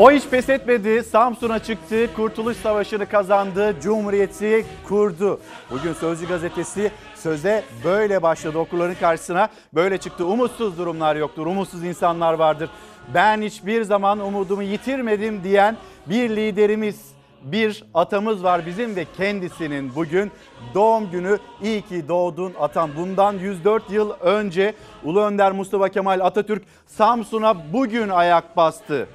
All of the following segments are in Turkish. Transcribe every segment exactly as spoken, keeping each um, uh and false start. O hiç pes etmedi, Samsun'a çıktı, Kurtuluş Savaşı'nı kazandı, Cumhuriyeti kurdu. Bugün Sözcü Gazetesi söze böyle başladı, okurların karşısına böyle çıktı. Umutsuz durumlar yoktur, umutsuz insanlar vardır. Ben hiçbir zaman umudumu yitirmedim diyen bir liderimiz, bir atamız var bizim ve kendisinin bugün doğum günü. İyi ki doğdun atam. Bundan yüz dört yıl önce Ulu Önder Mustafa Kemal Atatürk Samsun'a bugün ayak bastı.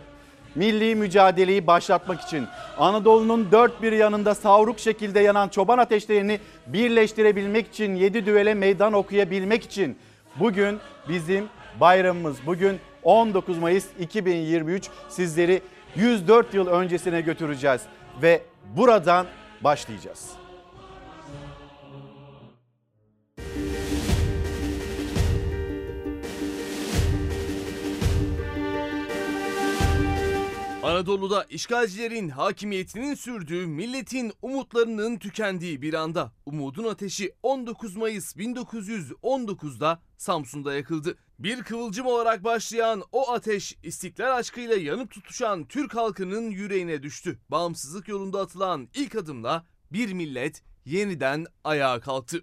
Milli mücadeleyi başlatmak için Anadolu'nun dört bir yanında savruk şekilde yanan çoban ateşlerini birleştirebilmek için, yedi düvele meydan okuyabilmek için bugün bizim bayramımız. Bugün on dokuz Mayıs iki bin yirmi üç, sizleri yüz dört yıl öncesine götüreceğiz ve buradan başlayacağız. Anadolu'da işgalcilerin hakimiyetinin sürdüğü, milletin umutlarının tükendiği bir anda umudun ateşi on dokuz Mayıs bin dokuz yüz on dokuz'da Samsun'da yakıldı. Bir kıvılcım olarak başlayan o ateş, istiklal aşkıyla yanıp tutuşan Türk halkının yüreğine düştü. Bağımsızlık yolunda atılan ilk adımla bir millet yeniden ayağa kalktı.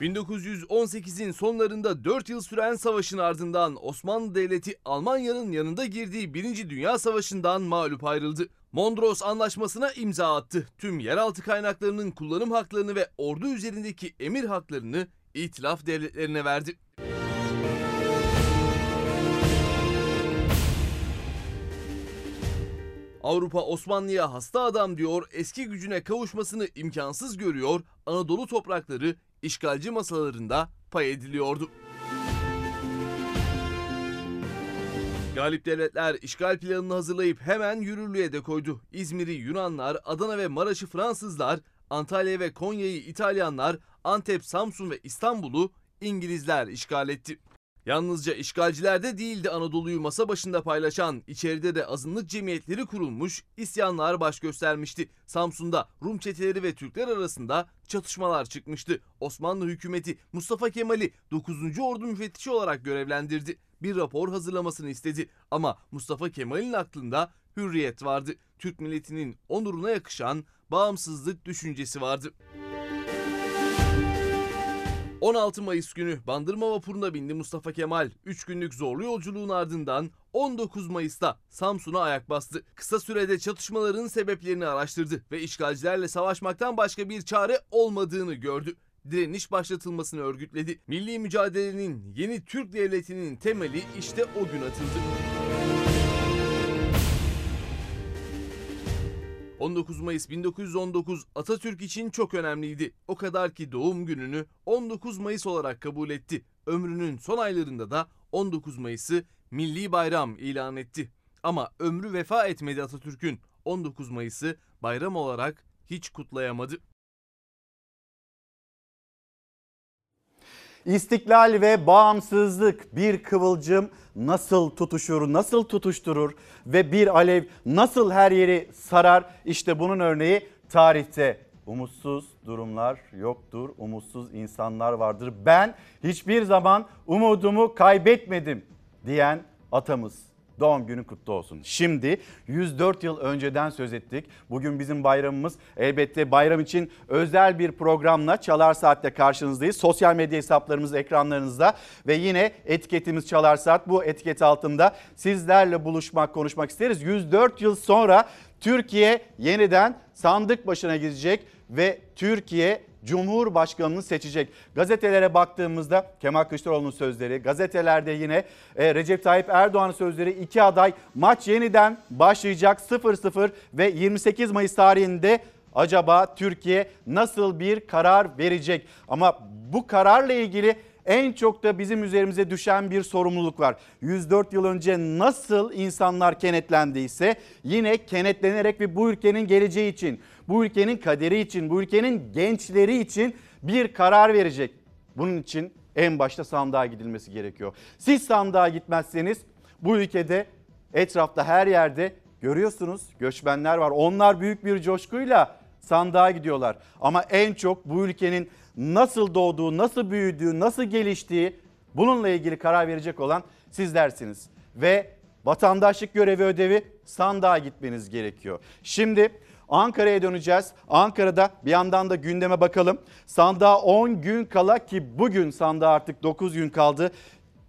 bin dokuz yüz on sekiz'in sonlarında dört yıl süren savaşın ardından Osmanlı Devleti, Almanya'nın yanında girdiği Birinci Dünya Savaşı'ndan mağlup ayrıldı. Mondros Anlaşması'na imza attı. Tüm yeraltı kaynaklarının kullanım haklarını ve ordu üzerindeki emir haklarını İtilaf devletlerine verdi. Avrupa Osmanlı'ya hasta adam diyor, eski gücüne kavuşmasını imkansız görüyor, Anadolu toprakları işgalci masalarında pay ediliyordu. Galip devletler işgal planını hazırlayıp hemen yürürlüğe de koydu. İzmir'i Yunanlar, Adana ve Maraş'ı Fransızlar, Antalya ve Konya'yı İtalyanlar, Antep, Samsun ve İstanbul'u İngilizler işgal etti. Yalnızca işgalcilerde değildi Anadolu'yu masa başında paylaşan, içeride de azınlık cemiyetleri kurulmuş, isyanlar baş göstermişti. Samsun'da Rum çeteleri ve Türkler arasında çatışmalar çıkmıştı. Osmanlı hükümeti Mustafa Kemal'i dokuzuncu Ordu müfettişi olarak görevlendirdi. Bir rapor hazırlamasını istedi ama Mustafa Kemal'in aklında hürriyet vardı. Türk milletinin onuruna yakışan bağımsızlık düşüncesi vardı. on altı Mayıs günü Bandırma vapuruna bindi Mustafa Kemal. üç günlük zorlu yolculuğun ardından on dokuz Mayıs'ta Samsun'a ayak bastı. Kısa sürede çatışmaların sebeplerini araştırdı ve işgalcilerle savaşmaktan başka bir çare olmadığını gördü. Direniş başlatılmasını örgütledi. Milli mücadelenin, yeni Türk devletinin temeli işte o gün atıldı. on dokuz Mayıs bin dokuz yüz on dokuz Atatürk için çok önemliydi. O kadar ki doğum gününü on dokuz Mayıs olarak kabul etti. Ömrünün son aylarında da on dokuz Mayıs'ı milli bayram ilan etti. Ama ömrü vefa etmedi Atatürk'ün. on dokuz Mayıs'ı bayram olarak hiç kutlayamadı. İstiklal ve bağımsızlık, bir kıvılcım nasıl tutuşur, nasıl tutuşturur ve bir alev nasıl her yeri sarar? İşte bunun örneği tarihte. Umutsuz durumlar yoktur, umutsuz insanlar vardır. Ben hiçbir zaman umudumu kaybetmedim diyen atamız. Doğum günü kutlu olsun. Şimdi yüz dört yıl önceden söz ettik. Bugün bizim bayramımız, elbette bayram için özel bir programla Çalar Saat'te karşınızdayız. Sosyal medya hesaplarımız ekranlarınızda ve yine etiketimiz Çalar Saat. Bu etiket altında sizlerle buluşmak, konuşmak isteriz. yüz dört yıl sonra Türkiye yeniden sandık başına gidecek ve Türkiye Cumhurbaşkanı'nı seçecek. Gazetelere baktığımızda Kemal Kılıçdaroğlu'nun sözleri, gazetelerde yine Recep Tayyip Erdoğan'ın sözleri, iki aday, maç yeniden başlayacak sıfır sıfır ve yirmi sekiz Mayıs tarihinde acaba Türkiye nasıl bir karar verecek? Ama bu kararla ilgili en çok da bizim üzerimize düşen bir sorumluluk var. yüz dört yıl önce nasıl insanlar kenetlendiyse yine kenetlenerek ve bu ülkenin geleceği için, bu ülkenin kaderi için, bu ülkenin gençleri için bir karar verecek. Bunun için en başta sandığa gidilmesi gerekiyor. Siz sandığa gitmezseniz bu ülkede, etrafta, her yerde görüyorsunuz göçmenler var. Onlar büyük bir coşkuyla sandığa gidiyorlar. Ama en çok bu ülkenin nasıl doğduğu, nasıl büyüdüğü, nasıl geliştiği, bununla ilgili karar verecek olan sizlersiniz. Ve vatandaşlık görevi ödevi sandığa gitmeniz gerekiyor. Şimdi Ankara'ya döneceğiz. Ankara'da bir yandan da gündeme bakalım. Sandığa on gün kala ki bugün sandığa artık dokuz gün kaldı.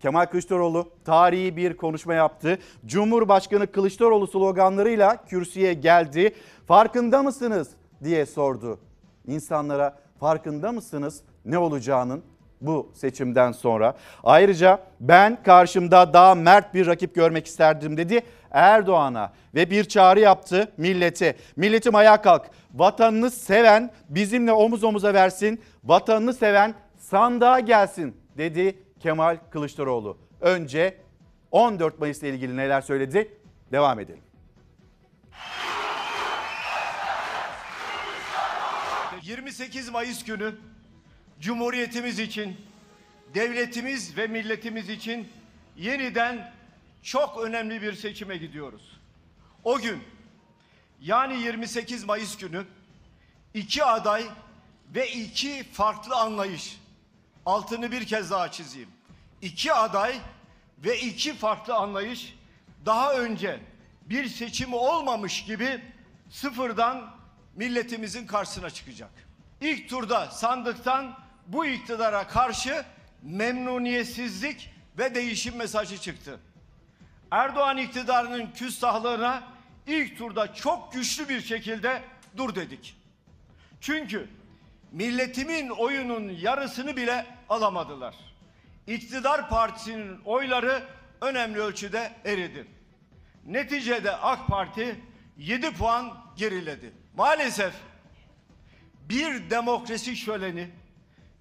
Kemal Kılıçdaroğlu tarihi bir konuşma yaptı. Cumhurbaşkanı Kılıçdaroğlu sloganlarıyla kürsüye geldi. Farkında mısınız diye sordu. İnsanlara farkında mısınız ne olacağının bu seçimden sonra? Ayrıca ben karşımda daha mert bir rakip görmek isterdim dedi Erdoğan'a ve bir çağrı yaptı millete. Milletim ayağa kalk, vatanını seven bizimle omuz omuza versin, vatanını seven sandığa gelsin dedi Kemal Kılıçdaroğlu. Önce on dört Mayıs'la ilgili neler söyledi? Devam edelim. yirmi sekiz Mayıs günü Cumhuriyetimiz için, devletimiz ve milletimiz için yeniden çok önemli bir seçime gidiyoruz. O gün, yani yirmi sekiz Mayıs günü iki aday ve iki farklı anlayış. Altını bir kez daha çizeyim. İki aday ve iki farklı anlayış daha önce bir seçimi olmamış gibi sıfırdan milletimizin karşısına çıkacak. İlk turda sandıktan bu iktidara karşı memnuniyetsizlik ve değişim mesajı çıktı. Erdoğan iktidarının küstahlığına ilk turda çok güçlü bir şekilde dur dedik. Çünkü milletimin oyunun yarısını bile alamadılar. İktidar partisinin oyları önemli ölçüde eridi. Neticede AK Parti yedi puan geriledi. Maalesef bir demokrasi şöleni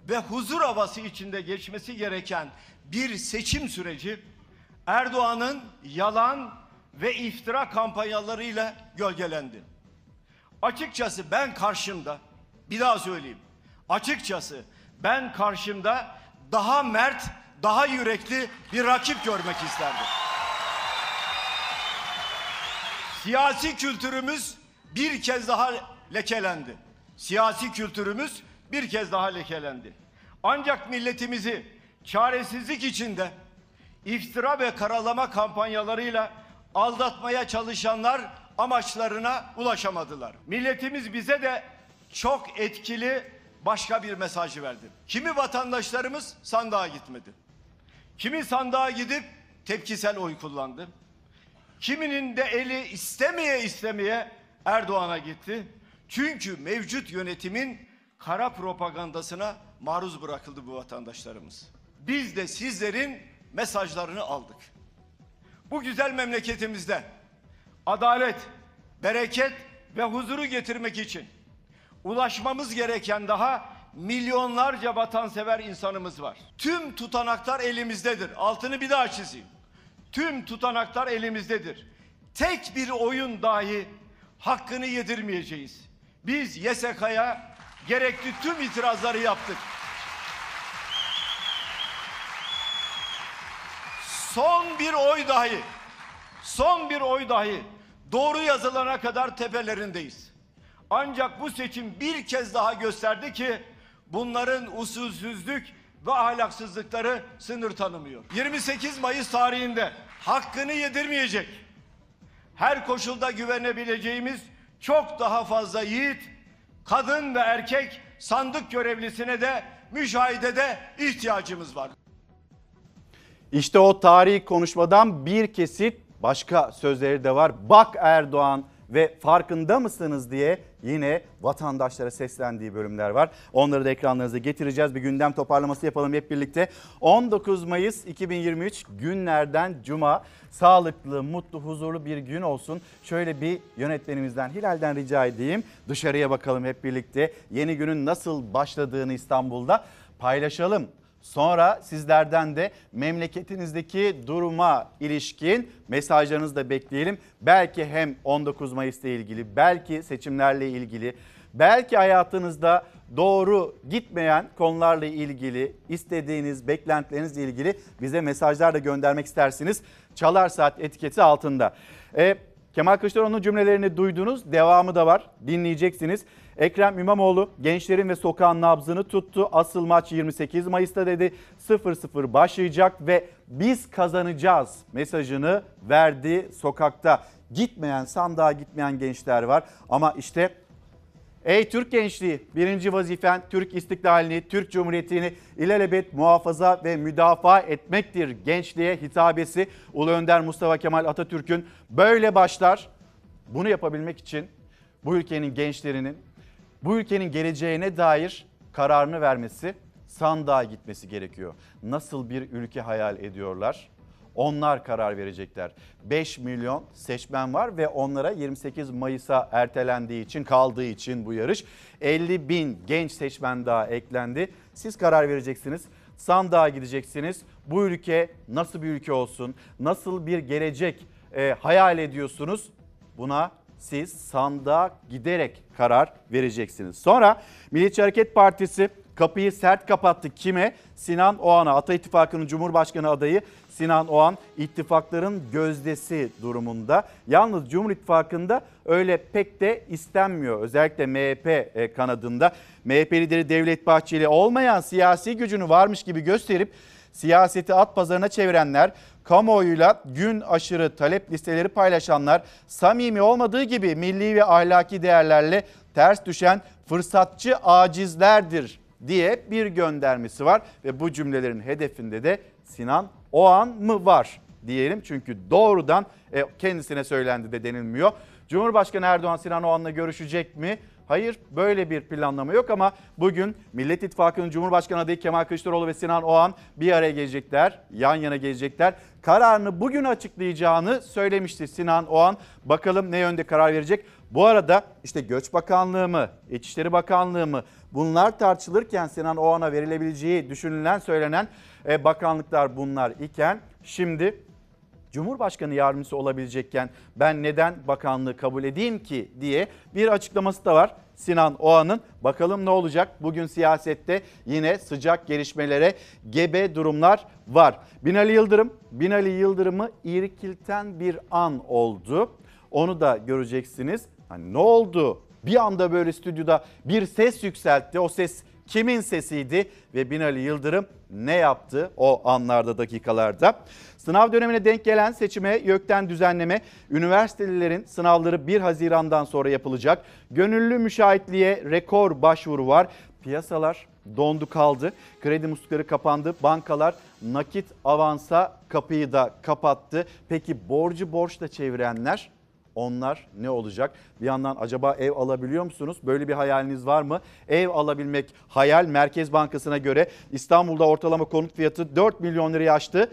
ve huzur havası içinde geçmesi gereken bir seçim süreci Erdoğan'ın yalan ve iftira kampanyalarıyla gölgelendi. Açıkçası ben karşımda, bir daha söyleyeyim, açıkçası ben karşımda daha mert, daha yürekli bir rakip görmek isterdim. Siyasi kültürümüz bir kez daha lekelendi. Siyasi kültürümüz bir kez daha lekelendi. Ancak milletimizi çaresizlik içinde iftira ve karalama kampanyalarıyla aldatmaya çalışanlar amaçlarına ulaşamadılar. Milletimiz bize de çok etkili başka bir mesajı verdi. Kimi vatandaşlarımız sandığa gitmedi. Kimi sandığa gidip tepkisel oy kullandı. Kiminin de eli istemeye istemeye Erdoğan'a gitti. Çünkü mevcut yönetimin kara propagandasına maruz bırakıldı bu vatandaşlarımız. Biz de sizlerin mesajlarını aldık. Bu güzel memleketimizde adalet, bereket ve huzuru getirmek için ulaşmamız gereken daha milyonlarca vatansever insanımız var. Tüm tutanaklar elimizdedir. Altını bir daha çizeyim. Tüm tutanaklar elimizdedir. Tek bir oyun dahi hakkını yedirmeyeceğiz. Biz Y S K'ya gerekli tüm itirazları yaptık. Son bir oy dahi, son bir oy dahi doğru yazılana kadar tepelerindeyiz. Ancak bu seçim bir kez daha gösterdi ki bunların usulsüzlük ve ahlaksızlıkları sınır tanımıyor. yirmi sekiz Mayıs tarihinde hakkını yedirmeyecek, her koşulda güvenebileceğimiz çok daha fazla yiğit, kadın ve erkek sandık görevlisine de müşahidede ihtiyacımız var. İşte o tarihi konuşmadan bir kesit, başka sözleri de var. Bak Erdoğan ve farkında mısınız diye yine vatandaşlara seslendiği bölümler var. Onları da ekranlarınıza getireceğiz. Bir gündem toparlaması yapalım hep birlikte. on dokuz Mayıs iki bin yirmi üç günlerden cuma. Sağlıklı, mutlu, huzurlu bir gün olsun. Şöyle bir yönetmenimizden, Hilal'den rica edeyim. Dışarıya bakalım hep birlikte. Yeni günün nasıl başladığını İstanbul'da paylaşalım. Sonra sizlerden de memleketinizdeki duruma ilişkin mesajlarınızı da bekleyelim. Belki hem on dokuz Mayıs'la ilgili, belki seçimlerle ilgili, belki hayatınızda doğru gitmeyen konularla ilgili, istediğiniz, beklentilerinizle ilgili bize mesajlar da göndermek istersiniz. Çalar Saat etiketi altında. E, Kemal Kılıçdaroğlu'nun cümlelerini duydunuz, devamı da var, dinleyeceksiniz. Ekrem İmamoğlu gençlerin ve sokağın nabzını tuttu. Asıl maç yirmi sekiz Mayıs'ta dedi. sıfır sıfır başlayacak ve biz kazanacağız mesajını verdi sokakta. Gitmeyen, sandığa gitmeyen gençler var ama işte... Ey Türk gençliği, birinci vazifen Türk istiklalini, Türk Cumhuriyeti'ni ilelebet muhafaza ve müdafaa etmektir. Gençliğe hitabesi Ulu Önder Mustafa Kemal Atatürk'ün böyle başlar. Bunu yapabilmek için bu ülkenin gençlerinin, bu ülkenin geleceğine dair kararını vermesi, sandığa gitmesi gerekiyor. Nasıl bir ülke hayal ediyorlar? Onlar karar verecekler. beş milyon seçmen var ve onlara yirmi sekiz Mayıs'a ertelendiği için, kaldığı için bu yarış elli bin genç seçmen daha eklendi. Siz karar vereceksiniz, sandığa gideceksiniz. Bu ülke nasıl bir ülke olsun, nasıl bir gelecek e, hayal ediyorsunuz? Buna siz sandığa giderek karar vereceksiniz. Sonra Milliyetçi Hareket Partisi kapıyı sert kapattı. Kime? Sinan Oğan'a. Ata İttifakı'nın Cumhurbaşkanı adayı Sinan Oğan ittifakların gözdesi durumunda. Yalnız Cumhur İttifakı'nda öyle pek de istenmiyor. Özellikle M H P kanadında. M H P lideri Devlet Bahçeli olmayan siyasi gücünü varmış gibi gösterip siyaseti at pazarına çevirenler, kamuoyuyla gün aşırı talep listeleri paylaşanlar, samimi olmadığı gibi milli ve ahlaki değerlerle ters düşen fırsatçı acizlerdir diye bir göndermesi var ve bu cümlelerin hedefinde de Sinan Oğan mı var diyelim, çünkü doğrudan kendisine söylendi de denilmiyor. Cumhurbaşkanı Erdoğan Sinan Oğan'la görüşecek mi? Hayır, böyle bir planlama yok ama bugün Millet İttifakı'nın Cumhurbaşkanı adayı Kemal Kılıçdaroğlu ve Sinan Oğan bir araya gelecekler, yan yana gelecekler. Kararını bugün açıklayacağını söylemişti Sinan Oğan. Bakalım ne yönde karar verecek? Bu arada işte Göç Bakanlığı mı, İçişleri Bakanlığı mı, bunlar tartışılırken Sinan Oğan'a verilebileceği düşünülen, söylenen bakanlıklar bunlar iken şimdi... Cumhurbaşkanı yardımcısı olabilecekken ben neden bakanlığı kabul edeyim ki diye bir açıklaması da var Sinan Oğan'ın. Bakalım ne olacak? Bugün siyasette yine sıcak gelişmelere gebe durumlar var. Binali Yıldırım, Binali Yıldırım'ı irkilten bir an oldu. Onu da göreceksiniz. Hani ne oldu? Bir anda böyle stüdyoda bir ses yükseltti. O ses kimin sesiydi ve Binali Yıldırım ne yaptı o anlarda, dakikalarda? Sınav dönemine denk gelen seçime YÖK'ten düzenleme, üniversitelerin sınavları bir Haziran'dan sonra yapılacak. Gönüllü müşahitliğe rekor başvuru var. Piyasalar dondu kaldı, kredi muslukları kapandı, bankalar nakit avansa kapıyı da kapattı. Peki borcu borçla çevirenler? Onlar ne olacak? Bir yandan acaba ev alabiliyor musunuz? Böyle bir hayaliniz var mı? Ev alabilmek hayal. Merkez Bankası'na göre İstanbul'da ortalama konut fiyatı dört milyon lirayı aştı.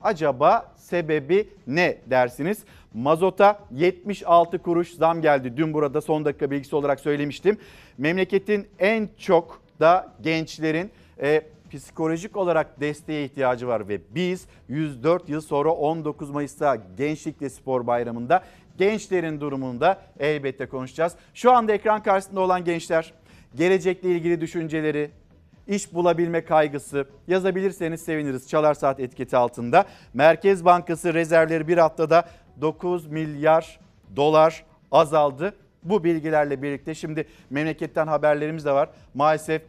Acaba sebebi ne dersiniz? Mazota yetmiş altı kuruş zam geldi. Dün burada son dakika bilgisi olarak söylemiştim. Memleketin en çok da gençlerin... E, psikolojik olarak desteğe ihtiyacı var ve biz yüz dört yıl sonra on dokuz Mayıs'ta Gençlik ve Spor Bayramı'nda gençlerin durumunda elbette konuşacağız. Şu anda ekran karşısında olan gençler, gelecekle ilgili düşünceleri, iş bulabilme kaygısı, yazabilirseniz seviniriz Çalar Saat etiketi altında. Merkez Bankası rezervleri bir haftada dokuz milyar dolar azaldı. Bu bilgilerle birlikte şimdi memleketten haberlerimiz de var. Maalesef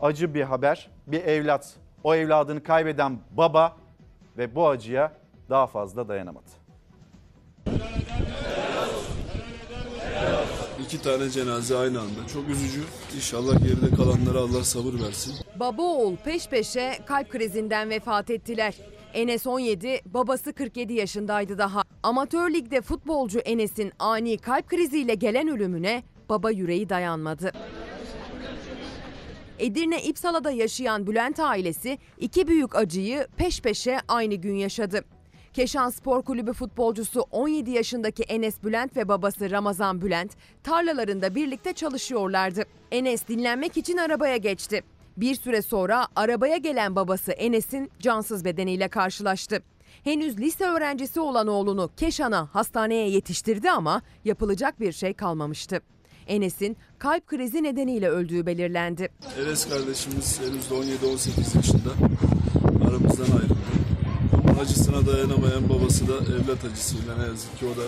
acı bir haber. Bir evlat, o evladını kaybeden baba ve bu acıya daha fazla dayanamadı. İki tane cenaze aynı anda. Çok üzücü. İnşallah geride kalanlara Allah sabır versin. Baba oğul peş peşe kalp krizinden vefat ettiler. Enes on yedi, babası kırk yedi yaşındaydı daha. Amatör ligde futbolcu Enes'in ani kalp kriziyle gelen ölümüne baba yüreği dayanmadı. Edirne İpsala'da yaşayan Bülent ailesi iki büyük acıyı peş peşe aynı gün yaşadı. Keşan Spor Kulübü futbolcusu on yedi yaşındaki Enes Bülent ve babası Ramazan Bülent tarlalarında birlikte çalışıyorlardı. Enes dinlenmek için arabaya geçti. Bir süre sonra arabaya gelen babası Enes'in cansız bedeniyle karşılaştı. Henüz lise öğrencisi olan oğlunu Keşan'a hastaneye yetiştirdi ama yapılacak bir şey kalmamıştı. Enes'in kalp krizi nedeniyle öldüğü belirlendi. Enes kardeşimiz henüz on yedi on sekiz yaşında aramızdan ayrıldı. Bunun acısına dayanamayan babası da evlat acısıyla, ne yazık ki o da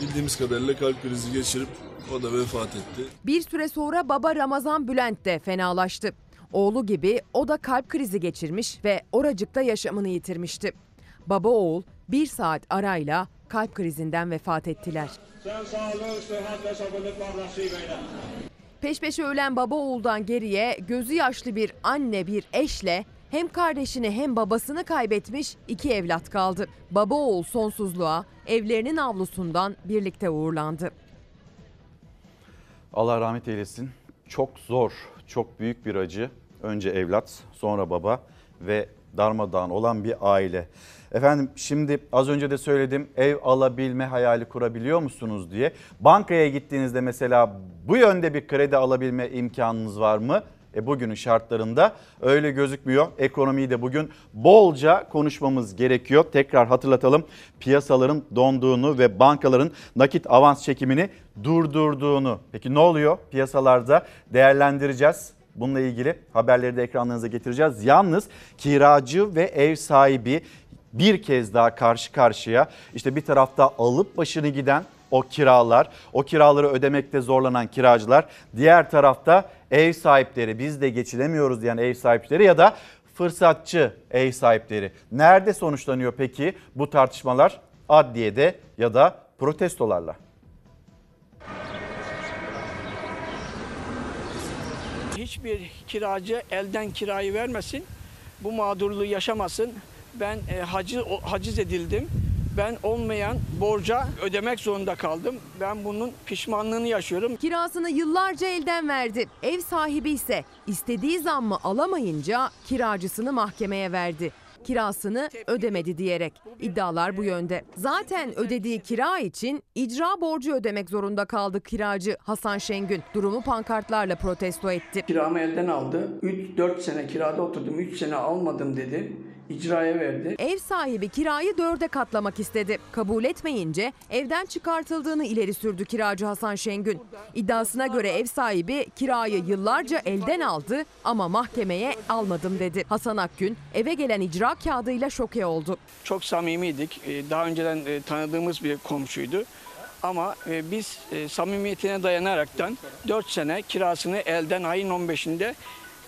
bildiğimiz kadarıyla kalp krizi geçirip O da vefat etti. Bir süre sonra baba Ramazan Bülent de fenalaştı. Oğlu gibi o da kalp krizi geçirmiş ve oracıkta yaşamını yitirmişti. Baba oğul bir saat arayla kalp krizinden vefat ettiler. Sen sağlık, sıhhat ve sabırlıkla nasip eyle. Peş peşe ölen baba oğuldan geriye gözü yaşlı bir anne bir eşle hem kardeşini hem babasını kaybetmiş iki evlat kaldı. Baba oğul sonsuzluğa evlerinin avlusundan birlikte uğurlandı. Allah rahmet eylesin. Çok zor, çok büyük bir acı. Önce evlat, sonra baba ve darmadağın olan bir aile. Efendim şimdi az önce de söyledim, ev alabilme hayali kurabiliyor musunuz diye. Bankaya gittiğinizde mesela bu yönde bir kredi alabilme imkanınız var mı? E bugünün şartlarında öyle gözükmüyor. Ekonomiyi de bugün bolca konuşmamız gerekiyor. Tekrar hatırlatalım, piyasaların donduğunu ve bankaların nakit avans çekimini durdurduğunu. Peki ne oluyor? Piyasalarda değerlendireceğiz. Bununla ilgili haberleri de ekranlarınıza getireceğiz. Yalnız kiracı ve ev sahibi bir kez daha karşı karşıya. İşte bir tarafta alıp başını giden o kiralar, o kiraları ödemekte zorlanan kiracılar, diğer tarafta ev sahipleri, biz de geçinemiyoruz diyen ev sahipleri ya da fırsatçı ev sahipleri. Nerede sonuçlanıyor peki bu tartışmalar? Adliyede ya da protestolarla. Hiçbir kiracı elden kirayı vermesin, bu mağdurluğu yaşamasın. Ben e, haciz, haciz edildim. Ben olmayan borca ödemek zorunda kaldım. Ben bunun pişmanlığını yaşıyorum. Kirasını yıllarca elden verdi. Ev sahibi ise istediği zammı alamayınca kiracısını mahkemeye verdi. Kirasını ödemedi diyerek. İddialar bu yönde. Zaten ödediği kira için icra borcu ödemek zorunda kaldı kiracı Hasan Şengün. Durumu pankartlarla protesto etti. Kiramı elden aldı. üç dört sene kirada oturdum. üç sene almadım dedi. İcraya verdi. Ev sahibi kirayı dörde katlamak istedi. Kabul etmeyince evden çıkartıldığını ileri sürdü kiracı Hasan Şengün. İddiasına göre ev sahibi kirayı yıllarca elden aldı ama mahkemeye almadım dedi. Hasan Akgün eve gelen icra kağıdıyla şoke oldu. Çok samimiydik. Daha önceden tanıdığımız bir komşuydu. Ama biz samimiyetine dayanaraktan dört sene kirasını elden ayın on beşinde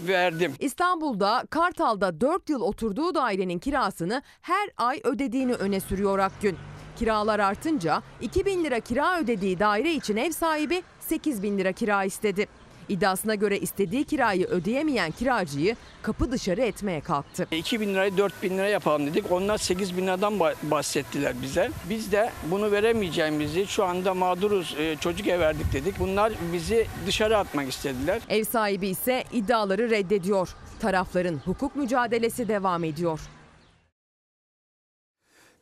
verdim. İstanbul'da Kartal'da dört yıl oturduğu dairenin kirasını her ay ödediğini öne sürüyor Akgün. Kiralar artınca iki bin lira kira ödediği daire için ev sahibi sekiz bin lira kira istedi. İddiasına göre istediği kirayı ödeyemeyen kiracıyı kapı dışarı etmeye kalktı. iki bin lirayı dört bin lira yapalım dedik. Onlar sekiz bin liradan bahsettiler bize. Biz de bunu veremeyeceğimizi, şu anda mağduruz, çocuk ev verdik dedik. Bunlar bizi dışarı atmak istediler. Ev sahibi ise iddiaları reddediyor. Tarafların hukuk mücadelesi devam ediyor.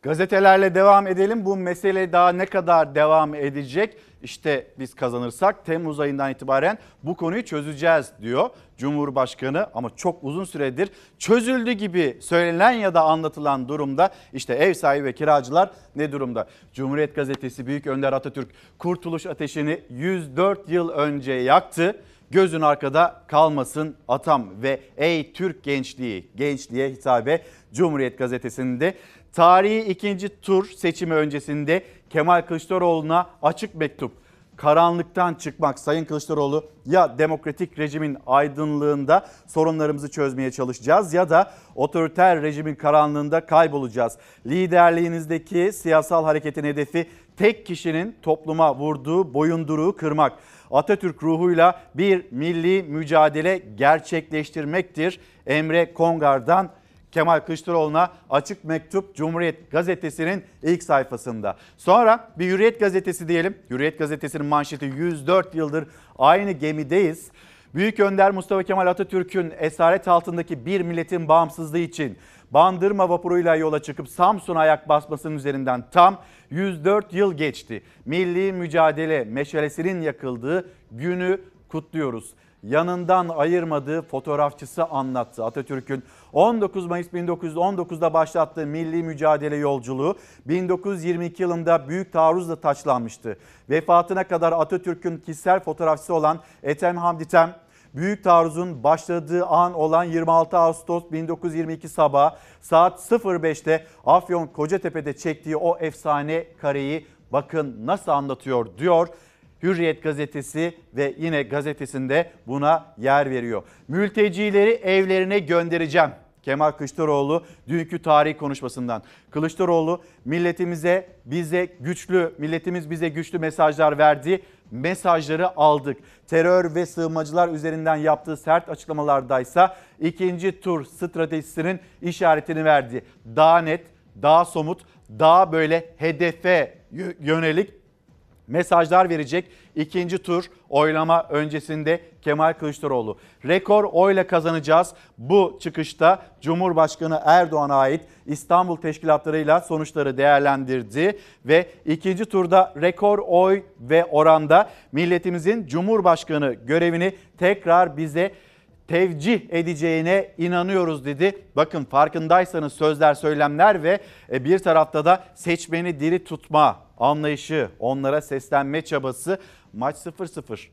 Gazetelerle devam edelim. Bu mesele daha ne kadar devam edecek? İşte biz kazanırsak Temmuz ayından itibaren bu konuyu çözeceğiz diyor Cumhurbaşkanı. Ama çok uzun süredir çözüldü gibi söylenen ya da anlatılan durumda işte ev sahibi ve kiracılar ne durumda? Cumhuriyet Gazetesi Büyük Önder Atatürk kurtuluş ateşini yüz dört yıl önce yaktı. Gözün arkada kalmasın atam ve ey Türk gençliği, gençliğe hitabe Cumhuriyet Gazetesi'nde. Tarihi ikinci tur seçimi öncesinde Kemal Kılıçdaroğlu'na açık mektup. Karanlıktan çıkmak. Sayın Kılıçdaroğlu, ya demokratik rejimin aydınlığında sorunlarımızı çözmeye çalışacağız ya da otoriter rejimin karanlığında kaybolacağız. Liderliğinizdeki siyasal hareketin hedefi tek kişinin topluma vurduğu boyunduruğu kırmak. Atatürk ruhuyla bir milli mücadele gerçekleştirmektir. Emre Kongar'dan Kemal Kılıçdaroğlu'na açık mektup Cumhuriyet Gazetesi'nin ilk sayfasında. Sonra bir Hürriyet Gazetesi diyelim. Hürriyet Gazetesi'nin manşeti yüz dört yıldır aynı gemideyiz. Büyük Önder Mustafa Kemal Atatürk'ün esaret altındaki bir milletin bağımsızlığı için Bandırma vapuruyla yola çıkıp Samsun'a ayak basmasının üzerinden tam yüz dört yıl geçti. Milli mücadele meşalesinin yakıldığı günü kutluyoruz. Yanından ayırmadığı fotoğrafçısı anlattı. Atatürk'ün on dokuz Mayıs bin dokuz yüz on dokuzda başlattığı milli mücadele yolculuğu bin dokuz yüz yirmi iki yılında büyük taarruzla taçlanmıştı. Vefatına kadar Atatürk'ün kişisel fotoğrafçısı olan Ethem Hamdi Tem, büyük taarruzun başladığı an olan yirmi altı Ağustos bin dokuz yüz yirmi iki sabahı saat sıfır beşte Afyon Kocatepe'de çektiği o efsane kareyi bakın nasıl anlatıyor diyor Hürriyet gazetesi ve yine gazetesinde buna yer veriyor. Mültecileri evlerine göndereceğim. Kemal Kılıçdaroğlu dünkü tarih konuşmasından. Kılıçdaroğlu milletimize bize güçlü, milletimiz bize güçlü mesajlar verdi. Mesajları aldık. Terör ve sığınmacılar üzerinden yaptığı sert açıklamalardaysa ikinci tur stratejisinin işaretini verdi. Daha net, daha somut, daha böyle hedefe yönelik mesajlar verecek ikinci tur oylama öncesinde Kemal Kılıçdaroğlu. Rekor oyla kazanacağız. Bu çıkışta Cumhurbaşkanı Erdoğan'a ait İstanbul teşkilatlarıyla sonuçları değerlendirdi ve ikinci turda rekor oy ve oranda milletimizin Cumhurbaşkanı görevini tekrar bize tevcih edeceğine inanıyoruz dedi. Bakın farkındaysanız sözler, söylemler ve bir tarafta da seçmeni diri tutma anlayışı, onlara seslenme çabası. Maç sıfır sıfır.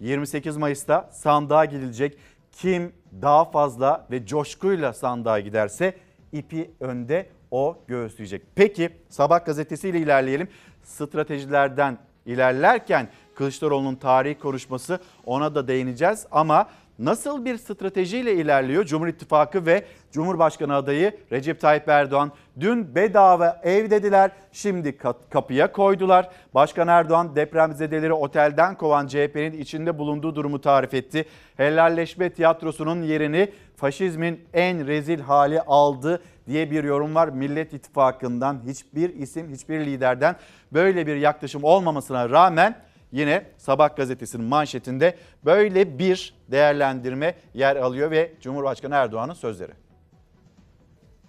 yirmi sekiz Mayıs'ta sandığa gidilecek. Kim daha fazla ve coşkuyla sandığa giderse ipi önde o göğüsleyecek. Peki Sabah gazetesiyle ilerleyelim. Stratejilerden ilerlerken Kılıçdaroğlu'nun tarihi konuşması, ona da değineceğiz ama nasıl bir stratejiyle ilerliyor Cumhur İttifakı ve Cumhurbaşkanı adayı Recep Tayyip Erdoğan? Dün bedava ev dediler, şimdi kapıya koydular. Başkan Erdoğan depremzedeleri otelden kovan C H P'nin içinde bulunduğu durumu tarif etti. Helalleşme tiyatrosunun yerini faşizmin en rezil hali aldı diye bir yorum var. Millet İttifakı'ndan hiçbir isim, hiçbir liderden böyle bir yaklaşım olmamasına rağmen yine Sabah gazetesinin manşetinde böyle bir değerlendirme yer alıyor ve Cumhurbaşkanı Erdoğan'ın sözleri.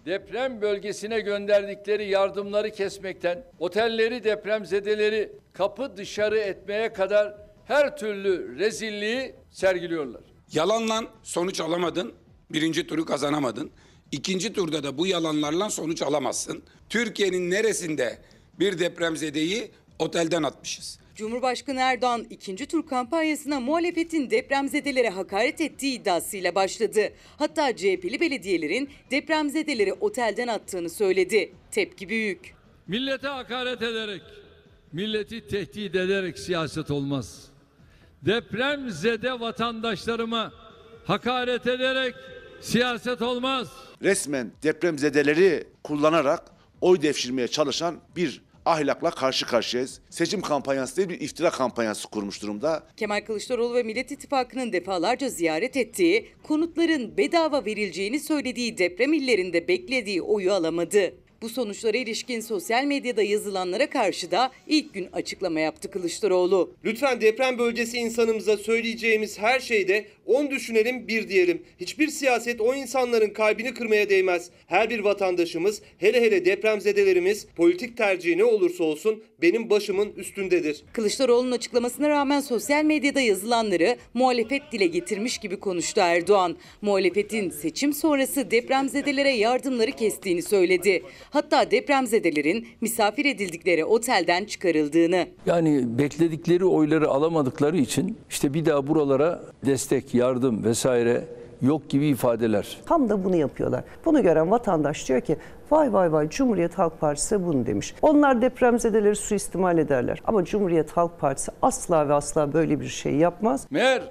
Deprem bölgesine gönderdikleri yardımları kesmekten, otelleri, depremzedeleri kapı dışarı etmeye kadar her türlü rezilliği sergiliyorlar. Yalanla sonuç alamadın, birinci turu kazanamadın. İkinci turda da bu yalanlarla sonuç alamazsın. Türkiye'nin neresinde bir depremzedeyi otelden atmışız? Cumhurbaşkanı Erdoğan ikinci tur kampanyasına muhalefetin depremzedelere hakaret ettiği iddiasıyla başladı. Hatta C H P'li belediyelerin depremzedeleri otelden attığını söyledi. Tepki büyük. Millete hakaret ederek, milleti tehdit ederek siyaset olmaz. Depremzede vatandaşlarıma hakaret ederek siyaset olmaz. Resmen depremzedeleri kullanarak oy devşirmeye çalışan bir ahlakla karşı karşıyayız. Seçim kampanyası değil, bir iftira kampanyası kurmuş durumda. Kemal Kılıçdaroğlu ve Millet İttifakı'nın defalarca ziyaret ettiği, konutların bedava verileceğini söylediği deprem illerinde beklediği oyu alamadı. Bu sonuçlara ilişkin sosyal medyada yazılanlara karşı da ilk gün açıklama yaptı Kılıçdaroğlu. Lütfen deprem bölgesi insanımıza söyleyeceğimiz her şeyde on düşünelim bir diyelim. Hiçbir siyaset o insanların kalbini kırmaya değmez. Her bir vatandaşımız, hele hele depremzedelerimiz, politik tercihi ne olursa olsun benim başımın üstündedir. Kılıçdaroğlu'nun açıklamasına rağmen sosyal medyada yazılanları muhalefet dile getirmiş gibi konuştu Erdoğan. Muhalefetin seçim sonrası depremzedelere yardımları kestiğini söyledi. Hatta depremzedelerin misafir edildikleri otelden çıkarıldığını. Yani bekledikleri oyları alamadıkları için işte bir daha buralara destek, yardım vesaire yok gibi ifadeler. Tam da bunu yapıyorlar. Bunu gören vatandaş diyor ki vay vay vay, Cumhuriyet Halk Partisi bunu demiş. Onlar depremzedeleri suistimal ederler ama Cumhuriyet Halk Partisi asla ve asla böyle bir şey yapmaz. Meğer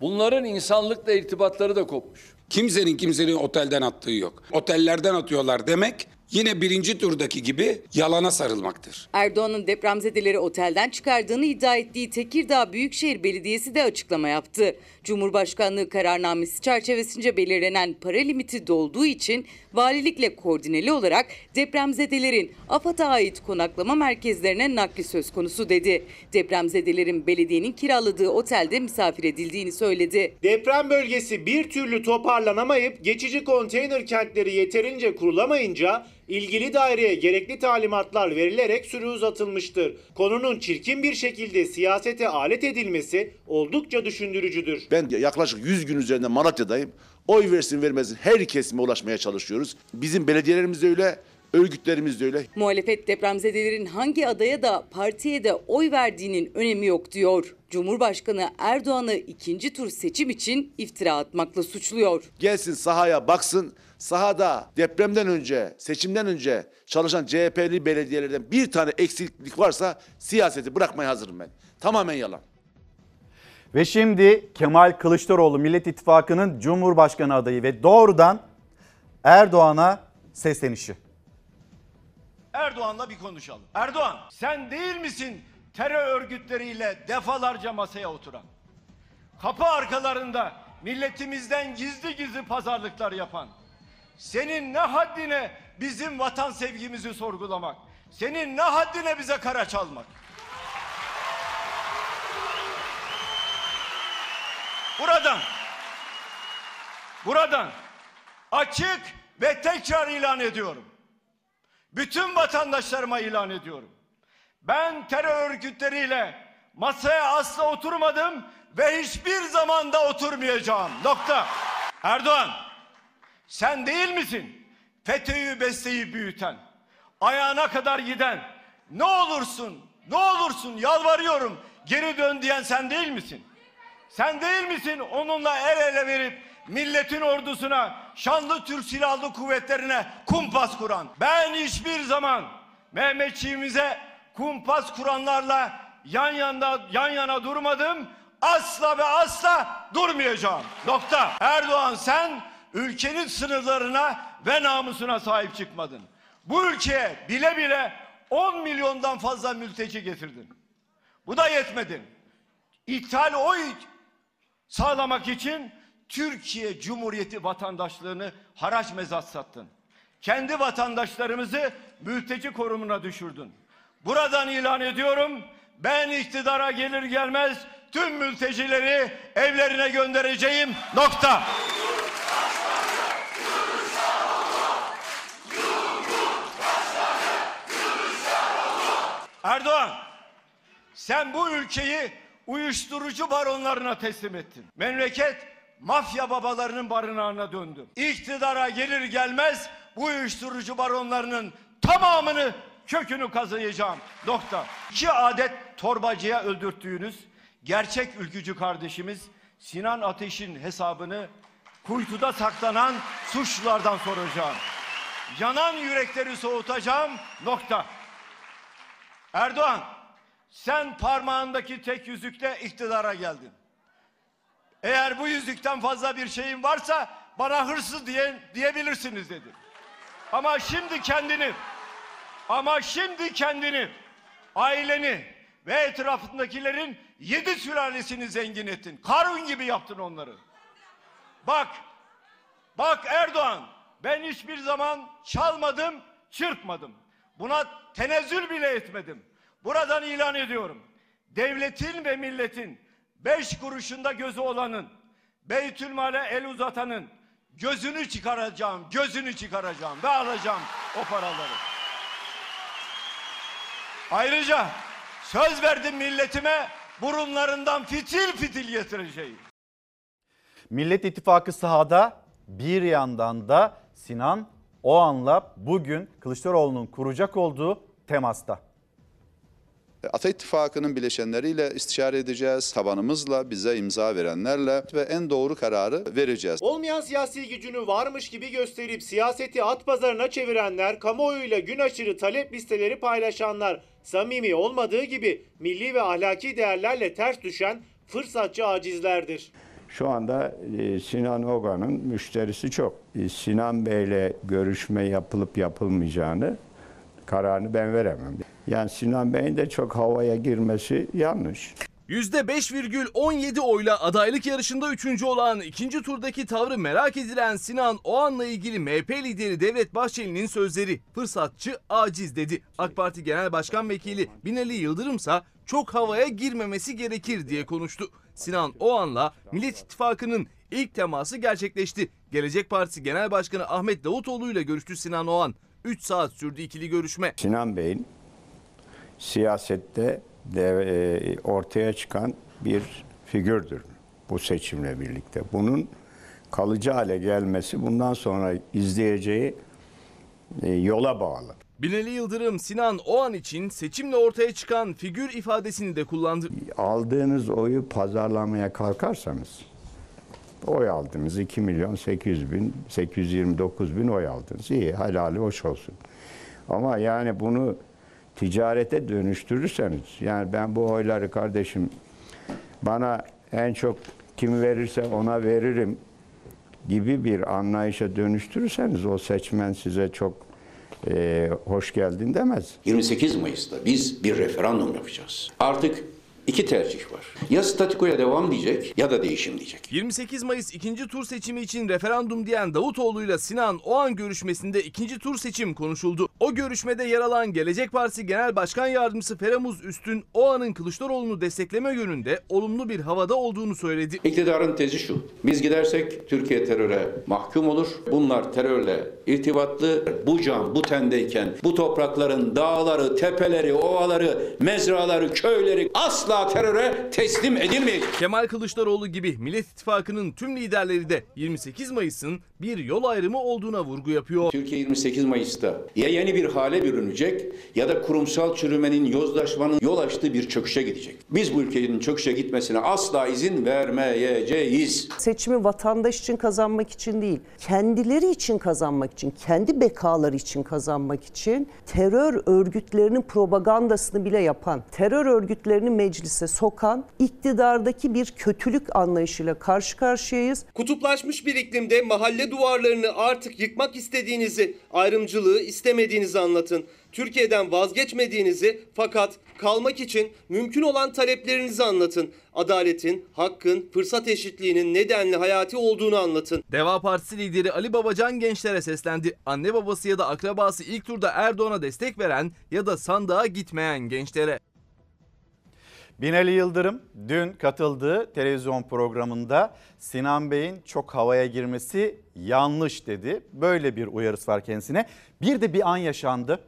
bunların insanlıkla irtibatları da kopmuş. Kimsenin kimsenin otelden attığı yok. Otellerden atıyorlar demek yine birinci turdaki gibi yalana sarılmaktır. Erdoğan'ın depremzedeleri otelden çıkardığını iddia ettiği Tekirdağ Büyükşehir Belediyesi de açıklama yaptı. Cumhurbaşkanlığı kararnamesi çerçevesince belirlenen para limiti dolduğu için valilikle koordineli olarak depremzedelerin AFAD'a ait konaklama merkezlerine nakli söz konusu dedi. Depremzedelerin belediyenin kiraladığı otelde misafir edildiğini söyledi. Deprem bölgesi bir türlü toparlanamayıp geçici konteyner kentleri yeterince kurulamayınca İlgili daireye gerekli talimatlar verilerek süre uzatılmıştır. Konunun çirkin bir şekilde siyasete alet edilmesi oldukça düşündürücüdür. Ben yaklaşık yüz gün üzerinde Malatya'dayım. Oy versin vermesin her kesime ulaşmaya çalışıyoruz. Bizim belediyelerimiz de öyle, örgütlerimiz de öyle. Muhalefet depremzedelerin hangi adaya da partiye de oy verdiğinin önemi yok diyor. Cumhurbaşkanı Erdoğan'ı ikinci tur seçim için iftira atmakla suçluyor. Gelsin sahaya baksın. sahada depremden önce, seçimden önce çalışan C H P'li belediyelerden bir tane eksiklik varsa siyaseti bırakmaya hazırım ben. Tamamen yalan. Ve şimdi Kemal Kılıçdaroğlu Millet İttifakı'nın Cumhurbaşkanı adayı ve doğrudan Erdoğan'a seslenişi. Erdoğan'la bir konuşalım. Erdoğan, sen değil misin terör örgütleriyle defalarca masaya oturan, kapı arkalarında milletimizden gizli gizli pazarlıklar yapan, senin ne haddine bizim vatan sevgimizi sorgulamak, senin ne haddine bize kara çalmak? Buradan, buradan açık ve tekrar ilan ediyorum. Bütün vatandaşlarıma ilan ediyorum. Ben terör örgütleriyle masaya asla oturmadım ve hiçbir zamanda oturmayacağım. Nokta. Erdoğan, sen değil misin FETÖ'yü besleyip büyüten, ayağına kadar giden, ne olursun, ne olursun yalvarıyorum geri dön diyen sen değil misin? Sen değil misin onunla el ele verip milletin ordusuna, şanlı Türk Silahlı Kuvvetlerine kumpas kuran? Ben hiçbir zaman Mehmetçiğimize kumpas kuranlarla yan yana, yan yana durmadım. Asla ve asla durmayacağım. Nokta. Erdoğan, sen ülkenin sınırlarına ve namusuna sahip çıkmadın. Bu ülkeye bile bile on milyondan fazla mülteci getirdin. Bu da yetmedi. İptal oy sağlamak için Türkiye Cumhuriyeti vatandaşlığını haraç mezat sattın. Kendi vatandaşlarımızı mülteci korumuna düşürdün. Buradan ilan ediyorum, ben iktidara gelir gelmez tüm mültecileri evlerine göndereceğim. Nokta. Erdoğan, sen bu ülkeyi uyuşturucu baronlarına teslim ettin. Memleket mafya babalarının barınağına döndü. İktidara gelir gelmez bu uyuşturucu baronlarının tamamını, kökünü kazıyacağım. Nokta. İki adet torbacıya öldürttüğünüz gerçek ülkücü kardeşimiz Sinan Ateş'in hesabını kuytuda saklanan suçlulardan soracağım. Yanan yürekleri soğutacağım. Nokta. Erdoğan, sen parmağındaki tek yüzükle iktidara geldin. Eğer bu yüzükten fazla bir şeyin varsa bana hırsız diye, diyebilirsiniz dedi. Ama şimdi kendini, ama şimdi kendini, aileni ve etrafındakilerin yedi sülalesini zengin ettin. Karun gibi yaptın onları. Bak, bak Erdoğan, ben hiçbir zaman çalmadım, çırpmadım. Buna tenezzül bile etmedim. Buradan ilan ediyorum. Devletin ve milletin beş kuruşunda gözü olanın, Beytülmal'e el uzatanın gözünü çıkaracağım, gözünü çıkaracağım ve alacağım o paraları. Ayrıca söz verdim milletime, burunlarından fitil fitil getireceğim. Millet İttifakı sahada, bir yandan da Sinan Oğan'la bugün Kılıçdaroğlu'nun kuracak olduğu temasta. Ata İttifakı'nın bileşenleriyle istişare edeceğiz. Tabanımızla, bize imza verenlerle ve en doğru kararı vereceğiz. Olmayan siyasi gücünü varmış gibi gösterip siyaseti at pazarına çevirenler, kamuoyuyla gün aşırı talep listeleri paylaşanlar, samimi olmadığı gibi milli ve ahlaki değerlerle ters düşen fırsatçı acizlerdir. Şu anda Sinan Oğan'ın müşterisi çok. Sinan Bey'le görüşme yapılıp yapılmayacağını, kararını ben veremem. Yani Sinan Bey'in de çok havaya girmesi yanlış. yüzde beş virgül on yedi oyla adaylık yarışında üçüncü olan, ikinci turdaki tavrı merak edilen Sinan Oğan'la ilgili M H P lideri Devlet Bahçeli'nin sözleri, fırsatçı aciz dedi. AK Parti Genel Başkan Vekili Binali Yıldırım'sa çok havaya girmemesi gerekir diye konuştu. Sinan Oğan'la Millet İttifakı'nın ilk teması gerçekleşti. Gelecek Partisi Genel Başkanı Ahmet Davutoğlu ile görüştü Sinan Oğan. üç saat sürdü ikili görüşme. Sinan Bey'in siyasette de ortaya çıkan bir figürdür bu seçimle birlikte. Bunun kalıcı hale gelmesi bundan sonra izleyeceği yola bağlı. Binali Yıldırım Sinan Oğan için seçimle ortaya çıkan figür ifadesini de kullandı. Aldığınız oyu pazarlamaya kalkarsanız oy aldınız. iki milyon sekiz yüz bin, sekiz yüz yirmi dokuz bin oy aldınız. İyi, helali hoş olsun. Ama yani bunu ticarete dönüştürürseniz, yani ben bu oyları kardeşim bana en çok kim verirse ona veririm gibi bir anlayışa dönüştürürseniz o seçmen size çok e, hoş geldin demez. yirmi sekiz Mayıs'ta biz bir referandum yapacağız. Artık İki tercih var. Ya statikoya devam diyecek ya da değişim diyecek. yirmi sekiz Mayıs ikinci tur seçimi için referandum diyen Davutoğlu ile Sinan Oğan görüşmesinde ikinci tur seçim konuşuldu. O görüşmede yer alan Gelecek Partisi Genel Başkan Yardımcısı Feramuz Üstün, Oğan'ın Kılıçdaroğlu'nu destekleme yönünde olumlu bir havada olduğunu söyledi. İktidarın tezi şu: biz gidersek Türkiye teröre mahkum olur. Bunlar terörle irtibatlı. Bu can bu tendeyken bu toprakların dağları, tepeleri, ovaları, mezraları, köyleri asla teröre teslim edilmeyecek. Kemal Kılıçdaroğlu gibi Millet İttifakı'nın tüm liderleri de yirmi sekiz Mayıs'ın bir yol ayrımı olduğuna vurgu yapıyor. Türkiye yirmi sekiz Mayıs'ta ya yeni bir hale bürünecek ya da kurumsal çürümenin, yozlaşmanın yol açtığı bir çöküşe gidecek. Biz bu ülkenin çöküşe gitmesine asla izin vermeyeceğiz. Seçimi vatandaş için kazanmak için değil, kendileri için kazanmak için, kendi bekaları için kazanmak için terör örgütlerinin propagandasını bile yapan, terör örgütlerini meclis sokan iktidardaki bir kötülük anlayışıyla karşı karşıyayız. Kutuplaşmış bir iklimde mahalle duvarlarını artık yıkmak istediğinizi, ayrımcılığı istemediğinizi anlatın. Türkiye'den vazgeçmediğinizi fakat kalmak için mümkün olan taleplerinizi anlatın. Adaletin, hakkın, fırsat eşitliğinin nedenli hayati olduğunu anlatın. Deva Partisi lideri Ali Babacan gençlere seslendi. Anne babası ya da akrabası ilk turda Erdoğan'a destek veren ya da sandığa gitmeyen gençlere. Binali Yıldırım dün katıldığı televizyon programında Sinan Bey'in çok havaya girmesi yanlış dedi. Böyle bir uyarısı var kendisine. Bir de bir an yaşandı.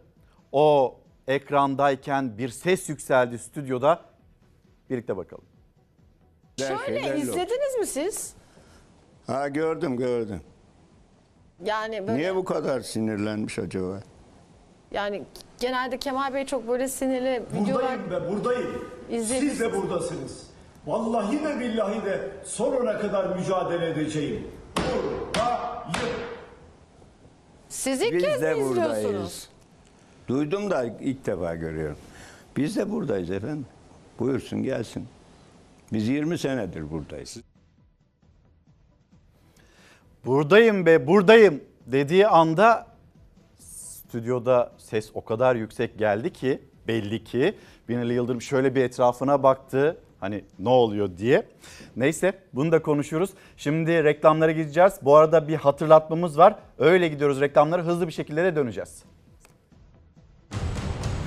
O ekrandayken bir ses yükseldi stüdyoda. Birlikte bakalım. Şöyle izlediniz mi siz? Ha, gördüm gördüm. Yani böyle... Niye bu kadar sinirlenmiş acaba? Yani genelde Kemal Bey çok böyle sinirli videolar... Buradayım be, buradayım. Siz de buradasınız. Vallahi de billahi de sonuna kadar mücadele edeceğim. Buradayım. Siz ilk kez mi izliyorsunuz? Duydum da ilk defa görüyorum. Biz de buradayız efendim. Buyursun gelsin. Biz yirmi senedir buradayız. Buradayım be, buradayım dediği anda... Stüdyoda ses o kadar yüksek geldi ki belli ki Binali Yıldırım şöyle bir etrafına baktı. Hani ne oluyor diye. Neyse bunu da konuşuruz. Şimdi reklamlara gideceğiz. Bu arada bir hatırlatmamız var. Öyle gidiyoruz reklamlara, hızlı bir şekilde de döneceğiz.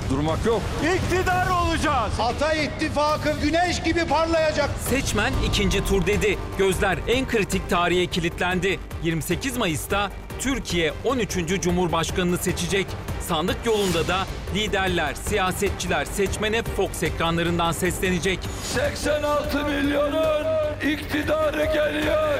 Durmak yok. İktidar olacağız. Ata ittifakı güneş gibi parlayacak. Seçmen ikinci tur dedi. Gözler en kritik tarihe kilitlendi. yirmi sekiz Mayıs'ta Türkiye on üçüncü Cumhurbaşkanı'nı seçecek. Sandık yolunda da liderler, siyasetçiler seçmene Fox ekranlarından seslenecek. seksen altı milyonun iktidarı geliyor.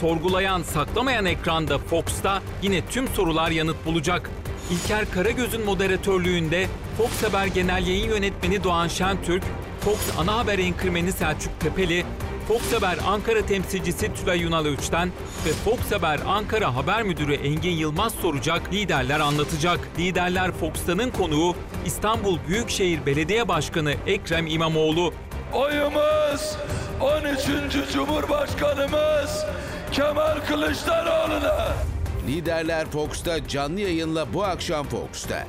Sorgulayan, saklamayan ekranda Fox'ta yine tüm sorular yanıt bulacak. İlker Karagöz'ün moderatörlüğünde Fox Haber Genel Yayın Yönetmeni Doğan Şentürk, Fox Ana Haber Enkırmeni Selçuk Tepeli, Fox Haber Ankara temsilcisi Tülay Yunal Öç'ten ve Fox Haber Ankara Haber Müdürü Engin Yılmaz soracak, liderler anlatacak. Liderler Fox'tanın konuğu İstanbul Büyükşehir Belediye Başkanı Ekrem İmamoğlu. Oyumuz on üçüncü Cumhurbaşkanımız Kemal Kılıçdaroğlu'na. Liderler Fox'ta canlı yayınla bu akşam Fox'ta.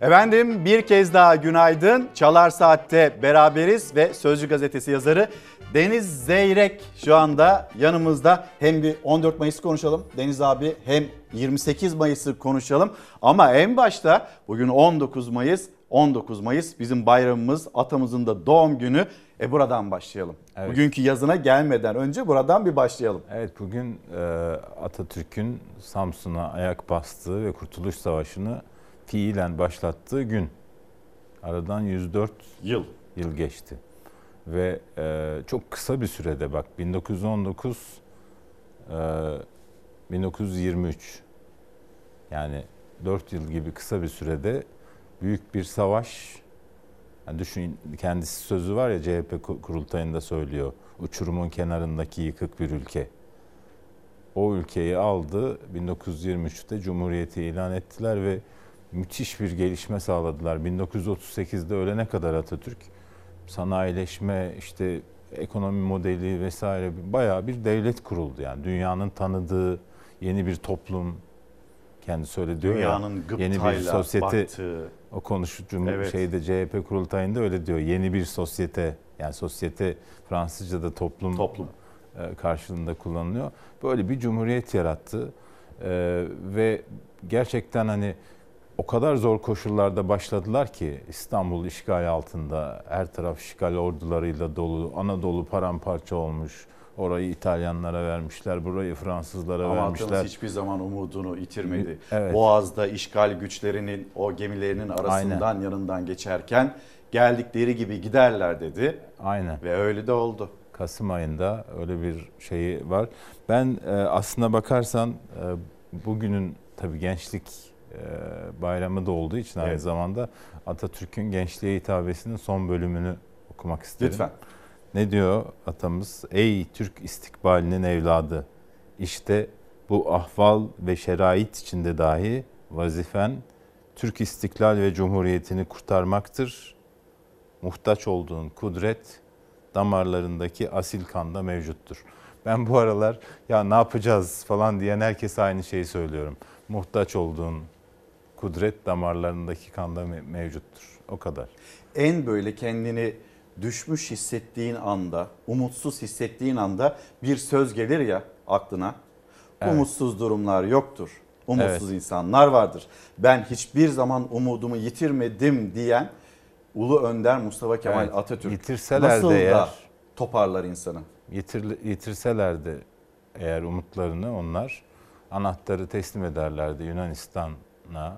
Efendim bir kez daha günaydın. Çalar Saat'te beraberiz ve Sözcü Gazetesi yazarı Deniz Zeyrek şu anda yanımızda. Hem bir on dört Mayıs'ı konuşalım Deniz abi, hem yirmi sekiz Mayıs'ı konuşalım. Ama en başta bugün on dokuz Mayıs. on dokuz Mayıs bizim bayramımız, atamızın da doğum günü. E buradan başlayalım. Evet. Bugünkü yazına gelmeden önce buradan bir başlayalım. Evet, bugün Atatürk'ün Samsun'a ayak bastığı ve Kurtuluş Savaşı'nı fiilen başlattığı gün. Aradan yüz dört yıl geçti. Ve e, çok kısa bir sürede bak bin dokuz yüz on dokuz e, bin dokuz yüz yirmi üç yani dört yıl gibi kısa bir sürede büyük bir savaş. Yani düşün, kendisi sözü var ya, C H P kurultayında söylüyor. uçurumun kenarındaki yıkık bir ülke. O ülkeyi aldı, bin dokuz yüz yirmi üçte Cumhuriyeti ilan ettiler ve müthiş bir gelişme sağladılar. bin dokuz yüz otuz sekizde ölene kadar Atatürk, sanayileşme, işte ekonomi modeli vesaire, bayağı bir devlet kuruldu. Yani dünyanın tanıdığı yeni bir toplum, kendi söyle diyor ya, yeni bir sosyete baktığı. O konuşucu evet. Şeyde C H P kurultayında öyle diyor. Yeni bir sosyete, yani sosyete Fransızca'da toplum, toplum. karşılığında kullanılıyor. Böyle bir cumhuriyet yarattı ee, ve gerçekten hani o kadar zor koşullarda başladılar ki, İstanbul işgal altında, her taraf işgal ordularıyla dolu, Anadolu paramparça olmuş. Orayı İtalyanlara vermişler, burayı Fransızlara Ama vermişler. Ama hiçbir zaman umudunu yitirmedi. Evet. Boğaz'da işgal güçlerinin o gemilerinin arasından Aynen. yanından geçerken geldikleri gibi giderler dedi. Aynen. Ve öyle de oldu. Kasım ayında öyle bir şeyi var. Ben e, aslına bakarsan e, bugünün tabii gençlik e, bayramı da olduğu için aynı evet. zamanda Atatürk'ün gençliğe hitabesinin son bölümünü okumak isterim. Lütfen. Ne diyor atamız? Ey Türk istikbalinin evladı, işte bu ahval ve şerait içinde dahi vazifen Türk istiklal ve cumhuriyetini kurtarmaktır. Muhtaç olduğun kudret damarlarındaki asil kanda mevcuttur. Ben bu aralar ya ne yapacağız falan diyen herkese aynı şeyi söylüyorum. Muhtaç olduğun kudret damarlarındaki kanda mevcuttur. O kadar. En böyle kendini düşmüş hissettiğin anda, umutsuz hissettiğin anda bir söz gelir ya aklına. Evet. Umutsuz durumlar yoktur. Umutsuz evet. insanlar vardır. Ben hiçbir zaman umudumu yitirmedim diyen Ulu Önder Mustafa Kemal evet. Atatürk. Yitirseler nasıl de eğer, da toparlar insanı? Yitir, yitirseler de eğer umutlarını onlar anahtarı teslim ederlerdi Yunanistan'a,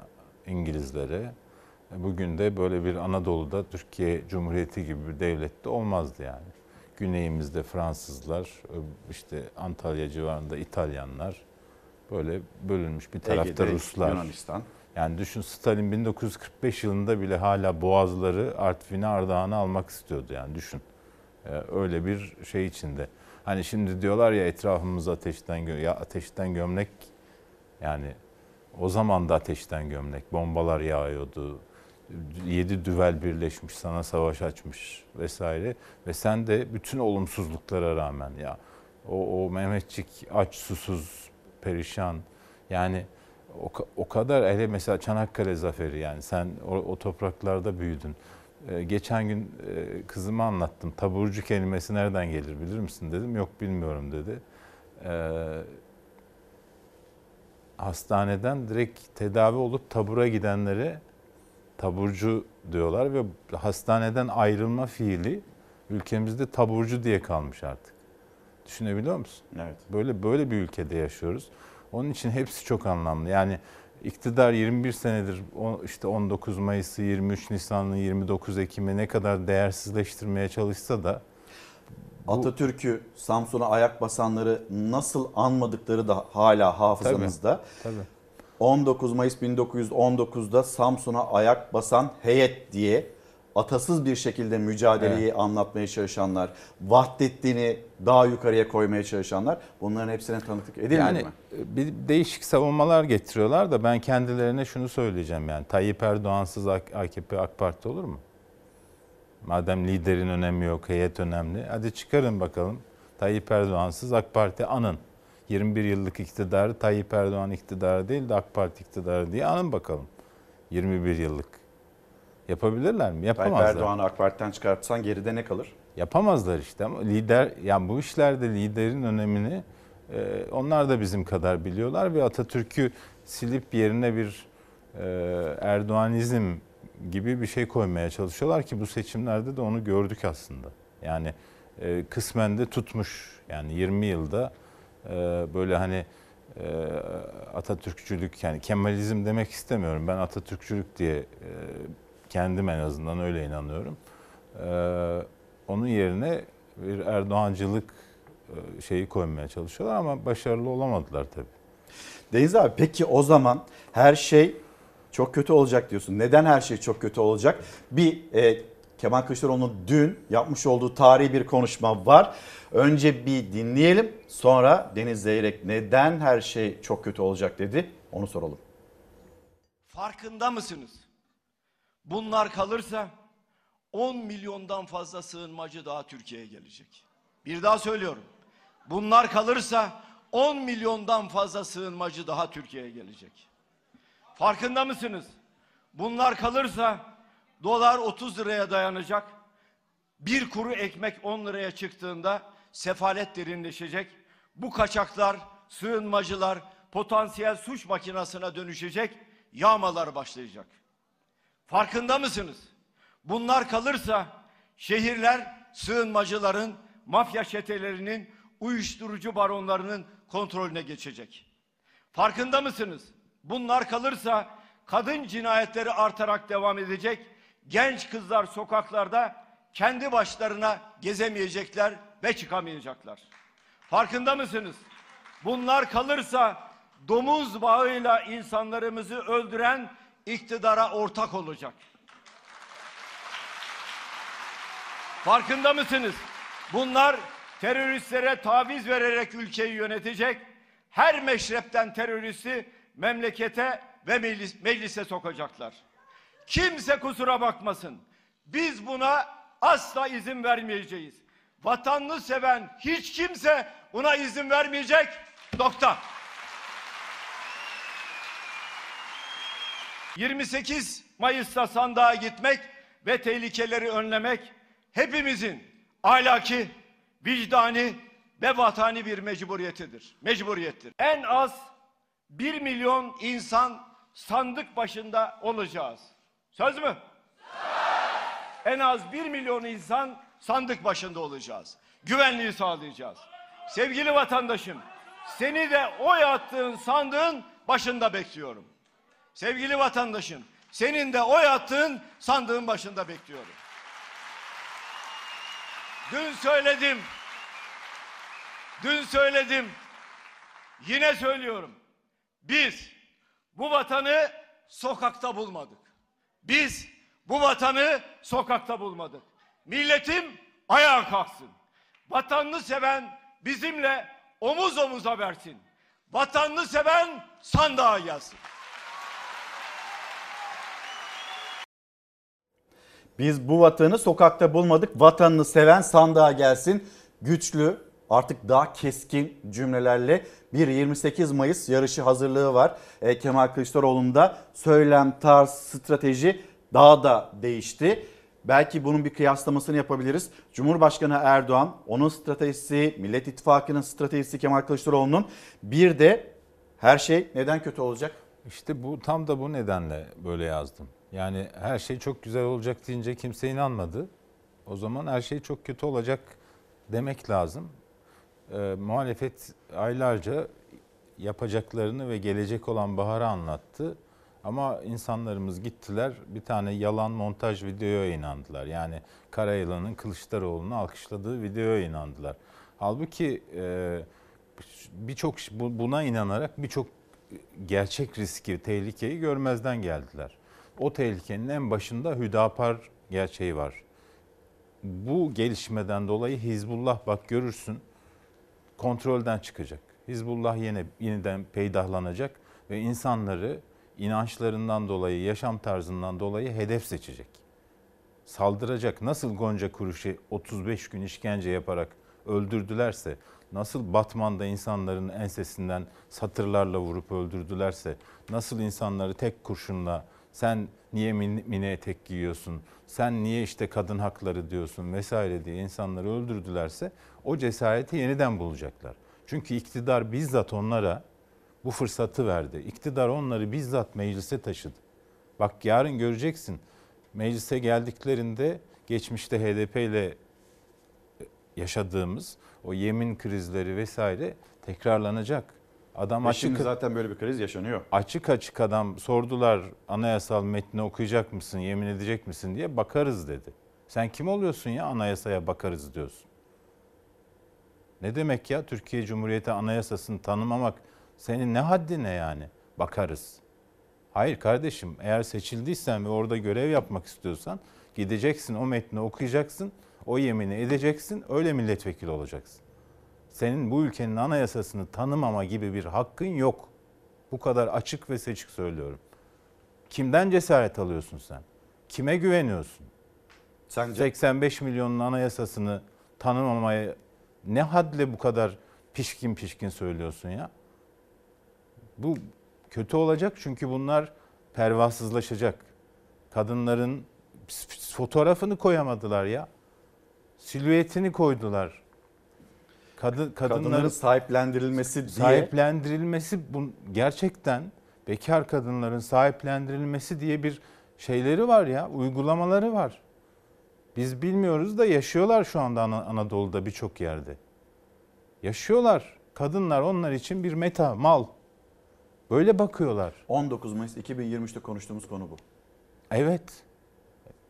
İngilizlere. Bugün de böyle bir Anadolu'da Türkiye Cumhuriyeti gibi bir devlette olmazdı yani. Güneyimizde Fransızlar, işte Antalya civarında İtalyanlar, böyle bölünmüş bir tarafta Ege'de, Ruslar. Yunanistan. Yani düşün, Stalin bin dokuz yüz kırk beş yılında bile hala Boğazları, Artvin'i, Ardahan'ı almak istiyordu yani, düşün. Öyle bir şey içinde. Hani şimdi diyorlar ya etrafımız ateşten, ya ateşten gömlek yani. O zaman da ateşten gömlek, bombalar yağıyordu, yedi düvel birleşmiş, sana savaş açmış vesaire. Ve sen de bütün olumsuzluklara rağmen ya o, o Mehmetçik aç, susuz, perişan yani o, o kadar, hele mesela Çanakkale Zaferi yani sen o, o topraklarda büyüdün. Ee, geçen gün e, kızıma anlattım, taburcu kelimesi nereden gelir bilir misin dedim, yok bilmiyorum dedi. Ee, hastaneden direkt tedavi olup tabura gidenlere taburcu diyorlar ve hastaneden ayrılma fiili ülkemizde taburcu diye kalmış artık. Düşünebiliyor musun? Evet. Böyle böyle bir ülkede yaşıyoruz. Onun için hepsi çok anlamlı. Yani iktidar yirmi bir senedir işte on dokuz Mayıs'ı, yirmi üç Nisan'ı, yirmi dokuz Ekim'i ne kadar değersizleştirmeye çalışsa da Atatürk'ü, Samsun'a ayak basanları nasıl anmadıkları da hala hafızamızda. Tabii, tabii. on dokuz Mayıs bin dokuz yüz on dokuzda Samsun'a ayak basan heyet diye atasız bir şekilde mücadeleyi evet. anlatmaya çalışanlar, Vahdettin'i daha yukarıya koymaya çalışanlar, bunların hepsine tanıklık edilmedi yani, mi? Bir değişik savunmalar getiriyorlar da ben kendilerine şunu söyleyeceğim yani, Tayyip Erdoğan'sız A K P, AK Parti olur mu? Madem liderin önemi yok, heyet önemli. Hadi çıkarın bakalım. Tayyip Erdoğan'sız AK Parti anın. yirmi bir yıllık iktidarı Tayyip Erdoğan iktidarı değil de AK Parti iktidarı diye anın bakalım. yirmi bir yıllık. Yapabilirler mi? Yapamazlar. Tayyip Erdoğan'ı AK Parti'den çıkartsan geride ne kalır? Yapamazlar işte. Ama lider, yani bu işlerde liderin önemini e, onlar da bizim kadar biliyorlar ve Atatürk'ü silip yerine bir e, Erdoğanizm gibi bir şey koymaya çalışıyorlar ki bu seçimlerde de onu gördük aslında. Yani e, kısmen de tutmuş. Yani yirmi yılda e, böyle hani e, Atatürkçülük, yani Kemalizm demek istemiyorum. Ben Atatürkçülük diye e, kendim en azından öyle inanıyorum. E, onun yerine bir Erdoğancılık e, şeyi koymaya çalışıyorlar ama başarılı olamadılar tabii. Deniz abi, peki o zaman her şey çok kötü olacak diyorsun. Neden her şey çok kötü olacak? Bir e, Kemal Kılıçdaroğlu'nun dün yapmış olduğu tarihi bir konuşma var. Önce bir dinleyelim, sonra Deniz Zeyrek neden her şey çok kötü olacak dedi, onu soralım. Farkında mısınız? Bunlar kalırsa on milyondan fazla sığınmacı daha Türkiye'ye gelecek. Bir daha söylüyorum. Bunlar kalırsa on milyondan fazla sığınmacı daha Türkiye'ye gelecek. Farkında mısınız? Bunlar kalırsa dolar otuz liraya dayanacak. Bir kuru ekmek on liraya çıktığında sefalet derinleşecek. Bu kaçaklar, sığınmacılar potansiyel suç makinasına dönüşecek. Yağmalar başlayacak. Farkında mısınız? Bunlar kalırsa şehirler sığınmacıların, mafya çetelerinin, uyuşturucu baronlarının kontrolüne geçecek. Farkında mısınız? Bunlar kalırsa kadın cinayetleri artarak devam edecek. Genç kızlar sokaklarda kendi başlarına gezemeyecekler ve çıkamayacaklar. Farkında mısınız? Bunlar kalırsa domuz bağıyla insanlarımızı öldüren iktidara ortak olacak. Farkında mısınız? Bunlar teröristlere taviz vererek ülkeyi yönetecek. Her meşrepten teröristi memlekete ve meclis, meclise sokacaklar. Kimse kusura bakmasın. Biz buna asla izin vermeyeceğiz. Vatanını seven hiç kimse buna izin vermeyecek. Nokta. yirmi sekiz Mayıs'ta sandığa gitmek ve tehlikeleri önlemek hepimizin ahlaki, vicdani ve vatani bir mecburiyetidir. Mecburiyettir. En az bir milyon insan sandık başında olacağız. Söz mü? Söz. En az bir milyon insan sandık başında olacağız. Güvenliği sağlayacağız. Sevgili vatandaşım, seni de oy attığın sandığın başında bekliyorum. Sevgili vatandaşım, senin de oy attığın sandığın başında bekliyorum. Dün söyledim, dün söyledim, yine söylüyorum. Biz bu vatanı sokakta bulmadık. Biz bu vatanı sokakta bulmadık. Milletim ayağa kalksın. Vatanını seven bizimle omuz omuza versin. Vatanını seven sandığa gelsin. Biz bu vatanı sokakta bulmadık. Vatanını seven sandığa gelsin. Güçlü, artık daha keskin cümlelerle bir yirmi sekiz Mayıs yarışı hazırlığı var. E, Kemal Kılıçdaroğlu'nda söylem, tarz, strateji daha da değişti. Belki bunun bir kıyaslamasını yapabiliriz. Cumhurbaşkanı Erdoğan, onun stratejisi, Millet İttifakı'nın stratejisi Kemal Kılıçdaroğlu'nun, bir de her şey neden kötü olacak? İşte bu tam da bu nedenle böyle yazdım. Yani her şey çok güzel olacak deyince kimse inanmadı. O zaman her şey çok kötü olacak demek lazım. E, muhalefet aylarca yapacaklarını ve gelecek olan baharı anlattı. Ama insanlarımız gittiler, bir tane yalan montaj videoya inandılar. Yani Karayılan'ın Kılıçdaroğlu'nu alkışladığı videoya inandılar. Halbuki e, birçok buna inanarak birçok gerçek riski, tehlikeyi görmezden geldiler. O tehlikenin en başında Hüdapar gerçeği var. Bu gelişmeden dolayı Hizbullah, bak görürsün, kontrolden çıkacak. Hizbullah yine, yeniden peydahlanacak ve insanları inançlarından dolayı, yaşam tarzından dolayı hedef seçecek. Saldıracak. Nasıl Gonca Kuruş'u otuz beş gün işkence yaparak öldürdülerse, nasıl Batman'da insanların ensesinden satırlarla vurup öldürdülerse, nasıl insanları tek kurşunla, sen niye mini etek giyiyorsun, sen niye işte kadın hakları diyorsun vesaire diye insanları öldürdülerse, o cesareti yeniden bulacaklar. Çünkü iktidar bizzat onlara bu fırsatı verdi. İktidar onları bizzat meclise taşıdı. Bak yarın göreceksin, meclise geldiklerinde geçmişte H D P ile yaşadığımız o yemin krizleri vesaire tekrarlanacak. Adam açık, şimdi zaten böyle bir kriz yaşanıyor. Açık açık adam, sordular anayasal metni okuyacak mısın, yemin edecek misin diye, bakarız dedi. Sen kim oluyorsun ya anayasaya bakarız diyorsun. Ne demek ya, Türkiye Cumhuriyeti Anayasası'nı tanımamak senin ne haddine yani, bakarız. Hayır kardeşim, eğer seçildiysen ve orada görev yapmak istiyorsan Gideceksin, o metni okuyacaksın, o yemini edeceksin, öyle milletvekili olacaksın. Senin bu ülkenin anayasasını tanımama gibi bir hakkın yok. Bu kadar açık ve seçik söylüyorum. Kimden cesaret alıyorsun sen? Kime güveniyorsun? Sence... seksen beş milyonun anayasasını tanımamayı ne hadle bu kadar pişkin pişkin söylüyorsun ya? Bu kötü olacak çünkü bunlar pervasızlaşacak. Kadınların fotoğrafını koyamadılar ya. Silüetini koydular. Kadın, kadınların, kadınların sahiplendirilmesi diye. Sahiplendirilmesi bu, gerçekten bekar kadınların sahiplendirilmesi diye bir şeyleri var ya, uygulamaları var. Biz bilmiyoruz da yaşıyorlar şu anda An- Anadolu'da birçok yerde. Yaşıyorlar. Kadınlar onlar için bir meta, mal. Böyle bakıyorlar. on dokuz Mayıs iki bin yirmi üç'te konuştuğumuz konu bu. Evet.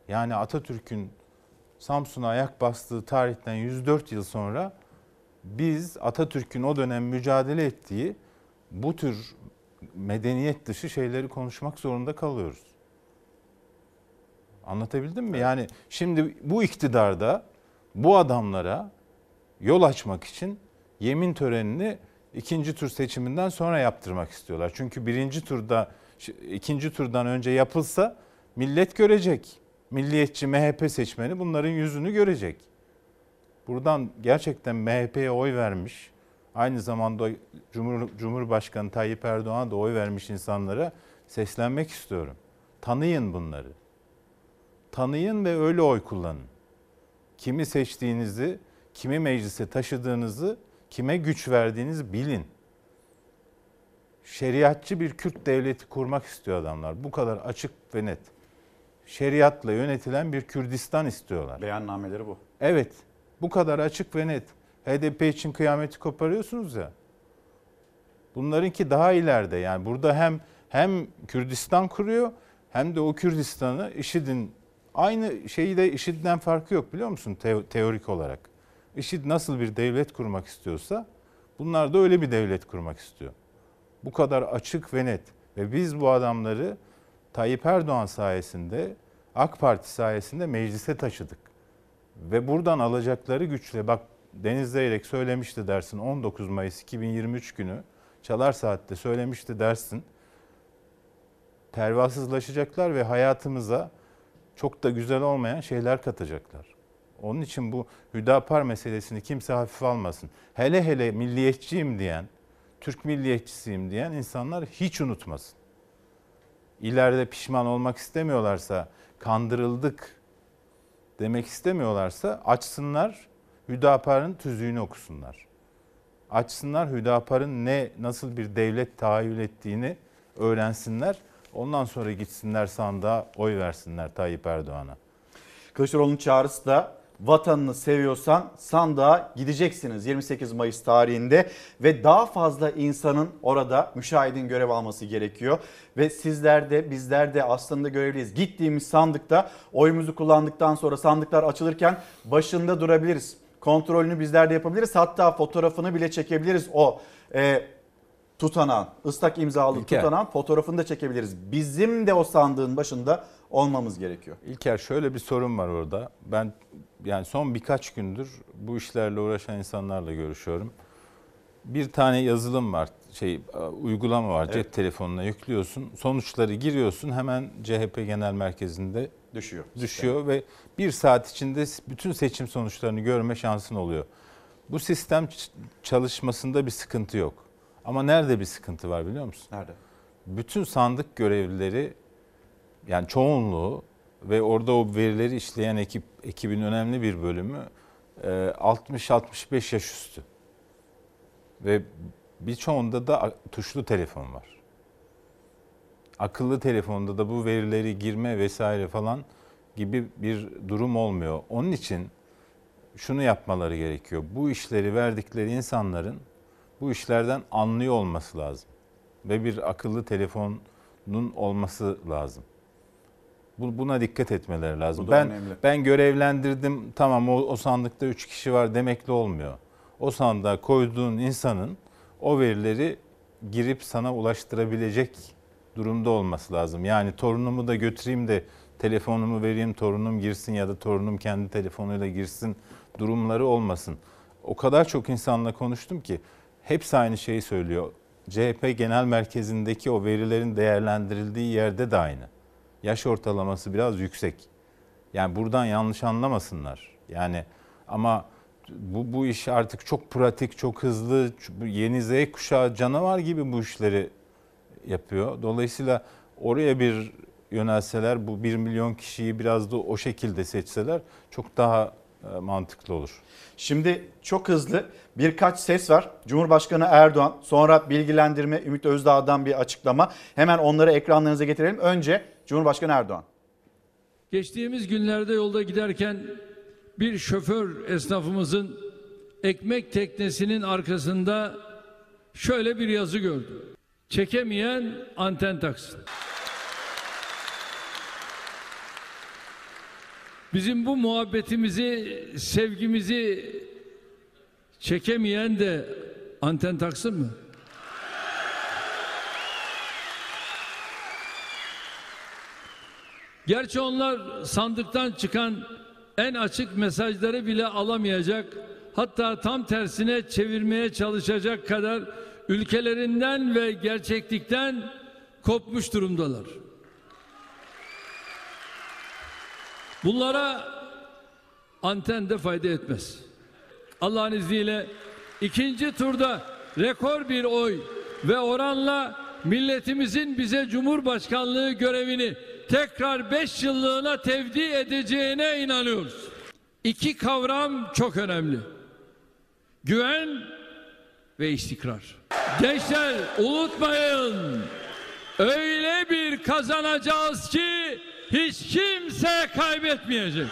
Yani Atatürk'ün Samsun'a ayak bastığı tarihten yüz dört yıl sonra biz Atatürk'ün o dönem mücadele ettiği bu tür medeniyet dışı şeyleri konuşmak zorunda kalıyoruz. Anlatabildim mi? Yani şimdi bu iktidarda bu adamlara yol açmak için yemin törenini ikinci tur seçiminden sonra yaptırmak istiyorlar. Çünkü birinci turda, ikinci turdan önce yapılsa millet görecek. Milliyetçi M H P seçmeni bunların yüzünü görecek. Buradan gerçekten M H P'ye oy vermiş, aynı zamanda Cumhur, Cumhurbaşkanı Tayyip Erdoğan'a da oy vermiş insanlara seslenmek istiyorum. Tanıyın bunları. Tanıyın ve öyle oy kullanın. Kimi seçtiğinizi, kimi meclise taşıdığınızı, kime güç verdiğinizi bilin. Şeriatçı bir Kürt devleti kurmak istiyor adamlar. Bu kadar açık ve net. Şeriatla yönetilen bir Kürdistan istiyorlar. Beyannameleri bu. Evet. Bu kadar açık ve net. H D P için kıyameti koparıyorsunuz ya. Bunlarınki daha ileride. Yani burada hem hem Kürdistan kuruyor hem de o Kürdistan'ı IŞİD'in aynı şeyi de IŞİD'den farkı yok biliyor musun Te- teorik olarak. IŞİD nasıl bir devlet kurmak istiyorsa bunlar da öyle bir devlet kurmak istiyor. Bu kadar açık ve net ve biz bu adamları Tayyip Erdoğan sayesinde, AK Parti sayesinde meclise taşıdık. Ve buradan alacakları güçle, bak Deniz Zeyrek söylemişti dersin, on dokuz Mayıs iki bin yirmi üç günü Çalar Saat'te söylemişti dersin. Pervasızlaşacaklar ve hayatımıza çok da güzel olmayan şeyler katacaklar. Onun için bu Hüdapar meselesini kimse hafife almasın. Hele hele milliyetçiyim diyen, Türk milliyetçisiyim diyen insanlar hiç unutmasın. İleride pişman olmak istemiyorlarsa, kandırıldık demek istemiyorlarsa açsınlar Hüdapar'ın tüzüğünü okusunlar. Açsınlar Hüdapar'ın ne nasıl bir devlet tahayyül ettiğini öğrensinler. Ondan sonra gitsinler sandığa oy versinler Tayyip Erdoğan'a. Kılıçdaroğlu'nun çağrısı da vatanını seviyorsan sandığa gideceksiniz yirmi sekiz Mayıs tarihinde ve daha fazla insanın orada müşahidin görev alması gerekiyor. Ve sizler de bizler de aslında görevliyiz. Gittiğimiz sandıkta oyumuzu kullandıktan sonra sandıklar açılırken başında durabiliriz. Kontrolünü bizler de yapabiliriz. Hatta fotoğrafını bile çekebiliriz o e, tutanağın, ıslak imzalı İlker. Tutanağın fotoğrafını da çekebiliriz. Bizim de o sandığın başında olmamız gerekiyor. İlker şöyle bir sorun var orada. Ben yani son birkaç gündür bu işlerle uğraşan insanlarla görüşüyorum. Bir tane yazılım var, şey uygulama var, evet. Cep telefonuna yüklüyorsun. Sonuçları giriyorsun, hemen C H P Genel Merkezi'nde düşüyor. Düşüyor sistem. Ve bir saat içinde bütün seçim sonuçlarını görme şansın oluyor. Bu sistem çalışmasında bir sıkıntı yok. Ama nerede bir sıkıntı var biliyor musun? Nerede? Bütün sandık görevlileri, yani çoğunluğu ve orada o verileri işleyen ekip, ekibin önemli bir bölümü altmış altmış beş yaş üstü. Ve birçoğunda da tuşlu telefon var. Akıllı telefonda da bu verileri girme vesaire falan gibi bir durum olmuyor. Onun için şunu yapmaları gerekiyor. Bu işleri verdikleri insanların bu işlerden anlıyor olması lazım. Ve bir akıllı telefonun olması lazım. Buna dikkat etmeleri lazım. Ben önemli. ben görevlendirdim, tamam o, o sandıkta üç kişi var demekle olmuyor. O sandığa koyduğun insanın o verileri girip sana ulaştırabilecek durumda olması lazım. Yani torunumu da götüreyim de telefonumu vereyim torunum girsin ya da torunum kendi telefonuyla girsin durumları olmasın. O kadar çok insanla konuştum ki hepsi aynı şeyi söylüyor. C H P Genel Merkezi'ndeki o verilerin değerlendirildiği yerde de aynı. Yaş ortalaması biraz yüksek. Yani buradan yanlış anlamasınlar. Yani ama bu, bu iş artık çok pratik, çok hızlı. Yeni Z kuşağı canavar gibi bu işleri yapıyor. Dolayısıyla oraya bir yönelseler, bu bir milyon kişiyi biraz da o şekilde seçseler çok daha mantıklı olur. Şimdi çok hızlı birkaç ses var. Cumhurbaşkanı Erdoğan, sonra bilgilendirme, Ümit Özdağ'dan bir açıklama. Hemen onları ekranlarınıza getirelim. Önce Cumhurbaşkanı Erdoğan. Geçtiğimiz günlerde yolda giderken bir şoför esnafımızın ekmek teknesinin arkasında şöyle bir yazı gördüm. Çekemeyen anten taksın. Bizim bu muhabbetimizi, sevgimizi çekemeyen de anten taksın mı? Gerçi onlar sandıktan çıkan en açık mesajları bile alamayacak, hatta tam tersine çevirmeye çalışacak kadar ülkelerinden ve gerçeklikten kopmuş durumdalar. Bunlara anten de fayda etmez. Allah'ın izniyle ikinci turda rekor bir oy ve oranla milletimizin bize Cumhurbaşkanlığı görevini tekrar beş yıllığına tevdi edeceğine inanıyoruz. İki kavram çok önemli. Güven ve istikrar. Gençler, unutmayın, öyle bir kazanacağız ki hiç kimse kaybetmeyecek.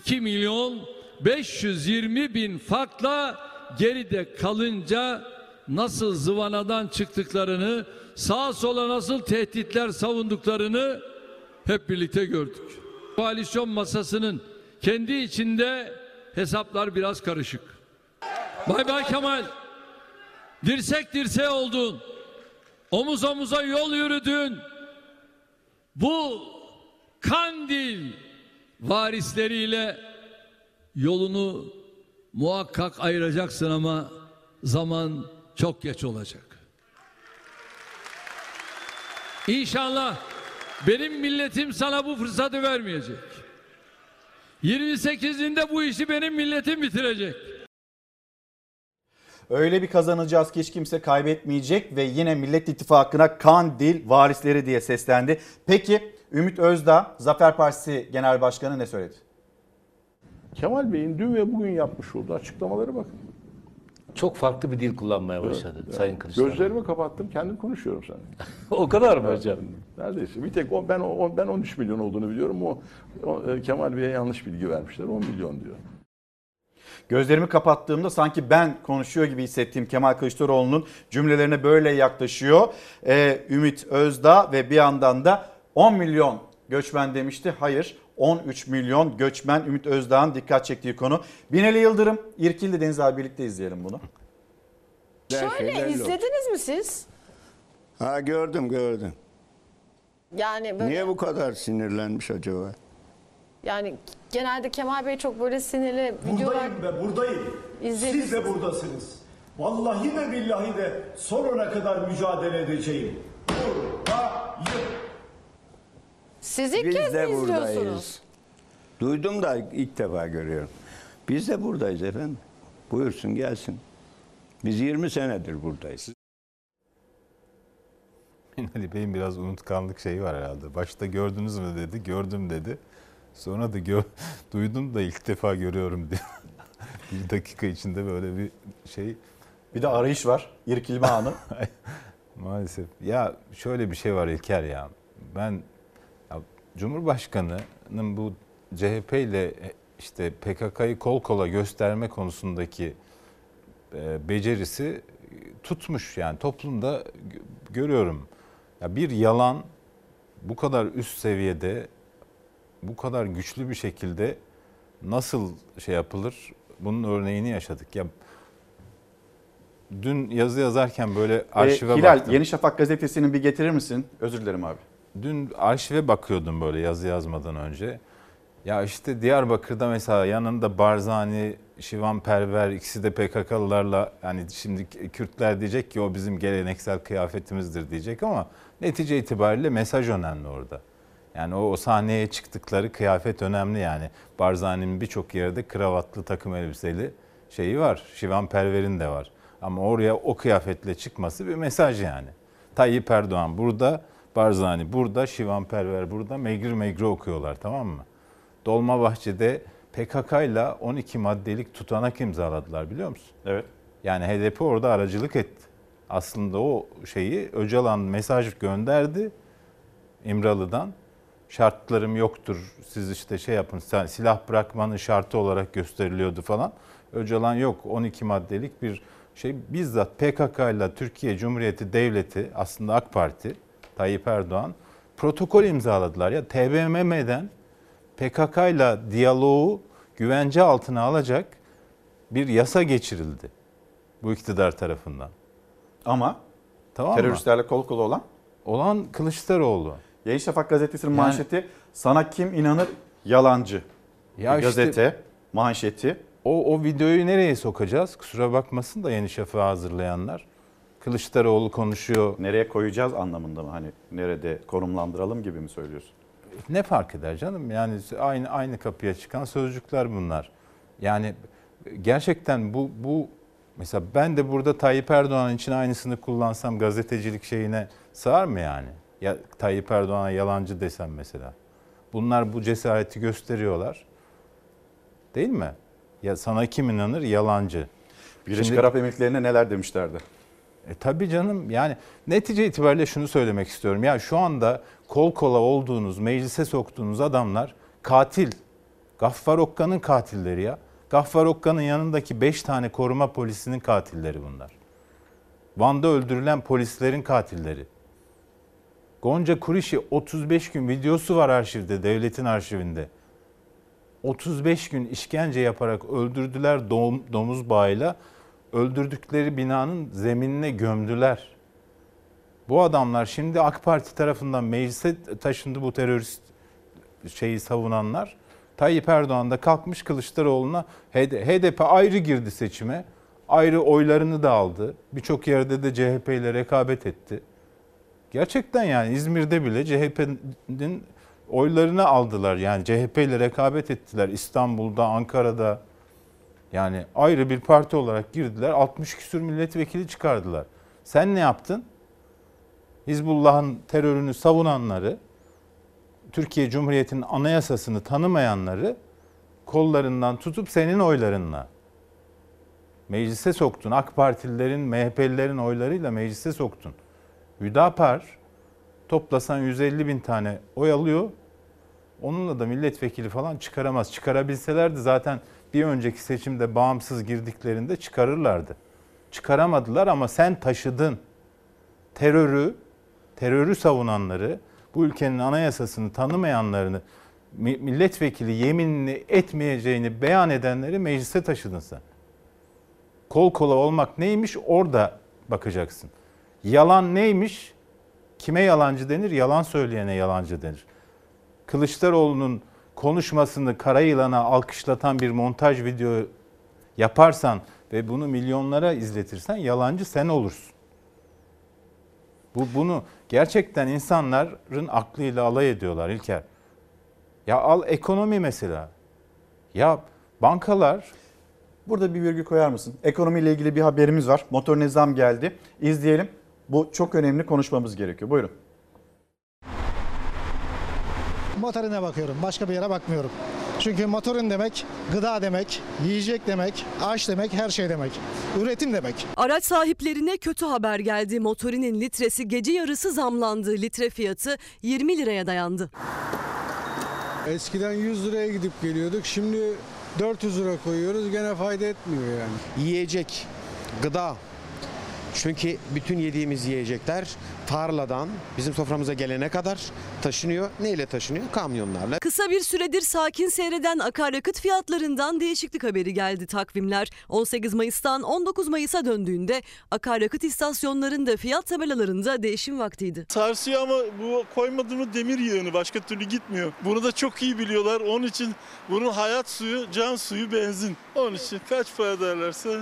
iki milyon beş yüz yirmi bin farkla geride kalınca nasıl zıvanadan çıktıklarını, sağa sola nasıl tehditler savunduklarını hep birlikte gördük. Koalisyon masasının kendi içinde hesaplar biraz karışık. Bay Bay Kemal, dirsek dirseğe oldun, omuz omuza yol yürüdün. Bu Kandil varisleriyle yolunu muhakkak ayıracaksın ama zaman çok geç olacak. İnşallah benim milletim sana bu fırsatı vermeyecek. yirmi sekizinde bu işi benim milletim bitirecek. Öyle bir kazanacağız ki hiç kimse kaybetmeyecek ve yine Millet İttifakı'na Kandil varisleri diye seslendi. Peki Ümit Özdağ, Zafer Partisi Genel Başkanı ne söyledi? Kemal Bey'in dün ve bugün yapmış olduğu açıklamalara bakın. Çok farklı bir dil kullanmaya başladı, evet, Sayın Kılıçdaroğlu. Gözlerimi kapattım, kendim konuşuyorum sana. O kadar mı hocam? Neredeyse. Bir tek o, ben o, ben on üç milyon olduğunu biliyorum. O, o Kemal Bey'e yanlış bilgi vermişler. on milyon diyor. Gözlerimi kapattığımda sanki ben konuşuyor gibi hissettiğim Kemal Kılıçdaroğlu'nun cümlelerine böyle yaklaşıyor. Ee, Ümit Özdağ ve bir yandan da on milyon göçmen demişti. Hayır, on üç milyon göçmen Ümit Özdağ'ın dikkat çektiği konu. Binali Yıldırım, İrkil'de Deniz abi birlikte izleyelim bunu. Şöyle izlediniz mi siz? Ha, gördüm gördüm. Yani böyle... Niye bu kadar sinirlenmiş acaba? Yani genelde Kemal Bey çok böyle sinirli videolar... Buradayım ve buradayım. İzledim. Siz de buradasınız. Vallahi ve billahi de sonuna kadar mücadele edeceğim. Buradayım. Siz ilk Biz kez de mi buradayız. izliyorsunuz? Duydum da ilk defa görüyorum. Biz de buradayız efendim. Buyursun gelsin. Biz yirmi senedir buradayız. Ali Bey'in biraz unutkanlık şeyi var herhalde. Başta gördünüz mü dedi, gördüm dedi. Sonra da gö duydum da ilk defa görüyorum diye. Bir dakika içinde böyle bir şey. Bir de arayış var. İrkilme anı. Maalesef. Ya şöyle bir şey var İlker ya. Ben... Cumhurbaşkanı'nın bu C H P ile işte P K K'yı kol kola gösterme konusundaki becerisi tutmuş, yani toplumda görüyorum. Ya bir yalan bu kadar üst seviyede, bu kadar güçlü bir şekilde nasıl şey yapılır? Bunun örneğini yaşadık. Ya dün yazı yazarken böyle arşive e, Hilal, baktım. Hilal, Yeni Şafak gazetesinin bir getirir misin? Özür dilerim abi. dün arşive bakıyordum böyle yazı yazmadan önce. Ya işte Diyarbakır'da mesela yanında Barzani, Şivanperver, ikisi de P K K'lılarla, yani şimdi Kürtler diyecek ki o bizim geleneksel kıyafetimizdir diyecek ama netice itibariyle mesaj önemli orada. Yani o, o sahneye çıktıkları kıyafet önemli yani. Barzani'nin birçok yerde kravatlı takım elbiseli şeyi var, Şivanperver'in de var. Ama oraya o kıyafetle çıkması bir mesaj yani. Tayyip Erdoğan burada, Barzani burada, Şivanperver burada, megri megri okuyorlar, tamam mı? Dolmabahçe'de P K K'yla on iki maddelik tutanak imzaladılar, biliyor musun? Evet. Yani H D P orada aracılık etti. Aslında o şeyi Öcalan mesaj gönderdi İmralı'dan. Şartlarım yoktur, siz işte şey yapın, silah bırakmanın şartı olarak gösteriliyordu falan. Öcalan yok, on iki maddelik bir şey. Bizzat P K K'yla Türkiye Cumhuriyeti Devleti, aslında AK Parti, Tayyip Erdoğan protokol imzaladılar. Ya T B M M'den P K K'yla diyaloğu güvence altına alacak bir yasa geçirildi bu iktidar tarafından. Ama tamam teröristlerle kol kola olan? Olan Kılıçdaroğlu. Yeni Şafak gazetesinin yani, manşeti sana kim inanır yalancı. Ya gazete işte, manşeti. O, o videoyu nereye sokacağız? Kusura bakmasın da Yeni Şafak'ı hazırlayanlar. Kılıçdaroğlu konuşuyor. Nereye koyacağız anlamında mı? Hani nerede konumlandıralım gibi mi söylüyorsun? Ne fark eder canım? Yani aynı aynı kapıya çıkan sözcükler bunlar. Yani gerçekten bu bu mesela ben de burada Tayyip Erdoğan için aynısını kullansam gazetecilik şeyine sığar mı yani? Ya Tayyip Erdoğan'a yalancı desem mesela. Bunlar bu cesareti gösteriyorlar. Değil mi? Ya sana kim inanır yalancı. Birleşik Arap Emirlikleri'ne neler demişlerdi? E tabii canım, yani netice itibariyle şunu söylemek istiyorum. Ya şu anda kol kola olduğunuz, meclise soktuğunuz adamlar katil. Gaffar Okka'nın katilleri ya. Gaffar Okka'nın yanındaki beş tane koruma polisinin katilleri bunlar. Van'da öldürülen polislerin katilleri. Gonca Kurişi otuz beş gün videosu var arşivde, devletin arşivinde. otuz beş gün işkence yaparak öldürdüler dom, domuz bağıyla. Öldürdükleri binanın zeminine gömdüler. Bu adamlar şimdi AK Parti tarafından meclise taşındı, bu terörist şeyi savunanlar. Tayyip Erdoğan da kalkmış Kılıçdaroğlu'na, H D P ayrı girdi seçime. Ayrı oylarını da aldı. Birçok yerde de C H P ile rekabet etti. Gerçekten yani İzmir'de bile C H P'nin oylarını aldılar. Yani C H P ile rekabet ettiler İstanbul'da, Ankara'da. Yani ayrı bir parti olarak girdiler. altmış küsur milletvekili çıkardılar. Sen ne yaptın? Hizbullah'ın terörünü savunanları, Türkiye Cumhuriyeti'nin anayasasını tanımayanları kollarından tutup senin oylarınla meclise soktun. AK Partililerin, M H P'lilerin oylarıyla meclise soktun. Hüdapar toplasan yüz elli bin tane oy alıyor. Onunla da milletvekili falan çıkaramaz. Çıkarabilselerdi zaten bir önceki seçimde bağımsız girdiklerinde çıkarırlardı. Çıkaramadılar ama sen taşıdın. Terörü, terörü savunanları, bu ülkenin anayasasını tanımayanlarını, milletvekili yeminini etmeyeceğini beyan edenleri meclise taşıdın sen. Kol kola olmak neymiş orada bakacaksın. Yalan neymiş? Kime yalancı denir? Yalan söyleyene yalancı denir. Kılıçdaroğlu'nun konuşmasını kara yılana alkışlatan bir montaj video yaparsan ve bunu milyonlara izletirsen yalancı sen olursun. Bu, bunu gerçekten insanların aklıyla alay ediyorlar İlker. Ya al ekonomi mesela. Ya bankalar... Burada bir virgül koyar mısın? Ekonomiyle ilgili bir haberimiz var. Motorine zam geldi. İzleyelim. Bu çok önemli, konuşmamız gerekiyor. Buyurun. Motorine bakıyorum. Başka bir yere bakmıyorum. Çünkü motorin demek, gıda demek, yiyecek demek, ağaç demek, her şey demek. Üretim demek. Araç sahiplerine kötü haber geldi. Motorinin litresi gece yarısı zamlandı. Litre fiyatı yirmi liraya dayandı. Eskiden yüz liraya gidip geliyorduk. Şimdi dört yüz lira koyuyoruz. Gene fayda etmiyor yani. Yiyecek, gıda. Çünkü bütün yediğimiz yiyecekler tarladan bizim soframıza gelene kadar taşınıyor. Neyle taşınıyor? Kamyonlarla. Kısa bir süredir sakin seyreden akaryakıt fiyatlarından değişiklik haberi geldi. Takvimler on sekiz Mayıs'tan on dokuz Mayıs'a döndüğünde akaryakıt istasyonlarında fiyat tabelalarında değişim vaktiydi. Sarsıyor ama bu koymadığımız demir yığını başka türlü gitmiyor. Bunu da çok iyi biliyorlar. Onun için bunun hayat suyu, can suyu, benzin. Onun için kaç para derlerse.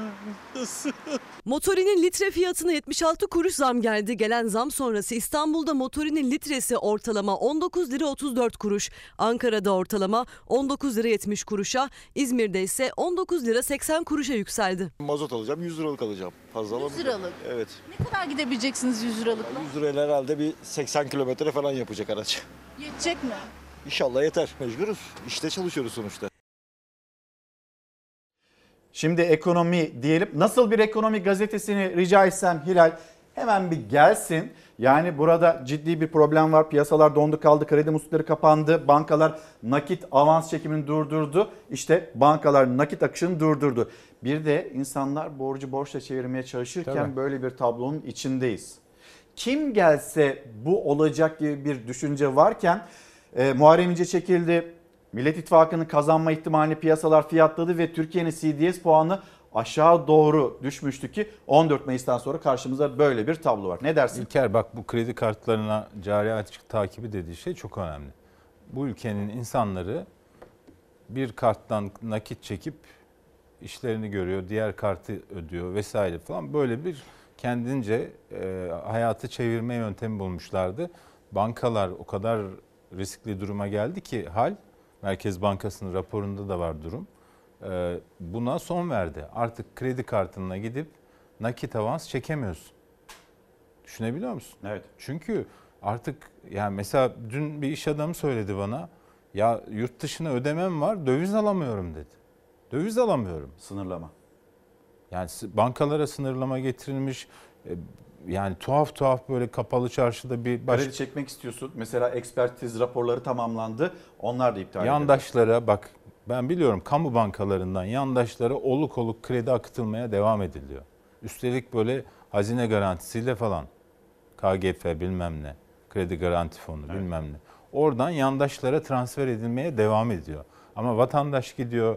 Motorinin litre fiyatına yetmiş altı kuruş zam geldi. Gelen zam sonrası İstanbul'da motorinin litresi ortalama on dokuz lira otuz dört kuruş, Ankara'da ortalama on dokuz lira yetmiş kuruşa, İzmir'de ise on dokuz lira seksen kuruşa yükseldi. Mazot alacağım, yüz liralık alacağım. Fazla yüz liralık? Evet. Ne kadar gidebileceksiniz yüz liralıkla? yüz lirayla herhalde bir seksen kilometre falan yapacak araç. Yetecek mi? İnşallah yeter. Mecburuz. İşte çalışıyoruz sonuçta. Şimdi ekonomi diyelim. Nasıl bir ekonomi gazetesini rica etsem Hilal hemen bir gelsin. Yani burada ciddi bir problem var. Piyasalar dondu kaldı. Kredi muslukları kapandı. Bankalar nakit avans çekimini durdurdu. İşte bankalar nakit akışını durdurdu. Bir de insanlar borcu borçla çevirmeye çalışırken tabii böyle bir tablonun içindeyiz. Kim gelse bu olacak gibi bir düşünce varken e, Muharrem İnce çekildi. Millet İttifakı'nın kazanma ihtimalini piyasalar fiyatladı ve Türkiye'nin C D S puanı aşağı doğru düşmüştü ki on dört Mayıs'tan sonra karşımıza böyle bir tablo var. Ne dersin? İlker, bak bu kredi kartlarına cari açık takibi dediği şey çok önemli. Bu ülkenin insanları bir karttan nakit çekip işlerini görüyor, diğer kartı ödüyor vesaire falan, böyle bir kendince e, hayatı çevirme yöntemi bulmuşlardı. Bankalar o kadar riskli duruma geldi ki hal, Merkez Bankası'nın raporunda da var durum. Buna son verdi. Artık kredi kartına gidip nakit avans çekemiyorsun. Düşünebiliyor musun? Evet. Çünkü artık yani mesela dün bir iş adamı söyledi bana. Ya yurt dışına ödemem var, döviz alamıyorum dedi. Döviz alamıyorum. Sınırlama. Yani bankalara sınırlama getirilmiş. Yani tuhaf tuhaf böyle kapalı çarşıda bir... Baş... Kredi çekmek istiyorsun. Mesela ekspertiz raporları tamamlandı. Onlar da iptal edildi. Yandaşlara edildi. Bak ben biliyorum, kamu bankalarından yandaşlara oluk oluk kredi akıtılmaya devam ediliyor. Üstelik böyle hazine garantisiyle falan. K G F bilmem ne. Kredi Garanti Fonu evet, bilmem ne. Oradan yandaşlara transfer edilmeye devam ediyor. Ama vatandaş gidiyor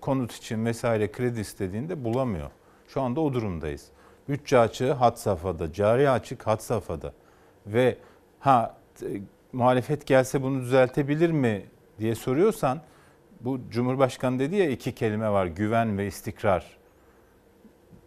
konut için vesaire kredi istediğinde bulamıyor. Şu anda o durumdayız. Bütçe açığı had safhada, cari açık had safhada ve ha muhalefet gelse bunu düzeltebilir mi diye soruyorsan, bu Cumhurbaşkanı dedi ya, iki kelime var: güven ve istikrar.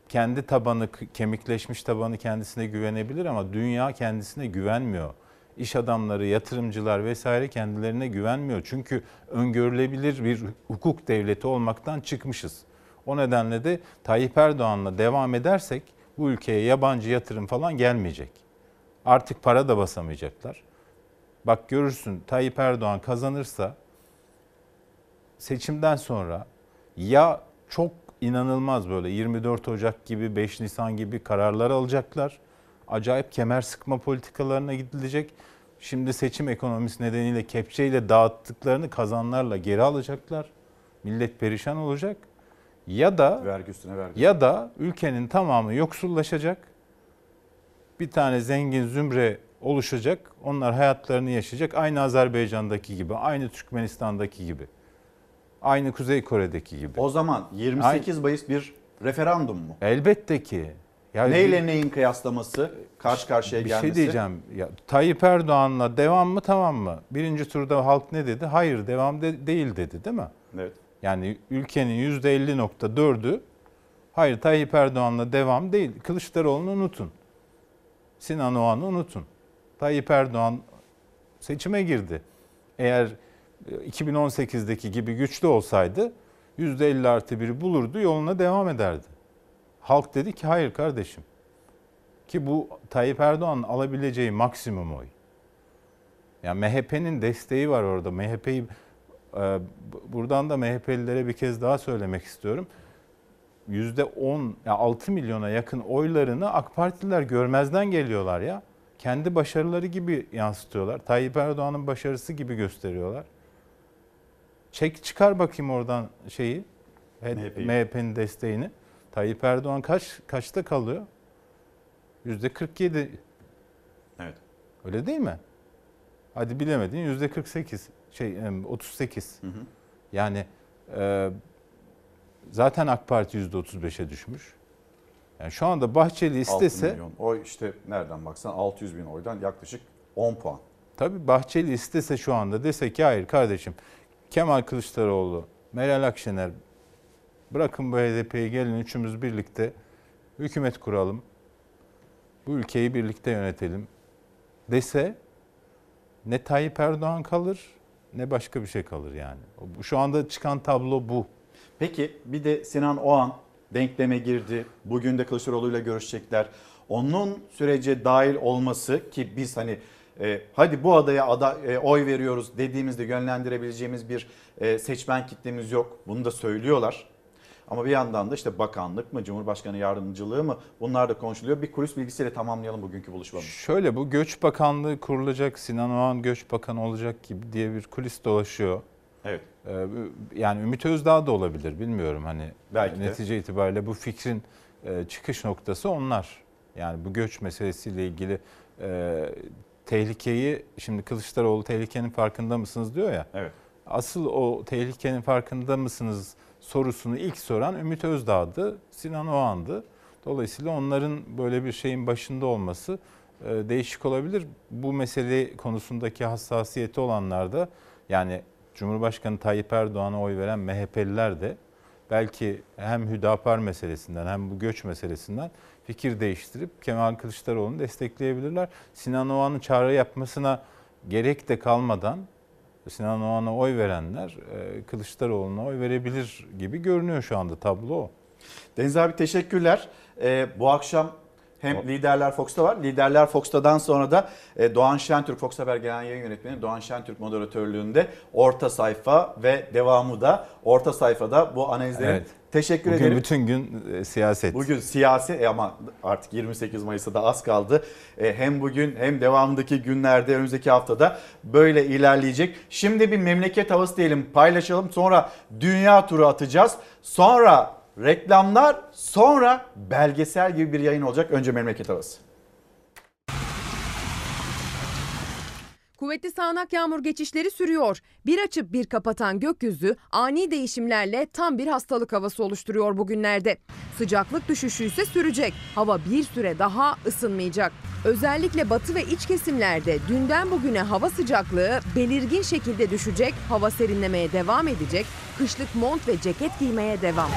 Kendi tabanı, kemikleşmiş tabanı kendisine güvenebilir ama dünya kendisine güvenmiyor. İş adamları, yatırımcılar vesaire kendilerine güvenmiyor. Çünkü öngörülebilir bir hukuk devleti olmaktan çıkmışız. O nedenle de Tayyip Erdoğan'la devam edersek bu ülkeye yabancı yatırım falan gelmeyecek. Artık para da basamayacaklar. Bak görürsün, Tayyip Erdoğan kazanırsa seçimden sonra ya çok inanılmaz böyle yirmi dört Ocak gibi, beş Nisan gibi kararlar alacaklar. Acayip kemer sıkma politikalarına gidilecek. Şimdi seçim ekonomisi nedeniyle kepçeyle dağıttıklarını kazanlarla geri alacaklar. Millet perişan olacak. Ya da vergi üstüne vergi. Ya da ülkenin tamamı yoksullaşacak. Bir tane zengin zümre oluşacak. Onlar hayatlarını yaşayacak. Aynı Azerbaycan'daki gibi, aynı Türkmenistan'daki gibi. Aynı Kuzey Kore'deki gibi. O zaman yirmi sekiz Mayıs bir referandum mu? Elbette ki. Yani neyle bir, neyin kıyaslaması, karşı karşıya bir gelmesi? Bir şey diyeceğim. Ya, Tayyip Erdoğan'la devam mı, tamam mı? Birinci turda halk ne dedi? Hayır, devam de, değil dedi, değil mi? Evet. Yani ülkenin yüzde elli nokta dördü hayır, Tayyip Erdoğan'la devam değil. Kılıçdaroğlu'nu unutun. Sinan Oğan'ı unutun. Tayyip Erdoğan seçime girdi. Eğer iki bin on sekizdeki gibi güçlü olsaydı yüzde elli artı biri bulurdu, yoluna devam ederdi. Halk dedi ki hayır kardeşim. Ki bu Tayyip Erdoğan'ın alabileceği maksimum oy. Yani M H P'nin desteği var orada. M H P'yi... Buradan da M H P'lilere bir kez daha söylemek istiyorum. yüzde on, yani altı milyona yakın oylarını A K Partililer görmezden geliyorlar ya. Kendi başarıları gibi yansıtıyorlar. Tayyip Erdoğan'ın başarısı gibi gösteriyorlar. Çek çıkar bakayım oradan şeyi, M H P'nin desteğini. Tayyip Erdoğan kaç kaçta kalıyor? yüzde kırk yedi. Evet. Öyle değil mi? Hadi bilemedin yüzde kırk sekiz şey otuz sekiz. Hı hı. Yani e, zaten AK Parti yüzde otuz beşe düşmüş. Yani şu anda Bahçeli istese altı milyon oy, işte nereden baksan altı yüz bin oydan yaklaşık on puan. Tabii Bahçeli istese şu anda dese ki hayır kardeşim Kemal Kılıçdaroğlu, Meral Akşener, bırakın bu H D P'yi gelin üçümüz birlikte hükümet kuralım, bu ülkeyi birlikte yönetelim dese ne Tayyip Erdoğan kalır ne başka bir şey kalır yani. Şu anda çıkan tablo bu. Peki bir de Sinan Oğan denkleme girdi. Bugün de Kılıçdaroğlu'yla görüşecekler. Onun sürece dahil olması ki biz hani e, hadi bu adaya ada, e, oy veriyoruz dediğimizde yönlendirebileceğimiz bir e, seçmen kitlemiz yok. Bunu da söylüyorlar. Ama bir yandan da işte bakanlık mı, Cumhurbaşkanı yardımcılığı mı, bunlar da konuşuluyor. Bir kulis bilgisiyle tamamlayalım bugünkü buluşmamızı. Şöyle, bu Göç Bakanlığı kurulacak, Sinan Oğan Göç Bakanı olacak gibi diye bir kulis dolaşıyor. Evet. Ee, yani Ümit Özdağ da olabilir, bilmiyorum hani. Belki netice de itibariyle bu fikrin e, çıkış noktası onlar. Yani bu göç meselesiyle ilgili e, tehlikeyi, şimdi Kılıçdaroğlu tehlikenin farkında mısınız diyor ya. Evet. Asıl o tehlikenin farkında mısınız sorusunu ilk soran Ümit Özdağ'dı, Sinan Oğan'dı. Dolayısıyla onların böyle bir şeyin başında olması değişik olabilir. Bu mesele konusundaki hassasiyeti olanlar da, yani Cumhurbaşkanı Tayyip Erdoğan'a oy veren M H P'liler de belki hem Hüdapar meselesinden hem bu göç meselesinden fikir değiştirip Kemal Kılıçdaroğlu'nu destekleyebilirler. Sinan Oğan'ın çağrı yapmasına gerek de kalmadan Sinan Oğan'a oy verenler Kılıçdaroğlu'na oy verebilir gibi görünüyor şu anda tablo. Deniz abi teşekkürler. Ee, bu akşam hem Liderler Fox'ta var. Liderler Fox'tan sonra da Doğan Şentürk, Fox Haber Genel Yayın Yönetmeni Doğan Şentürk moderatörlüğünde Orta Sayfa ve devamı da Orta Sayfa'da bu analizlerin. Evet. Teşekkür Bugün ederim. Bütün gün e, siyaset. Bugün siyaset e, ama artık yirmi sekiz Mayıs'a da az kaldı. E, hem bugün hem devamındaki günlerde, önümüzdeki haftada böyle ilerleyecek. Şimdi bir memleket havası diyelim, paylaşalım. Sonra dünya turu atacağız. Sonra reklamlar, sonra belgesel gibi bir yayın olacak. Önce memleket havası. Kuvvetli sağanak yağmur geçişleri sürüyor. Bir açıp bir kapatan gökyüzü ani değişimlerle tam bir hastalık havası oluşturuyor bugünlerde. Sıcaklık düşüşü ise sürecek. Hava bir süre daha ısınmayacak. Özellikle batı ve iç kesimlerde dünden bugüne hava sıcaklığı belirgin şekilde düşecek. Hava serinlemeye devam edecek. Kışlık mont ve ceket giymeye devam.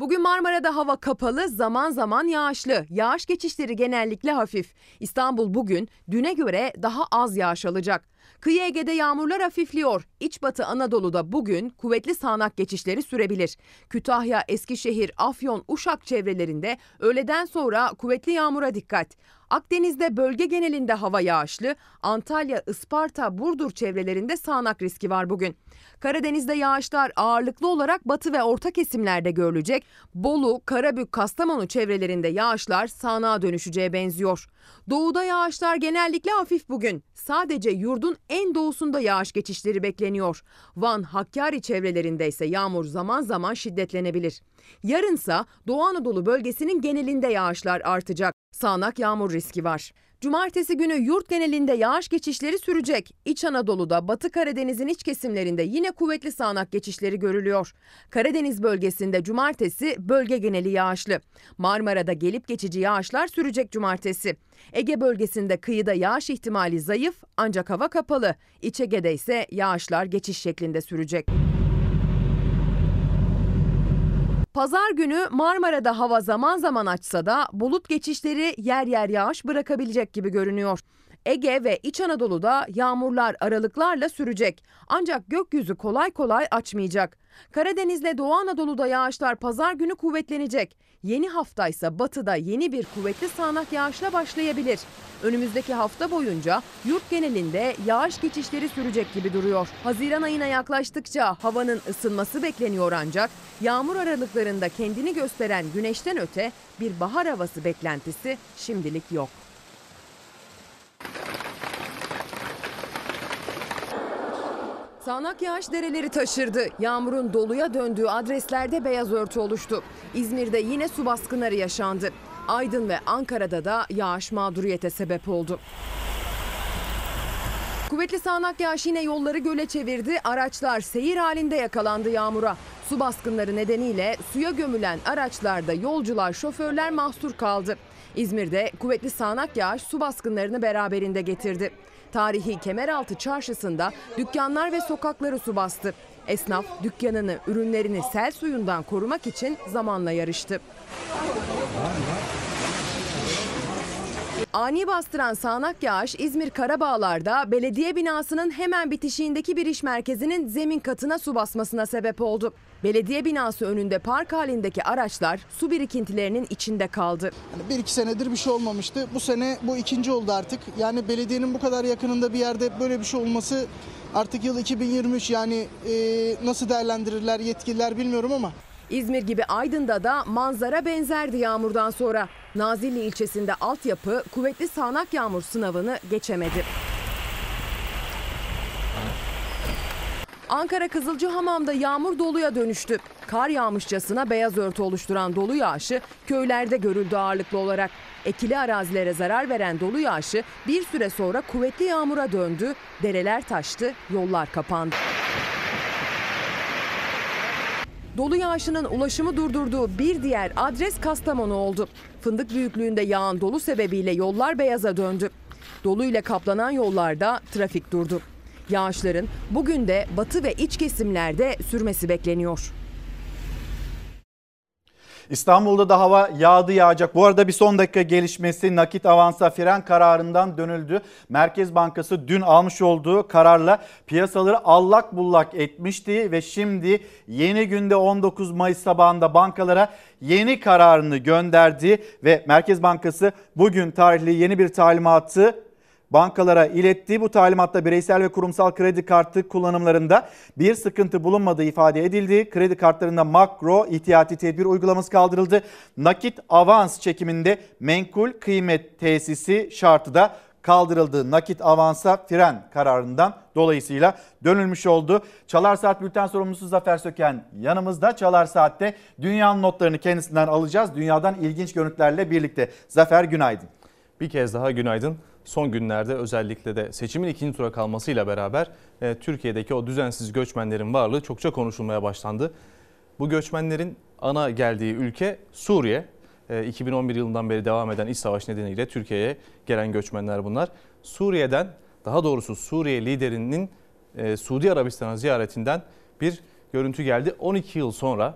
Bugün Marmara'da hava kapalı, zaman zaman yağışlı. Yağış geçişleri genellikle hafif. İstanbul bugün düne göre daha az yağış alacak. Kıyı Ege'de yağmurlar hafifliyor. İç batı Anadolu'da bugün kuvvetli sağanak geçişleri sürebilir. Kütahya, Eskişehir, Afyon, Uşak çevrelerinde öğleden sonra kuvvetli yağmura dikkat. Akdeniz'de bölge genelinde hava yağışlı. Antalya, Isparta, Burdur çevrelerinde sağanak riski var bugün. Karadeniz'de yağışlar ağırlıklı olarak batı ve orta kesimlerde görülecek. Bolu, Karabük, Kastamonu çevrelerinde yağışlar sağanağa dönüşeceğe benziyor. Doğuda yağışlar genellikle hafif bugün. Sadece yurdun en doğusunda yağış geçişleri bekleniyor. Van, Hakkari çevrelerinde ise yağmur zaman zaman şiddetlenebilir. Yarınsa Doğu Anadolu bölgesinin genelinde yağışlar artacak. Sağanak yağmur riski var. Cumartesi günü yurt genelinde yağış geçişleri sürecek. İç Anadolu'da, Batı Karadeniz'in iç kesimlerinde yine kuvvetli sağanak geçişleri görülüyor. Karadeniz bölgesinde cumartesi bölge geneli yağışlı. Marmara'da gelip geçici yağışlar sürecek cumartesi. Ege bölgesinde kıyıda yağış ihtimali zayıf ancak hava kapalı. İç Ege'de ise yağışlar geçiş şeklinde sürecek. Pazar günü Marmara'da hava zaman zaman açsa da bulut geçişleri yer yer yağış bırakabilecek gibi görünüyor. Ege ve İç Anadolu'da yağmurlar aralıklarla sürecek. Ancak gökyüzü kolay kolay açmayacak. Karadeniz'le Doğu Anadolu'da yağışlar pazar günü kuvvetlenecek. Yeni hafta ise batıda yeni bir kuvvetli sağanak yağışla başlayabilir. Önümüzdeki hafta boyunca yurt genelinde yağış geçişleri sürecek gibi duruyor. Haziran ayına yaklaştıkça havanın ısınması bekleniyor ancak yağmur aralıklarında kendini gösteren güneşten öte bir bahar havası beklentisi şimdilik yok. Sağanak yağış dereleri taşırdı. Yağmurun doluya döndüğü adreslerde beyaz örtü oluştu. İzmir'de yine su baskınları yaşandı. Aydın ve Ankara'da da yağış mağduriyete sebep oldu. Kuvvetli sağanak yağış yine yolları göle çevirdi. Araçlar seyir halinde yakalandı yağmura. Su baskınları nedeniyle suya gömülen araçlarda yolcular, şoförler mahsur kaldı. İzmir'de kuvvetli sağanak yağış su baskınlarını beraberinde getirdi. Tarihi Kemeraltı Çarşısı'nda dükkanlar ve sokakları su bastı. Esnaf dükkanını, ürünlerini sel suyundan korumak için zamanla yarıştı. Ani bastıran sağanak yağış İzmir Karabağlar'da belediye binasının hemen bitişiğindeki bir iş merkezinin zemin katına su basmasına sebep oldu. Belediye binası önünde park halindeki araçlar su birikintilerinin içinde kaldı. Bir iki senedir bir şey olmamıştı. Bu sene bu ikinci oldu artık. Yani belediyenin bu kadar yakınında bir yerde böyle bir şey olması artık yıl iki bin yirmi üç, yani e, nasıl değerlendirirler yetkililer bilmiyorum ama. İzmir gibi Aydın'da da manzara benzerdi yağmurdan sonra. Nazilli ilçesinde altyapı kuvvetli sağanak yağmur sınavını geçemedi. Ankara Kızılcıhamam'da yağmur doluya dönüştü. Kar yağmışçasına beyaz örtü oluşturan dolu yağışı köylerde görüldü ağırlıklı olarak. Ekili arazilere zarar veren dolu yağışı bir süre sonra kuvvetli yağmura döndü. Dereler taştı, yollar kapandı. Dolu yağışının ulaşımı durdurduğu bir diğer adres Kastamonu oldu. Fındık büyüklüğünde yağan dolu sebebiyle yollar beyaza döndü. Dolu ile kaplanan yollarda trafik durdu. Yağışların bugün de batı ve iç kesimlerde sürmesi bekleniyor. İstanbul'da da hava yağdı yağacak. Bu arada bir son dakika gelişmesi, nakit avansa fren kararından dönüldü. Merkez Bankası dün almış olduğu kararla piyasaları allak bullak etmişti ve şimdi yeni günde on dokuz Mayıs sabahında bankalara yeni kararını gönderdi ve Merkez Bankası bugün tarihli yeni bir talimatı bankalara iletti. Bu talimatta bireysel ve kurumsal kredi kartı kullanımlarında bir sıkıntı bulunmadığı ifade edildi. Kredi kartlarında makro ihtiyati tedbir uygulaması kaldırıldı. Nakit avans çekiminde menkul kıymet tesisi şartı da kaldırıldı. Nakit avansa fren kararından dolayısıyla dönülmüş oldu. Çalar Saat Bülten sorumlusu Zafer Söken yanımızda. Çalar Saat'te dünyanın notlarını kendisinden alacağız. Dünyadan ilginç görüntülerle birlikte. Zafer, günaydın. Bir kez daha günaydın. Son günlerde özellikle de seçimin ikinci tura kalmasıyla beraber e, Türkiye'deki o düzensiz göçmenlerin varlığı çokça konuşulmaya başlandı. Bu göçmenlerin ana geldiği ülke Suriye. E, iki bin on bir yılından beri devam eden iç savaş nedeniyle Türkiye'ye gelen göçmenler bunlar. Suriye'den, daha doğrusu Suriye liderinin e, Suudi Arabistan'a ziyaretinden bir görüntü geldi. on iki yıl sonra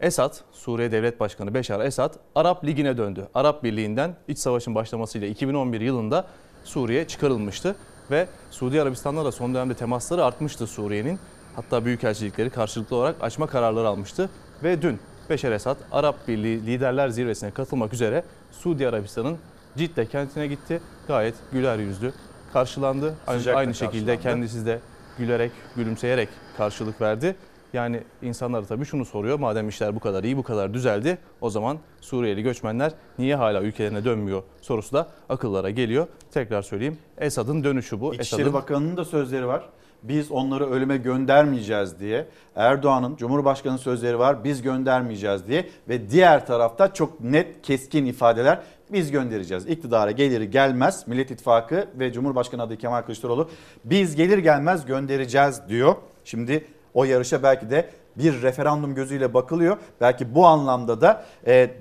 Esad, Suriye Devlet Başkanı Beşar Esad, Arap Ligi'ne döndü. Arap Birliği'nden iç savaşın başlamasıyla iki bin on bir yılında Suriye çıkarılmıştı. Ve Suudi Arabistan'la da son dönemde temasları artmıştı Suriye'nin. Hatta büyükelçilikleri karşılıklı olarak açma kararları almıştı. Ve dün Beşar Esad, Arap Birliği Liderler Zirvesi'ne katılmak üzere Suudi Arabistan'ın Cidde kentine gitti. Gayet güler yüzlü karşılandı. Sıcakla Aynı şekilde karşılandı. Kendisi de gülerek, gülümseyerek karşılık verdi. Yani insanlar tabii şunu soruyor, madem işler bu kadar iyi, bu kadar düzeldi, o zaman Suriyeli göçmenler niye hala ülkelerine dönmüyor sorusu da akıllara geliyor. Tekrar söyleyeyim, Esad'ın dönüşü bu. İçişleri Bakanı'nın da sözleri var. Biz onları ölüme göndermeyeceğiz diye. Erdoğan'ın, Cumhurbaşkanı'nın sözleri var. Biz göndermeyeceğiz diye. Ve diğer tarafta çok net, keskin ifadeler. Biz göndereceğiz. İktidara gelir gelmez Millet İttifakı ve Cumhurbaşkanı adayı Kemal Kılıçdaroğlu biz gelir gelmez göndereceğiz diyor. Şimdi o yarışa belki de bir referandum gözüyle bakılıyor. Belki bu anlamda da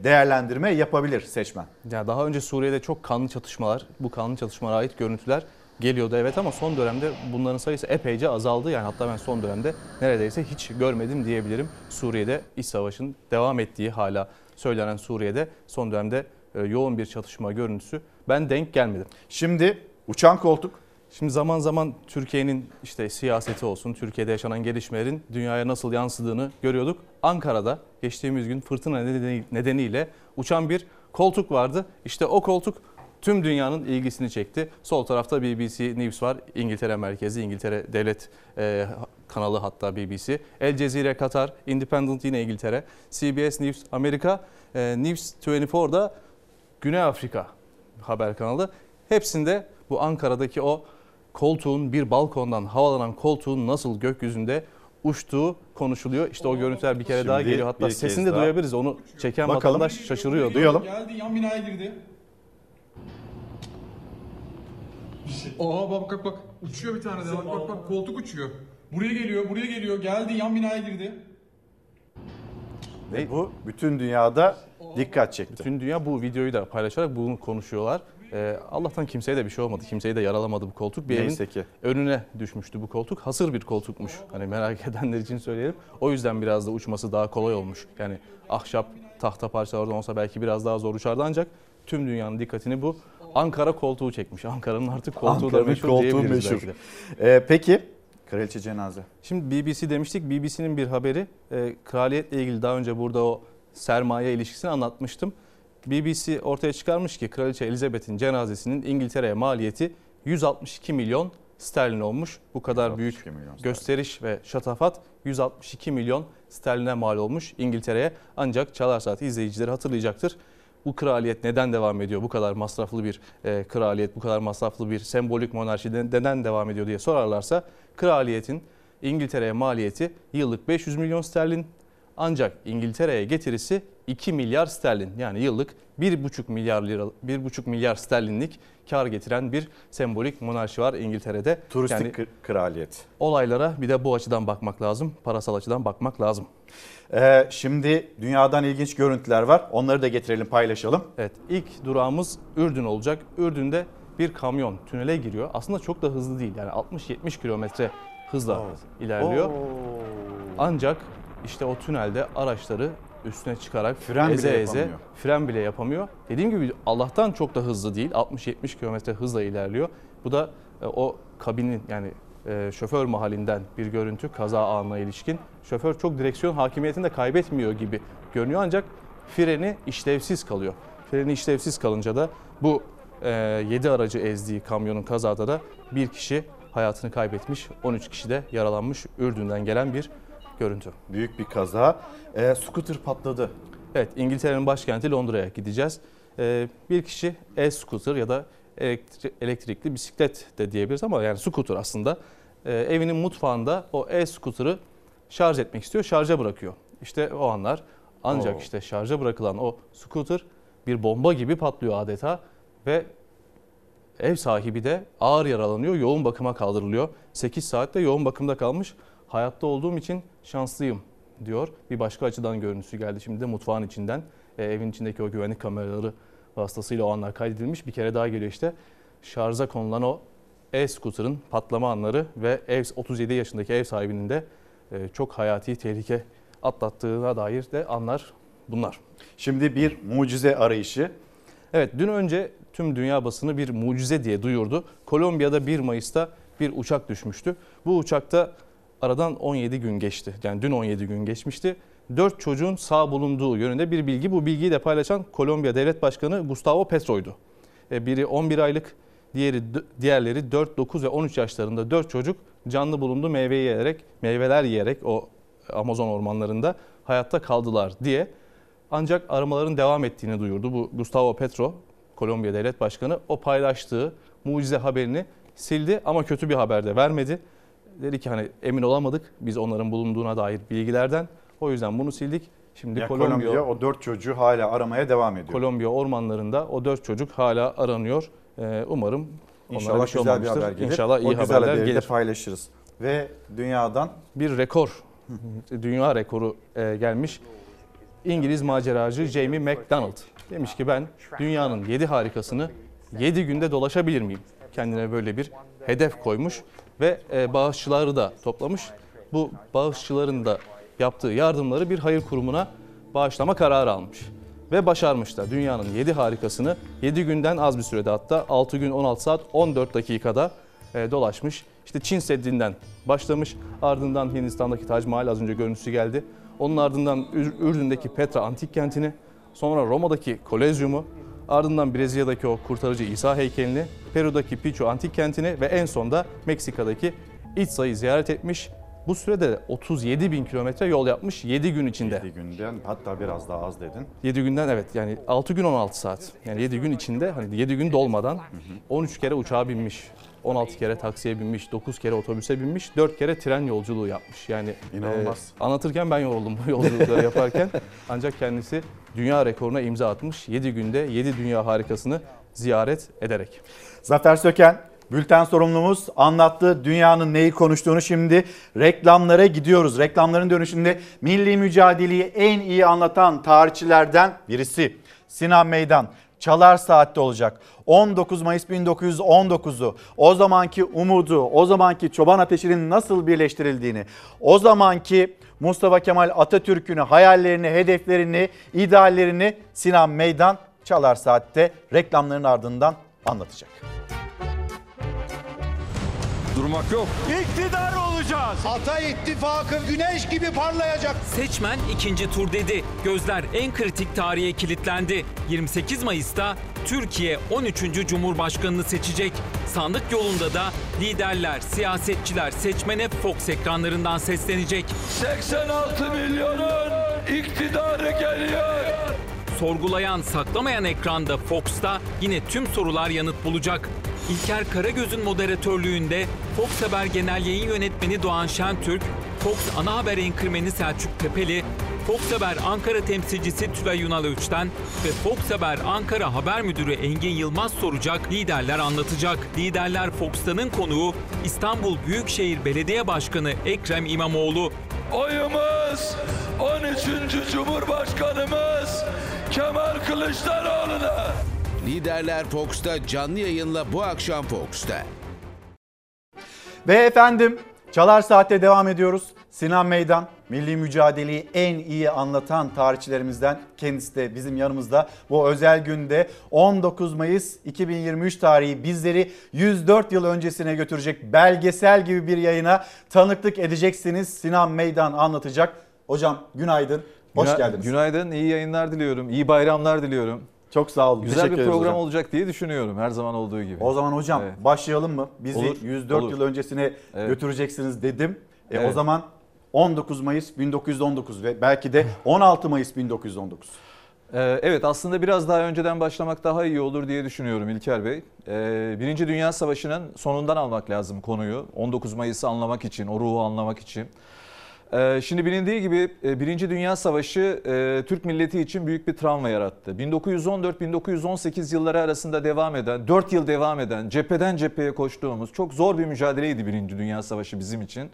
değerlendirme yapabilir seçmen. Ya daha önce Suriye'de çok kanlı çatışmalar, bu kanlı çatışmalara ait görüntüler geliyordu evet, ama son dönemde bunların sayısı epeyce azaldı. Yani hatta ben son dönemde neredeyse hiç görmedim diyebilirim. Suriye'de iç savaşın devam ettiği, hala söylenen Suriye'de son dönemde yoğun bir çatışma görüntüsü. Ben denk gelmedim. Şimdi uçan koltuk. Şimdi zaman zaman Türkiye'nin işte siyaseti olsun, Türkiye'de yaşanan gelişmelerin dünyaya nasıl yansıdığını görüyorduk. Ankara'da geçtiğimiz gün fırtına nedeniyle uçan bir koltuk vardı. İşte o koltuk tüm dünyanın ilgisini çekti. Sol tarafta B B C News var, İngiltere merkezi, İngiltere devlet e, kanalı hatta B B C. El Cezire Katar, Independent yine İngiltere, C B S News Amerika, e, News yirmi dört'da Güney Afrika haber kanalı. Hepsinde bu Ankara'daki o koltuğun, bir balkondan havalanan koltuğun nasıl gökyüzünde uçtuğu konuşuluyor. İşte o görüntüler bir kere Şimdi daha geliyor. Hatta sesini de duyabiliriz. Onu çeken Bakalım. vatandaş şaşırıyor. Duyalım. Geldi, yan binaya girdi. Oha bak bak bak. Uçuyor bir tane de. Bak bak bak, koltuk uçuyor. Buraya geliyor, buraya geliyor. Geldi, yan binaya girdi. Ve bu bütün dünyada dikkat çekti. Bütün dünya bu videoyu da paylaşarak bunu konuşuyorlar. Ee, Allah'tan kimseye de bir şey olmadı. Kimseyi de yaralamadı bu koltuk. Bir Neyse evin ki. önüne düşmüştü bu koltuk. Hasır bir koltukmuş. Hani merak edenler için söyleyelim. O yüzden biraz da uçması daha kolay olmuş. Yani ahşap, tahta parçalardan olsa belki biraz daha zor uçardı, ancak tüm dünyanın dikkatini bu Ankara koltuğu çekmiş. Ankara'nın artık koltuğu Ankara da meşhur koltuğu diyebiliriz meşhur. belki de. Ee, peki kraliçe cenaze. Şimdi B B C demiştik. B B C'nin bir haberi. E, kraliyetle ilgili daha önce burada o sermaye ilişkisini anlatmıştım. B B C ortaya çıkarmış ki Kraliçe Elizabeth'in cenazesinin İngiltere'ye maliyeti yüz altmış iki milyon sterlin olmuş. Bu kadar büyük gösteriş ve şatafat yüz altmış iki milyon sterline mal olmuş İngiltere'ye. Ancak Çalar Saat izleyicileri hatırlayacaktır. Bu kraliyet neden devam ediyor? Bu kadar masraflı bir e, kraliyet, bu kadar masraflı bir sembolik monarşi neden devam ediyor diye sorarlarsa, kraliyetin İngiltere'ye maliyeti yıllık beş yüz milyon sterlin. Ancak İngiltere'ye getirisi iki milyar sterlin, yani yıllık bir buçuk milyar lira bir buçuk milyar sterlinlik kar getiren bir sembolik monarşi var İngiltere'de. Turistik yani kraliyet. Olaylara bir de bu açıdan bakmak lazım. Parasal açıdan bakmak lazım. Ee, şimdi dünyadan ilginç görüntüler var. Onları da getirelim, paylaşalım. Evet, ilk durağımız Ürdün olacak. Ürdün'de bir kamyon tünele giriyor. Aslında çok da hızlı değil. Yani altmış yetmiş kilometre hızla Oo. ilerliyor. Oo. Ancak İşte o tünelde araçları üstüne çıkarak fren eze bile eze yapamıyor. fren bile yapamıyor. Dediğim gibi Allah'tan çok da hızlı değil. altmış yetmiş kilometre hızla ilerliyor. Bu da o kabinin, yani şoför mahallinden bir görüntü, kaza anına ilişkin. Şoför çok direksiyon hakimiyetini de kaybetmiyor gibi görünüyor, ancak freni işlevsiz kalıyor. Freni işlevsiz kalınca da bu yedi aracı ezdiği kamyonun kazada da bir kişi hayatını kaybetmiş, on üç kişi de yaralanmış. Ürdün'den gelen bir görüntü. Büyük bir kaza. E, scooter patladı. Evet, İngiltere'nin başkenti Londra'ya gideceğiz. E, bir kişi e-scooter ya da elektri elektrikli bisiklet de diyebiliriz ama yani scooter aslında. E, evinin mutfağında o e-scooter'ı şarj etmek istiyor, şarja bırakıyor. İşte o anlar. Ancak Oo. işte şarja bırakılan o scooter bir bomba gibi patlıyor adeta ve ev sahibi de ağır yaralanıyor, yoğun bakıma kaldırılıyor. sekiz saatte yoğun bakımda kalmış. Hayatta olduğum için şanslıyım diyor. Bir başka açıdan görüntüsü geldi şimdi de mutfağın içinden. E, evin içindeki o güvenlik kameraları vasıtasıyla o anlar kaydedilmiş. Bir kere daha geliyor işte. Şarja konulan o e-scooter'ın patlama anları ve ev, otuz yedi yaşındaki ev sahibinin de e, çok hayati tehlike atlattığına dair de anlar bunlar. Şimdi bir mucize arayışı. Evet, dün önce tüm dünya basını bir mucize diye duyurdu. Kolombiya'da bir Mayıs'ta bir uçak düşmüştü. Bu uçakta aradan on yedi gün geçti. Yani dün on yedi gün geçmişti. dört çocuğun sağ bulunduğu yönünde bir bilgi. Bu bilgiyi de paylaşan Kolombiya Devlet Başkanı Gustavo Petro'ydu. Biri on bir aylık, diğeri diğerleri dört, dokuz ve on üç yaşlarında dört çocuk canlı bulundu. Meyve yiyerek, meyveler yiyerek o Amazon ormanlarında hayatta kaldılar diye. Ancak aramaların devam ettiğini duyurdu. Bu Gustavo Petro, Kolombiya Devlet Başkanı, o paylaştığı mucize haberini sildi ama kötü bir haber de vermedi. Dedi ki hani emin olamadık biz onların bulunduğuna dair bilgilerden. O yüzden bunu sildik. Şimdi ya Kolombiya, Kolombiya o dört çocuğu hala aramaya devam ediyor. Kolombiya ormanlarında o dört çocuk hala aranıyor. Ee, umarım İnşallah şey güzel bir haber gelir. İnşallah iyi o haberler gelir. Paylaşırız. Ve dünyadan bir rekor, dünya rekoru e, gelmiş. İngiliz maceracı Jamie McDonald demiş ki ben dünyanın yedi harikasını yedi günde dolaşabilir miyim? Kendine böyle bir hedef koymuş. Ve bağışçıları da toplamış. Bu bağışçıların da yaptığı yardımları bir hayır kurumuna bağışlama kararı almış. Ve başarmış da dünyanın yedi harikasını yedi günden az bir sürede, hatta altı gün on altı saat on dört dakikada dolaşmış. İşte Çin Seddi'nden başlamış. Ardından Hindistan'daki Tac Mahal, az önce görüntüsü geldi. Onun ardından Ürdün'deki Petra antik kentini, sonra Roma'daki Kolezyumu, ardından Brezilya'daki o kurtarıcı İsa heykelini, Peru'daki Pichu antik kentini ve en son da Meksika'daki İtza'yı ziyaret etmiş. Bu sürede otuz yedi bin kilometre yol yapmış yedi gün içinde. yedi günden hatta biraz daha az dedin. yedi günden evet, yani altı gün on altı saat. Yani yedi gün içinde, hani yedi gün dolmadan on üç kere uçağa binmiş. on altı kere taksiye binmiş, dokuz kere otobüse binmiş, dört kere tren yolculuğu yapmış. Yani inanılmaz. E, anlatırken ben yoruldum bu yolculukları yaparken. Ancak kendisi dünya rekoruna imza atmış. yedi günde yedi dünya harikasını ziyaret ederek. Zafer Söken, bülten sorumlumuz, anlattı dünyanın neyi konuştuğunu. Şimdi reklamlara gidiyoruz. Reklamların dönüşünde milli mücadeleyi en iyi anlatan tarihçilerden birisi Sinan Meydan Çalar Saat'te olacak. on dokuz Mayıs bin dokuz yüz on dokuz'u, o zamanki umudu, o zamanki Çoban Ateşi'nin nasıl birleştirildiğini, o zamanki Mustafa Kemal Atatürk'ünü, hayallerini, hedeflerini, ideallerini Sinan Meydan Çalar Saat'te reklamların ardından anlatacak. Durmak yok. İktidar olacağız. Ata ittifakı güneş gibi parlayacak. Seçmen ikinci tur dedi. Gözler en kritik tarihe kilitlendi. yirmi sekiz Mayıs'ta Türkiye on üçüncü Cumhurbaşkanı'nı seçecek. Sandık yolunda da liderler, siyasetçiler seçmene Fox ekranlarından seslenecek. seksen altı milyonun iktidarı geliyor. Sorgulayan, saklamayan ekranda Fox'ta yine tüm sorular yanıt bulacak. İlker Karagöz'ün moderatörlüğünde Fox Haber Genel Yayın Yönetmeni Doğan Şentürk, Fox Ana Haber Enkırmeni Selçuk Tepeli, Fox Haber Ankara temsilcisi Tülay Yunal Öç'ten ve Fox Haber Ankara Haber Müdürü Engin Yılmaz soracak, liderler anlatacak. Liderler Fox'tanın konuğu İstanbul Büyükşehir Belediye Başkanı Ekrem İmamoğlu. Oyumuz on üçüncü Cumhurbaşkanımız Kemal Kılıçdaroğlu'na. Liderler Fox'ta canlı yayınla bu akşam Fox'ta. Ve efendim Çalar Saat'te devam ediyoruz. Sinan Meydan, milli mücadeleyi en iyi anlatan tarihçilerimizden kendisi de bizim yanımızda. Bu özel günde on dokuz Mayıs iki bin yirmi üç tarihi bizleri yüz dört yıl öncesine götürecek belgesel gibi bir yayına tanıklık edeceksiniz. Sinan Meydan anlatacak. Hocam günaydın, hoş Güna- geldiniz. Günaydın, iyi yayınlar diliyorum, iyi bayramlar diliyorum. Çok sağ olun. Güzel Teşekkür bir program hocam. Olacak diye düşünüyorum her zaman olduğu gibi. O zaman hocam evet. başlayalım mı? Bizi olur, yüz dört olur. yıl öncesine evet. götüreceksiniz dedim. E evet. O zaman on dokuz Mayıs bin dokuz yüz on dokuz ve belki de on altı Mayıs bin dokuz yüz on dokuz. Ee, evet aslında biraz daha önceden başlamak daha iyi olur diye düşünüyorum İlker Bey. Ee, Birinci Dünya Savaşı'nın sonundan almak lazım konuyu. on dokuz Mayıs'ı anlamak için, o ruhu anlamak için. Şimdi bilindiği gibi Birinci Dünya Savaşı Türk milleti için büyük bir travma yarattı. bin dokuz yüz on dört bin dokuz yüz on sekiz yılları arasında devam eden, dört yıl devam eden, cepheden cepheye koştuğumuz çok zor bir mücadeleydi Birinci Dünya Savaşı bizim için.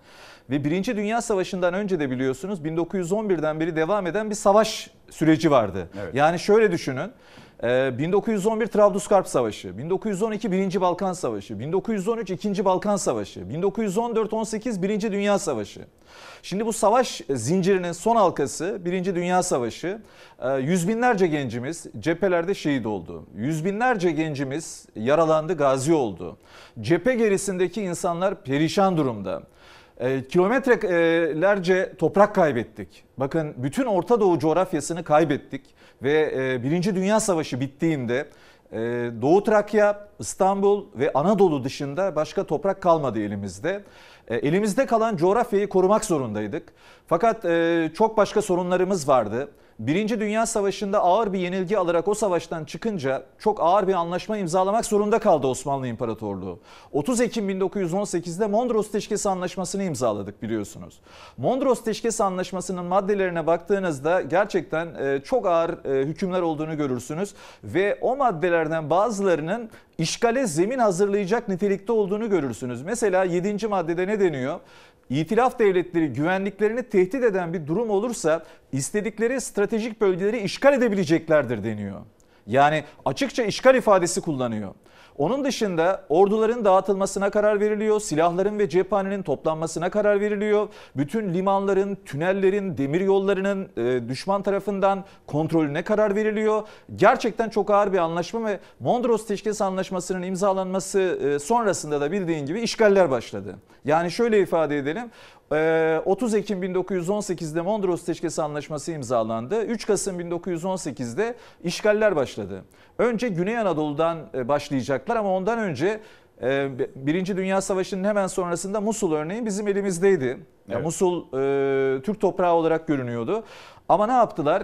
Ve Birinci Dünya Savaşı'ndan önce de biliyorsunuz bin dokuz yüz on bir'den beri devam eden bir savaş süreci vardı. Evet. Yani şöyle düşünün. bin dokuz yüz on bir Trablusgarp Savaşı, bin dokuz yüz on iki Birinci Balkan Savaşı, bin dokuz yüz on üç İkinci Balkan Savaşı, bin dokuz yüz on dört on sekiz Birinci Dünya Savaşı. Şimdi bu savaş zincirinin son halkası Birinci Dünya Savaşı. Yüz binlerce gencimiz cephelerde şehit oldu. Yüz binlerce gencimiz yaralandı, gazi oldu. Cephe gerisindeki insanlar perişan durumda. E, kilometrelerce toprak kaybettik. Bakın bütün Orta Doğu coğrafyasını kaybettik. Ve e, Birinci Dünya Savaşı bittiğinde e, Doğu Trakya, İstanbul ve Anadolu dışında başka toprak kalmadı elimizde. E, elimizde kalan coğrafyayı korumak zorundaydık. Fakat e, çok başka sorunlarımız vardı. Birinci Dünya Savaşı'nda ağır bir yenilgi alarak o savaştan çıkınca çok ağır bir anlaşma imzalamak zorunda kaldı Osmanlı İmparatorluğu. otuz Ekim bin dokuz yüz on sekiz'de Mondros Teşkesi Anlaşması'nı imzaladık biliyorsunuz. Mondros Teşkesi Anlaşması'nın maddelerine baktığınızda gerçekten çok ağır hükümler olduğunu görürsünüz. Ve o maddelerden bazılarının işgale zemin hazırlayacak nitelikte olduğunu görürsünüz. Mesela yedinci maddede ne deniyor? İtilaf devletleri güvenliklerini tehdit eden bir durum olursa istedikleri stratejik bölgeleri işgal edebileceklerdir deniyor. Yani açıkça işgal ifadesi kullanıyor. Onun dışında orduların dağıtılmasına karar veriliyor, silahların ve cephanenin toplanmasına karar veriliyor. Bütün limanların, tünellerin, demir yollarının e, düşman tarafından kontrolüne karar veriliyor. Gerçekten çok ağır bir anlaşma ve Mondros Teşkesi Anlaşması'nın imzalanması e, sonrasında da bildiğin gibi işgaller başladı. Yani şöyle ifade edelim. otuz Ekim bin dokuz yüz on sekiz'de Mondros Teşkesi Anlaşması imzalandı. üç Kasım bin dokuz yüz on sekiz'de işgaller başladı. Önce Güney Anadolu'dan başlayacaklar ama ondan önce Birinci Dünya Savaşı'nın hemen sonrasında Musul örneğin bizim elimizdeydi. Evet. Musul e, Türk toprağı olarak görünüyordu. Ama ne yaptılar?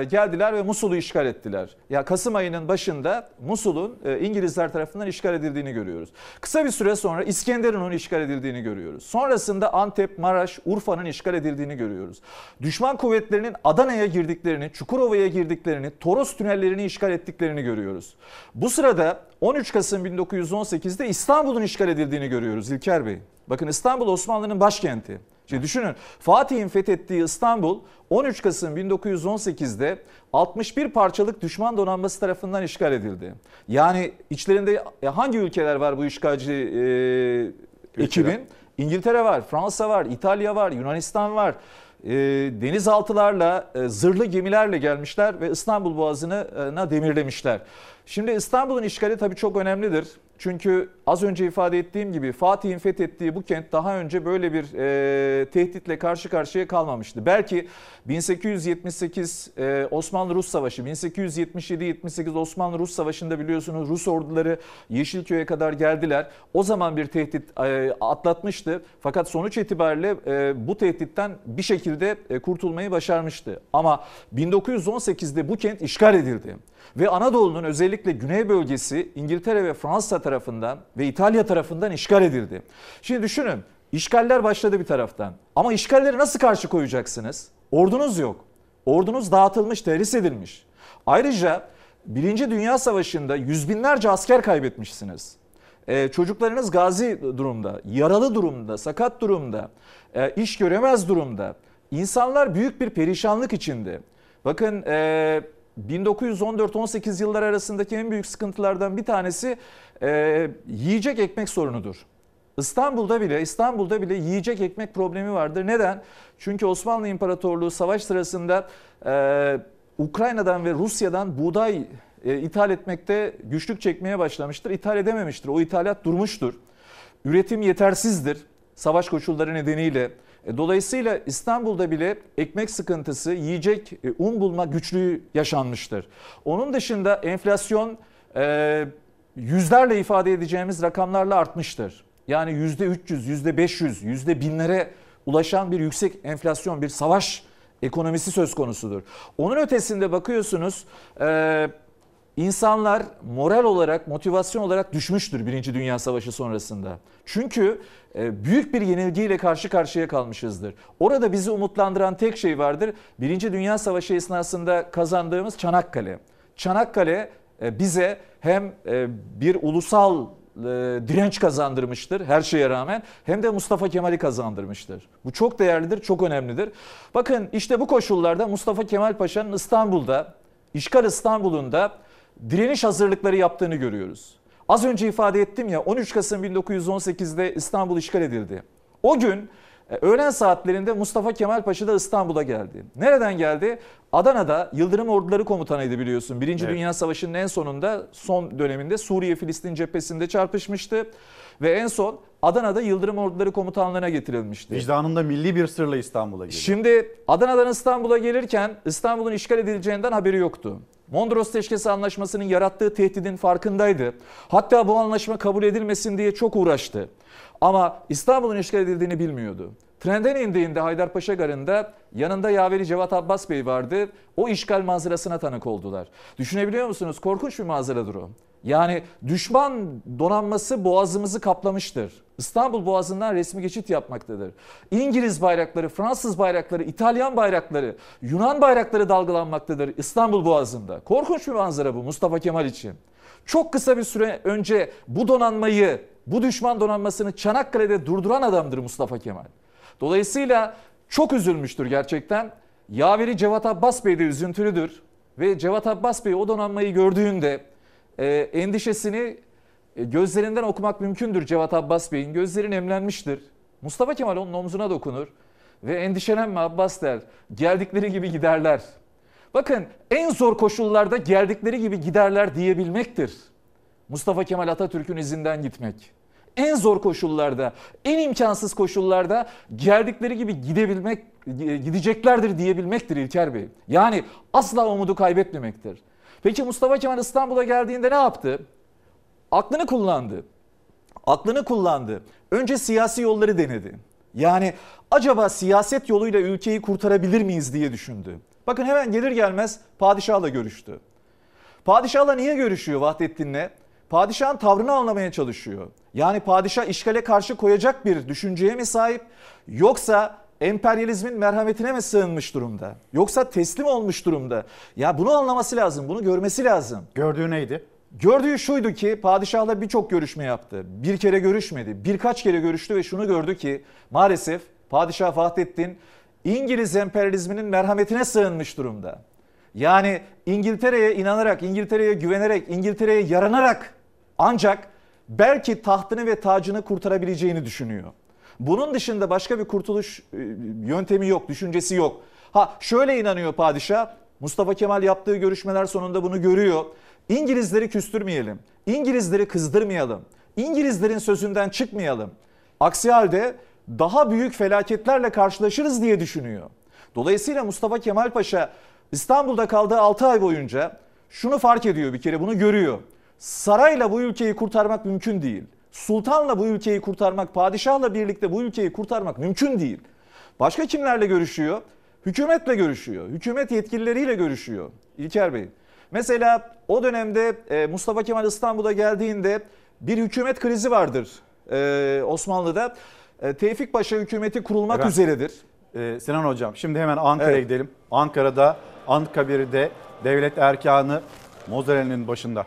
E, geldiler ve Musul'u işgal ettiler. Ya Kasım ayının başında Musul'un e, İngilizler tarafından işgal edildiğini görüyoruz. Kısa bir süre sonra İskenderun'un işgal edildiğini görüyoruz. Sonrasında Antep, Maraş, Urfa'nın işgal edildiğini görüyoruz. Düşman kuvvetlerinin Adana'ya girdiklerini, Çukurova'ya girdiklerini, Toros tünellerini işgal ettiklerini görüyoruz. Bu sırada on üç Kasım bin dokuz yüz on sekiz'de İstanbul'un işgal edildiğini görüyoruz İlker Bey. Bakın İstanbul Osmanlı'nın başkenti. Şimdi düşünün, Fatih'in fethettiği İstanbul on üç Kasım bin dokuz yüz on sekiz'de altmış bir parçalık düşman donanması tarafından işgal edildi. Yani içlerinde hangi ülkeler var bu işgalci e, ekibin? İngiltere var, Fransa var, İtalya var, Yunanistan var. E, denizaltılarla, e, zırhlı gemilerle gelmişler ve İstanbul Boğazı'na demirlemişler. Şimdi İstanbul'un işgali tabii çok önemlidir. Çünkü az önce ifade ettiğim gibi Fatih'in fethettiği bu kent daha önce böyle bir e, tehditle karşı karşıya kalmamıştı. Belki bin sekiz yüz yetmiş sekiz e, Osmanlı-Rus Savaşı, bin sekiz yüz yetmiş yedi yetmiş sekiz Osmanlı-Rus Savaşı'nda biliyorsunuz Rus orduları Yeşilköy'e kadar geldiler. O zaman bir tehdit e, atlatmıştı. Fakat sonuç itibariyle e, bu tehditten bir şekilde e, kurtulmayı başarmıştı. Ama bin dokuz yüz on sekiz'de bu kent işgal edildi. Ve Anadolu'nun özellikle güney bölgesi İngiltere ve Fransa tarafından ve İtalya tarafından işgal edildi. Şimdi düşünün, işgaller başladı bir taraftan ama işgalleri nasıl karşı koyacaksınız? Ordunuz yok. Ordunuz dağıtılmış, terhis edilmiş. Ayrıca Birinci Dünya Savaşı'nda yüz binlerce asker kaybetmişsiniz. Ee, çocuklarınız gazi durumda, yaralı durumda, sakat durumda, e, iş göremez durumda. İnsanlar büyük bir perişanlık içinde. Bakın... E, bin dokuz yüz on dört on sekiz yılları arasındaki en büyük sıkıntılardan bir tanesi e, yiyecek ekmek sorunudur. İstanbul'da bile İstanbul'da bile yiyecek ekmek problemi vardır. Neden? Çünkü Osmanlı İmparatorluğu savaş sırasında e, Ukrayna'dan ve Rusya'dan buğday e, ithal etmekte güçlük çekmeye başlamıştır. İthal edememiştir. O ithalat durmuştur. Üretim yetersizdir savaş koşulları nedeniyle. Dolayısıyla İstanbul'da bile ekmek sıkıntısı, yiyecek, un bulma güçlüğü yaşanmıştır. Onun dışında enflasyon yüzlerle ifade edeceğimiz rakamlarla artmıştır. Yani yüzde üç yüz, yüzde beş yüz, yüzde binlere ulaşan bir yüksek enflasyon, bir savaş ekonomisi söz konusudur. Onun ötesinde bakıyorsunuz insanlar moral olarak, motivasyon olarak düşmüştür Birinci Dünya Savaşı sonrasında. Çünkü büyük bir yenilgiyle karşı karşıya kalmışızdır. Orada bizi umutlandıran tek şey vardır. Birinci Dünya Savaşı esnasında kazandığımız Çanakkale. Çanakkale bize hem bir ulusal direnç kazandırmıştır her şeye rağmen, hem de Mustafa Kemal'i kazandırmıştır. Bu çok değerlidir, çok önemlidir. Bakın işte bu koşullarda Mustafa Kemal Paşa'nın İstanbul'da, işgal İstanbul'unda direniş hazırlıkları yaptığını görüyoruz. Az önce ifade ettim ya, on üç Kasım bin dokuz yüz on sekiz'de İstanbul işgal edildi. O gün öğlen saatlerinde Mustafa Kemal Paşa da İstanbul'a geldi. Nereden geldi? Adana'da Yıldırım Orduları Komutanıydı biliyorsun. Birinci evet. Dünya Savaşı'nın en sonunda, son döneminde Suriye-Filistin cephesinde çarpışmıştı. Ve en son Adana'da Yıldırım Orduları Komutanlığı'na getirilmişti. Vicdanında milli bir sırla İstanbul'a geliyor. Şimdi Adana'dan İstanbul'a gelirken İstanbul'un işgal edileceğinden haberi yoktu. Mondros Teşkesi Anlaşması'nın yarattığı tehdidin farkındaydı. Hatta bu anlaşma kabul edilmesin diye çok uğraştı. Ama İstanbul'un işgal edildiğini bilmiyordu. Trenden indiğinde Haydarpaşa Garı'nda yanında yaveri Cevat Abbas Bey vardı. O işgal manzarasına tanık oldular. Düşünebiliyor musunuz? Korkunç bir manzaradır o. Yani düşman donanması boğazımızı kaplamıştır. İstanbul Boğazı'ndan resmi geçit yapmaktadır. İngiliz bayrakları, Fransız bayrakları, İtalyan bayrakları, Yunan bayrakları dalgalanmaktadır İstanbul Boğazı'nda. Korkunç bir manzara bu Mustafa Kemal için. Çok kısa bir süre önce bu donanmayı, bu düşman donanmasını Çanakkale'de durduran adamdır Mustafa Kemal. Dolayısıyla çok üzülmüştür gerçekten. Yaveri Cevat Abbas Bey de üzüntülüdür. Ve Cevat Abbas Bey o donanmayı gördüğünde e, endişesini e, gözlerinden okumak mümkündür Cevat Abbas Bey'in. Gözleri nemlenmiştir. Mustafa Kemal onun omzuna dokunur ve endişelenme Abbas der. Geldikleri gibi giderler. Bakın en zor koşullarda geldikleri gibi giderler diyebilmektir. Mustafa Kemal Atatürk'ün izinden gitmek. En zor koşullarda, en imkansız koşullarda geldikleri gibi gidebilmek, gideceklerdir diyebilmektir İlker Bey. Yani asla umudu kaybetmemektir. Peki Mustafa Kemal İstanbul'a geldiğinde ne yaptı? Aklını kullandı. Aklını kullandı. Önce siyasi yolları denedi. Yani acaba siyaset yoluyla ülkeyi kurtarabilir miyiz diye düşündü. Bakın hemen gelir gelmez padişahla görüştü. Padişahla niye görüşüyor Vahdettin'le? Padişahın tavrını anlamaya çalışıyor. Yani padişah işgale karşı koyacak bir düşünceye mi sahip, yoksa emperyalizmin merhametine mi sığınmış durumda? Yoksa teslim olmuş durumda? Ya bunu anlaması lazım, bunu görmesi lazım. Gördüğü neydi? Gördüğü şuydu ki padişahla birçok görüşme yaptı. Bir kere görüşmedi, birkaç kere görüştü ve şunu gördü ki maalesef padişah Vahdettin İngiliz emperyalizminin merhametine sığınmış durumda. Yani İngiltere'ye inanarak, İngiltere'ye güvenerek, İngiltere'ye yaranarak ancak belki tahtını ve tacını kurtarabileceğini düşünüyor. Bunun dışında başka bir kurtuluş yöntemi yok, düşüncesi yok. Ha şöyle inanıyor padişah, Mustafa Kemal yaptığı görüşmeler sonunda bunu görüyor. İngilizleri küstürmeyelim, İngilizleri kızdırmayalım, İngilizlerin sözünden çıkmayalım. Aksi halde daha büyük felaketlerle karşılaşırız diye düşünüyor. Dolayısıyla Mustafa Kemal Paşa İstanbul'da kaldığı altı ay boyunca şunu fark ediyor, bir kere bunu görüyor. Sarayla bu ülkeyi kurtarmak mümkün değil. Sultanla bu ülkeyi kurtarmak, padişahla birlikte bu ülkeyi kurtarmak mümkün değil. Başka kimlerle görüşüyor? Hükümetle görüşüyor. Hükümet yetkilileriyle görüşüyor İlker Bey. Mesela o dönemde Mustafa Kemal İstanbul'a geldiğinde bir hükümet krizi vardır Osmanlı'da. Tevfik Paşa hükümeti kurulmak evet. üzeredir. Ee, Sinan Hocam şimdi hemen Ankara'ya evet. gidelim. Ankara'da, Anıtkabir'de devlet erkanı Mozore'nin başında.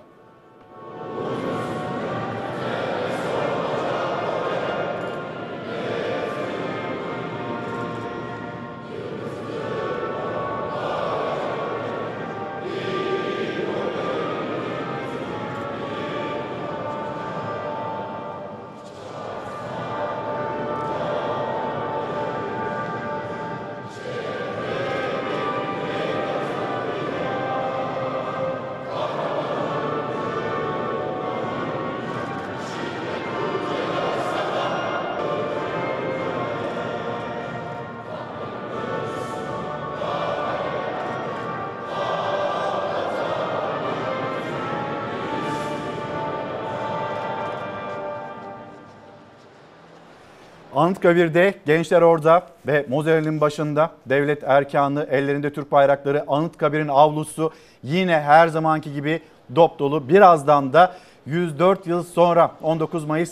Anıtkabir'de gençler orada ve Mozore'nin başında devlet erkanı, ellerinde Türk bayrakları, Anıtkabir'in avlusu yine her zamanki gibi dop dolu. Birazdan da yüz dört yıl sonra on dokuz Mayıs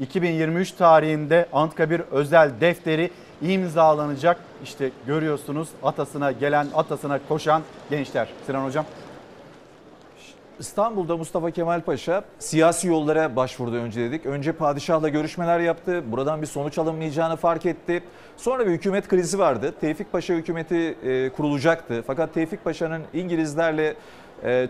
iki bin yirmi üç tarihinde Anıtkabir özel defteri imzalanacak. İşte görüyorsunuz atasına gelen, atasına koşan gençler. Sinan Hocam. İstanbul'da Mustafa Kemal Paşa siyasi yollara başvurdu önce dedik. Önce padişahla görüşmeler yaptı. Buradan bir sonuç alınmayacağını fark etti. Sonra bir hükümet krizi vardı. Tevfik Paşa hükümeti kurulacaktı. Fakat Tevfik Paşa'nın İngilizlerle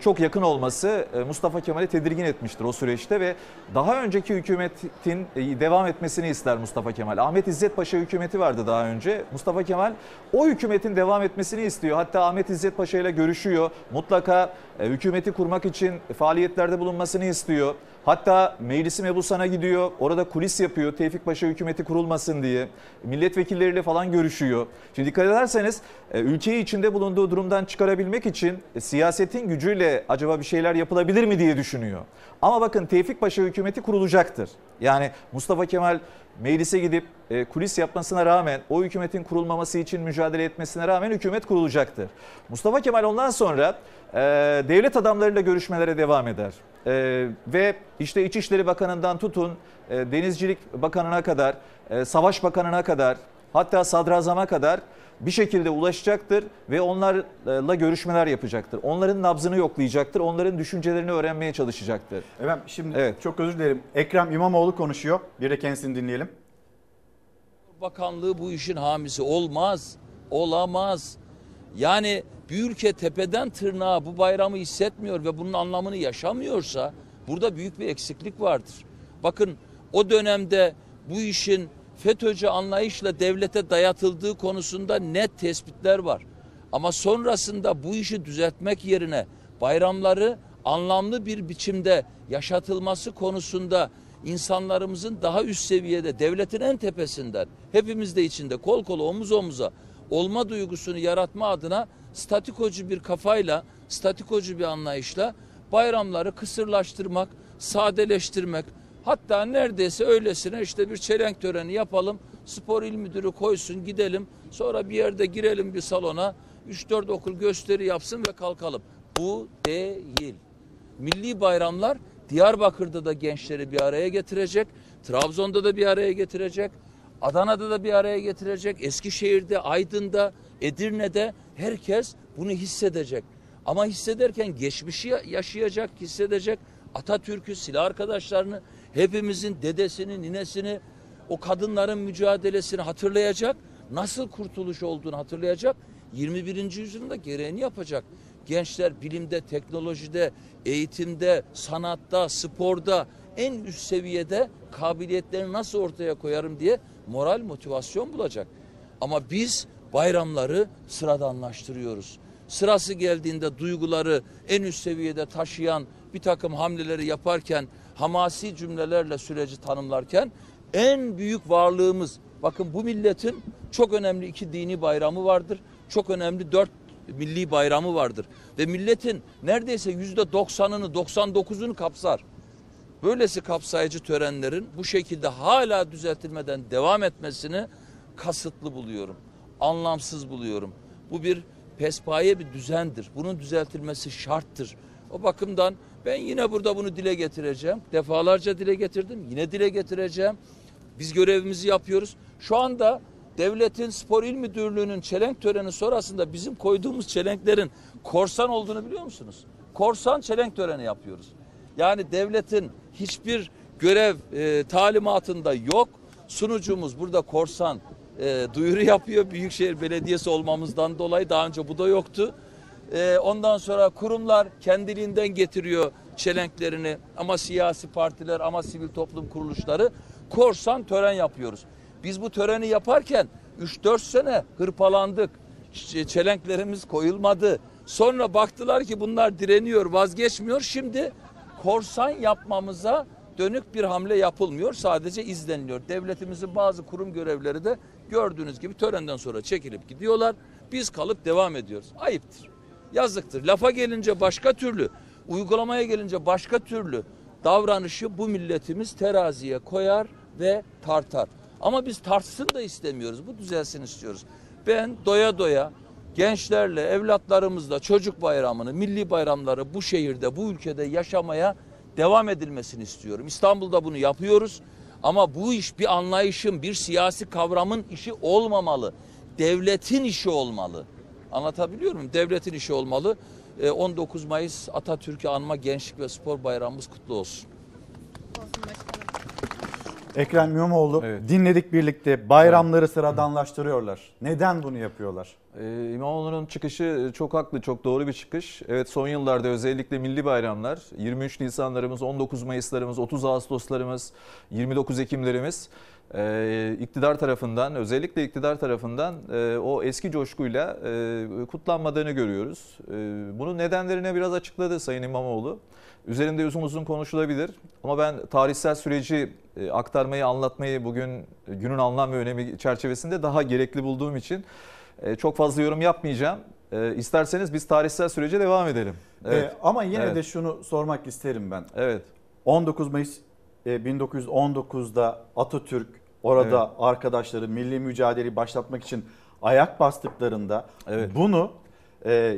çok yakın olması Mustafa Kemal'i tedirgin etmiştir o süreçte ve daha önceki hükümetin devam etmesini ister Mustafa Kemal. Ahmet İzzet Paşa hükümeti vardı daha önce. Mustafa Kemal o hükümetin devam etmesini istiyor. Hatta Ahmet İzzet Paşa ile görüşüyor. Mutlaka hükümeti kurmak için faaliyetlerde bulunmasını istiyor. Hatta Meclis-i Mebusan'a gidiyor. Orada kulis yapıyor Tevfik Paşa hükümeti kurulmasın diye. Milletvekilleriyle falan görüşüyor. Şimdi dikkat ederseniz ülkeyi içinde bulunduğu durumdan çıkarabilmek için siyasetin gücüyle acaba bir şeyler yapılabilir mi diye düşünüyor. Ama bakın Tevfik Paşa hükümeti kurulacaktır. Yani Mustafa Kemal meclise gidip kulis yapmasına rağmen, o hükümetin kurulmaması için mücadele etmesine rağmen hükümet kurulacaktır. Mustafa Kemal ondan sonra devlet adamlarıyla görüşmelere devam eder. Ve işte İçişleri Bakanı'ndan tutun, Denizcilik Bakanı'na kadar, Savaş Bakanı'na kadar, hatta Sadrazam'a kadar bir şekilde ulaşacaktır ve onlarla görüşmeler yapacaktır. Onların nabzını yoklayacaktır, onların düşüncelerini öğrenmeye çalışacaktır. Efendim şimdi evet. çok özür dilerim. Ekrem İmamoğlu konuşuyor. Bir de kendisini dinleyelim. Bakanlığı bu işin hamisi olmaz, olamaz. Yani bir ülke tepeden tırnağa bu bayramı hissetmiyor ve bunun anlamını yaşamıyorsa burada büyük bir eksiklik vardır. Bakın o dönemde bu işin FETÖ'cü anlayışla devlete dayatıldığı konusunda net tespitler var. Ama sonrasında bu işi düzeltmek yerine bayramları anlamlı bir biçimde yaşatılması konusunda insanlarımızın daha üst seviyede, devletin en tepesinden, hepimiz de içinde kol kola, omuz omuza olma duygusunu yaratma adına statikocu bir kafayla, statikocu bir anlayışla bayramları kısırlaştırmak, sadeleştirmek, Hatta neredeyse öylesine işte bir çelenk töreni yapalım, spor il müdürü koysun, gidelim, sonra bir yerde girelim bir salona, üç dört okul gösteri yapsın ve kalkalım. Bu değil. Milli bayramlar Diyarbakır'da da gençleri bir araya getirecek, Trabzon'da da bir araya getirecek, Adana'da da bir araya getirecek, Eskişehir'de, Aydın'da, Edirne'de herkes bunu hissedecek. Ama hissederken geçmişi yaşayacak, hissedecek Atatürk'ü, silah arkadaşlarını, hepimizin dedesini, ninesini, o kadınların mücadelesini hatırlayacak, nasıl kurtuluş olduğunu hatırlayacak, yirmi birinci yüzyılda gereğini yapacak. Gençler bilimde, teknolojide, eğitimde, sanatta, sporda en üst seviyede kabiliyetlerini nasıl ortaya koyarım diye moral, motivasyon bulacak. Ama biz bayramları sıradanlaştırıyoruz. Sırası geldiğinde duyguları en üst seviyede taşıyan bir takım hamleleri yaparken, hamasi cümlelerle süreci tanımlarken en büyük varlığımız, bakın bu milletin çok önemli iki dini bayramı vardır, çok önemli dört milli bayramı vardır ve milletin neredeyse yüzde doksanını, doksan dokuzunu kapsar. Böylesi kapsayıcı törenlerin bu şekilde hala düzeltilmeden devam etmesini kasıtlı buluyorum, anlamsız buluyorum. Bu bir pespaye bir düzendir. Bunun düzeltilmesi şarttır. O bakımdan ben yine burada bunu dile getireceğim. Defalarca dile getirdim, yine dile getireceğim. Biz görevimizi yapıyoruz. Şu anda devletin spor il müdürlüğünün çelenk töreni sonrasında bizim koyduğumuz çelenklerin korsan olduğunu biliyor musunuz? Korsan çelenk töreni yapıyoruz. Yani devletin hiçbir görev e, talimatında yok. Sunucumuz burada korsan e, duyuru yapıyor. Büyükşehir Belediyesi olmamızdan dolayı daha önce bu da yoktu. E, ondan sonra kurumlar kendiliğinden getiriyor çelenklerini, ama siyasi partiler, ama sivil toplum kuruluşları, korsan tören yapıyoruz. Biz bu töreni yaparken üç dört sene hırpalandık. Çelenklerimiz koyulmadı. Sonra baktılar ki bunlar direniyor, vazgeçmiyor. Şimdi korsan yapmamıza dönük bir hamle yapılmıyor. Sadece izleniliyor. Devletimizin bazı kurum görevleri de gördüğünüz gibi törenden sonra çekilip gidiyorlar. Biz kalıp devam ediyoruz. Ayıptır. Yazıktır. Lafa gelince başka türlü, uygulamaya gelince başka türlü davranışı bu milletimiz teraziye koyar ve tartar. Ama biz tartsın da istemiyoruz. Bu düzelsin istiyoruz. Ben doya doya gençlerle, evlatlarımızla çocuk bayramını, milli bayramları bu şehirde, bu ülkede yaşamaya devam edilmesini istiyorum. İstanbul'da bunu yapıyoruz. Ama bu iş bir anlayışın, bir siyasi kavramın işi olmamalı. Devletin işi olmalı. Anlatabiliyor muyum? Devletin işi olmalı. on dokuz Mayıs Atatürk'ü anma Gençlik ve Spor Bayramımız kutlu olsun. Ekrem İmamoğlu, evet. Dinledik birlikte, bayramları sıradanlaştırıyorlar. Neden bunu yapıyorlar? Ee, İmamoğlu'nun çıkışı çok haklı, çok doğru bir çıkış. Evet, son yıllarda özellikle milli bayramlar, yirmi üç Nisanlarımız, on dokuz Mayıslarımız, otuz Ağustoslarımız, yirmi dokuz Ekimlerimiz e, iktidar tarafından, özellikle iktidar tarafından e, o eski coşkuyla e, kutlanmadığını görüyoruz. E, bunun nedenlerine biraz açıkladı Sayın İmamoğlu. Üzerinde uzun uzun konuşulabilir ama ben tarihsel süreci aktarmayı, anlatmayı bugün günün anlam ve önemi çerçevesinde daha gerekli bulduğum için çok fazla yorum yapmayacağım. İsterseniz biz tarihsel sürece devam edelim. Evet. Ee, ama yine evet. de şunu sormak isterim ben. Evet. on dokuz Mayıs bin dokuz yüz on dokuz'da Atatürk orada evet. arkadaşları milli mücadeleyi başlatmak için ayak bastıklarında evet. bunu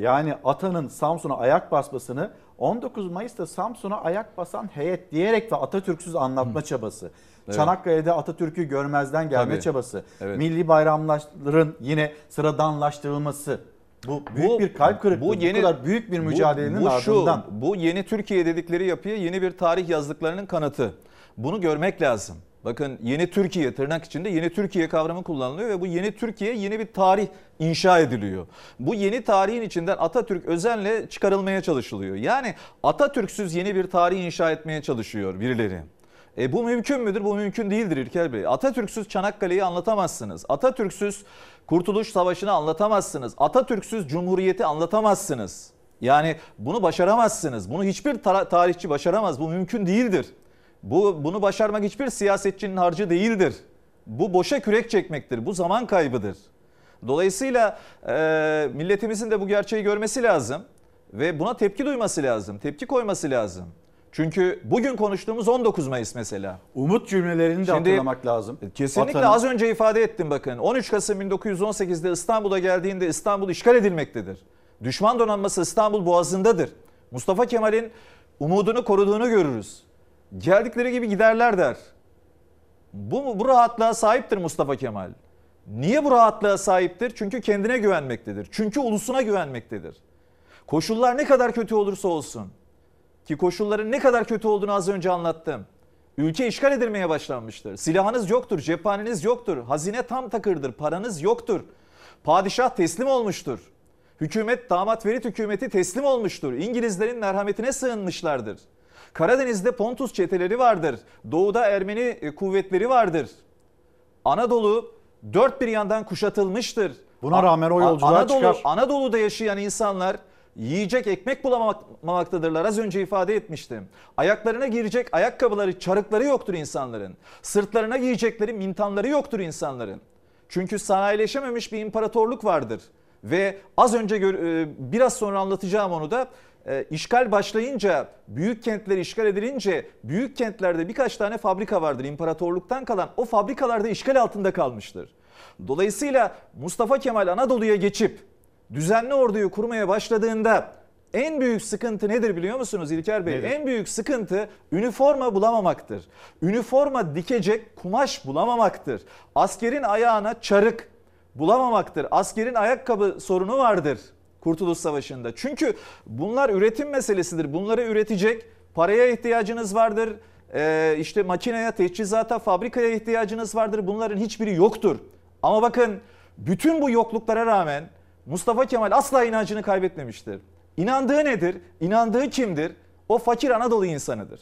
yani Atan'ın Samsun'a ayak basmasını on dokuz Mayıs'ta Samsun'a ayak basan heyet diyerek ve Atatürk'süz anlatma Hı. çabası. Evet. Çanakkale'de Atatürk'ü görmezden gelme Tabii. çabası. Evet. Milli bayramların yine sıradanlaştırılması. Bu büyük bu, bir kalp kırıklığı. Bu, yeni, bu kadar büyük bir mücadelenin bu, bu ardından. Şu, bu yeni Türkiye dedikleri yapıya yeni bir tarih yazdıklarının kanıtı. Bunu görmek lazım. Bakın, yeni Türkiye, tırnak içinde yeni Türkiye kavramı kullanılıyor ve bu yeni Türkiye, yeni bir tarih inşa ediliyor. Bu yeni tarihin içinden Atatürk özenle çıkarılmaya çalışılıyor. Yani Atatürk'süz yeni bir tarih inşa etmeye çalışıyor birileri. E bu mümkün müdür? Bu mümkün değildir İlker Bey. Atatürk'süz Çanakkale'yi anlatamazsınız. Atatürk'süz Kurtuluş Savaşı'nı anlatamazsınız. Atatürk'süz Cumhuriyet'i anlatamazsınız. Yani bunu başaramazsınız. Bunu hiçbir tar- tarihçi başaramaz. Bu mümkün değildir. Bu, bunu başarmak hiçbir siyasetçinin harcı değildir. Bu boşa kürek çekmektir. Bu zaman kaybıdır. Dolayısıyla e, milletimizin de bu gerçeği görmesi lazım. Ve buna tepki duyması lazım. Tepki koyması lazım. Çünkü bugün konuştuğumuz on dokuz Mayıs mesela. Umut cümlelerini de hatırlamak lazım. Kesinlikle Vatanı. Az önce ifade ettim bakın. on üç Kasım bin dokuz yüz on sekiz'de İstanbul'a geldiğinde İstanbul işgal edilmektedir. Düşman donanması İstanbul Boğazı'ndadır. Mustafa Kemal'in umudunu koruduğunu görürüz. Geldikleri gibi giderler der. Bu, bu rahatlığa sahiptir Mustafa Kemal. Niye bu rahatlığa sahiptir? Çünkü kendine güvenmektedir. Çünkü ulusuna güvenmektedir. Koşullar ne kadar kötü olursa olsun, ki koşulların ne kadar kötü olduğunu az önce anlattım. Ülke işgal edilmeye başlanmıştır. Silahınız yoktur, cephaneniz yoktur, hazine tam takırdır, paranız yoktur. Padişah teslim olmuştur. Hükümet, damat Ferit hükümeti teslim olmuştur. İngilizlerin merhametine sığınmışlardır. Karadeniz'de Pontus çeteleri vardır. Doğuda Ermeni kuvvetleri vardır. Anadolu dört bir yandan kuşatılmıştır. Buna rağmen o yolculuğa Anadolu, çıkar. Anadolu'da yaşayan insanlar yiyecek ekmek bulamamaktadırlar. Az önce ifade etmiştim. Ayaklarına girecek ayakkabıları, çarıkları yoktur insanların. Sırtlarına giyecekleri mintanları yoktur insanların. Çünkü sanayileşememiş bir imparatorluk vardır. Ve az önce biraz sonra anlatacağım onu da. İşgal başlayınca, büyük kentler işgal edilince büyük kentlerde birkaç tane fabrika vardır imparatorluktan kalan. O fabrikalarda işgal altında kalmıştır. Dolayısıyla Mustafa Kemal Anadolu'ya geçip düzenli orduyu kurmaya başladığında en büyük sıkıntı nedir biliyor musunuz İlker Bey? Nedir? En büyük sıkıntı üniforma bulamamaktır. Üniforma dikecek kumaş bulamamaktır. Askerin ayağına çarık bulamamaktır. Askerin ayakkabı sorunu vardır Kurtuluş Savaşı'nda. Çünkü bunlar üretim meselesidir. Bunları üretecek paraya ihtiyacınız vardır. Ee, işte makineye, teçhizata, fabrikaya ihtiyacınız vardır. Bunların hiçbiri yoktur. Ama bakın bütün bu yokluklara rağmen Mustafa Kemal asla inancını kaybetmemiştir. İnandığı nedir? İnandığı kimdir? O fakir Anadolu insanıdır.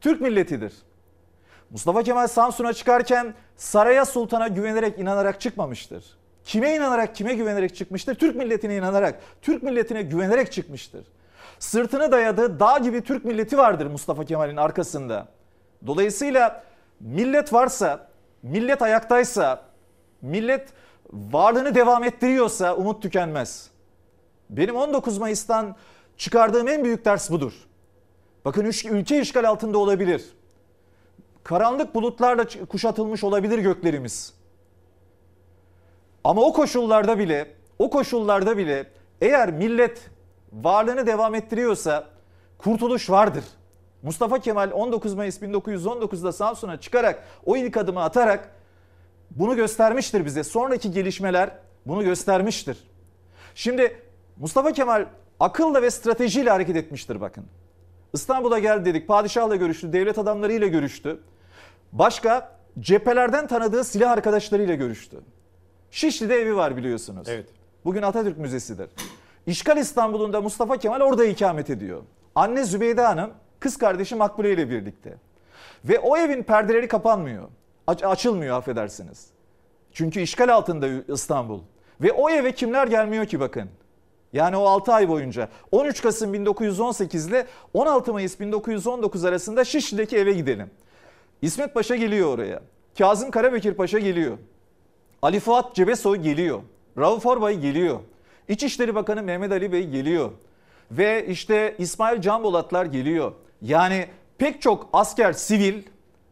Türk milletidir. Mustafa Kemal Samsun'a çıkarken saraya, sultana güvenerek, inanarak çıkmamıştır. Kime inanarak, kime güvenerek çıkmıştır? Türk milletine inanarak, Türk milletine güvenerek çıkmıştır. Sırtını dayadığı dağ gibi Türk milleti vardır Mustafa Kemal'in arkasında. Dolayısıyla millet varsa, millet ayaktaysa, millet varlığını devam ettiriyorsa umut tükenmez. Benim on dokuz Mayıs'tan çıkardığım en büyük ders budur. Bakın ülke işgal altında olabilir. Karanlık bulutlarla kuşatılmış olabilir göklerimiz. Ama o koşullarda bile, o koşullarda bile eğer millet varlığını devam ettiriyorsa kurtuluş vardır. Mustafa Kemal on dokuz Mayıs bin dokuz yüz on dokuz'da Samsun'a çıkarak, o ilk adımı atarak bunu göstermiştir bize. Sonraki gelişmeler bunu göstermiştir. Şimdi Mustafa Kemal akılla ve stratejiyle hareket etmiştir bakın. İstanbul'a geldi dedik, padişahla görüştü, devlet adamlarıyla görüştü. Başka cephelerden tanıdığı silah arkadaşlarıyla görüştü. Şişli'de evi var biliyorsunuz. Evet. Bugün Atatürk Müzesi'dir. İşgal İstanbul'unda Mustafa Kemal orada ikamet ediyor. Anne Zübeyde Hanım, kız kardeşi Makbule ile birlikte. Ve o evin perdeleri kapanmıyor. Aç açılmıyor affedersiniz. Çünkü işgal altında İstanbul. Ve o eve kimler gelmiyor ki bakın. Yani o altı ay boyunca on üç Kasım bin dokuz yüz on sekiz ile on altı Mayıs bin dokuz yüz on dokuz arasında Şişli'deki eve gidelim. İsmet Paşa geliyor oraya. Kazım Karabekir Paşa geliyor. Ali Fuat Cebesoy geliyor. Rauf Orbay geliyor. İçişleri Bakanı Mehmet Ali Bey geliyor. Ve işte İsmail Canbolatlar geliyor. Yani pek çok asker, sivil,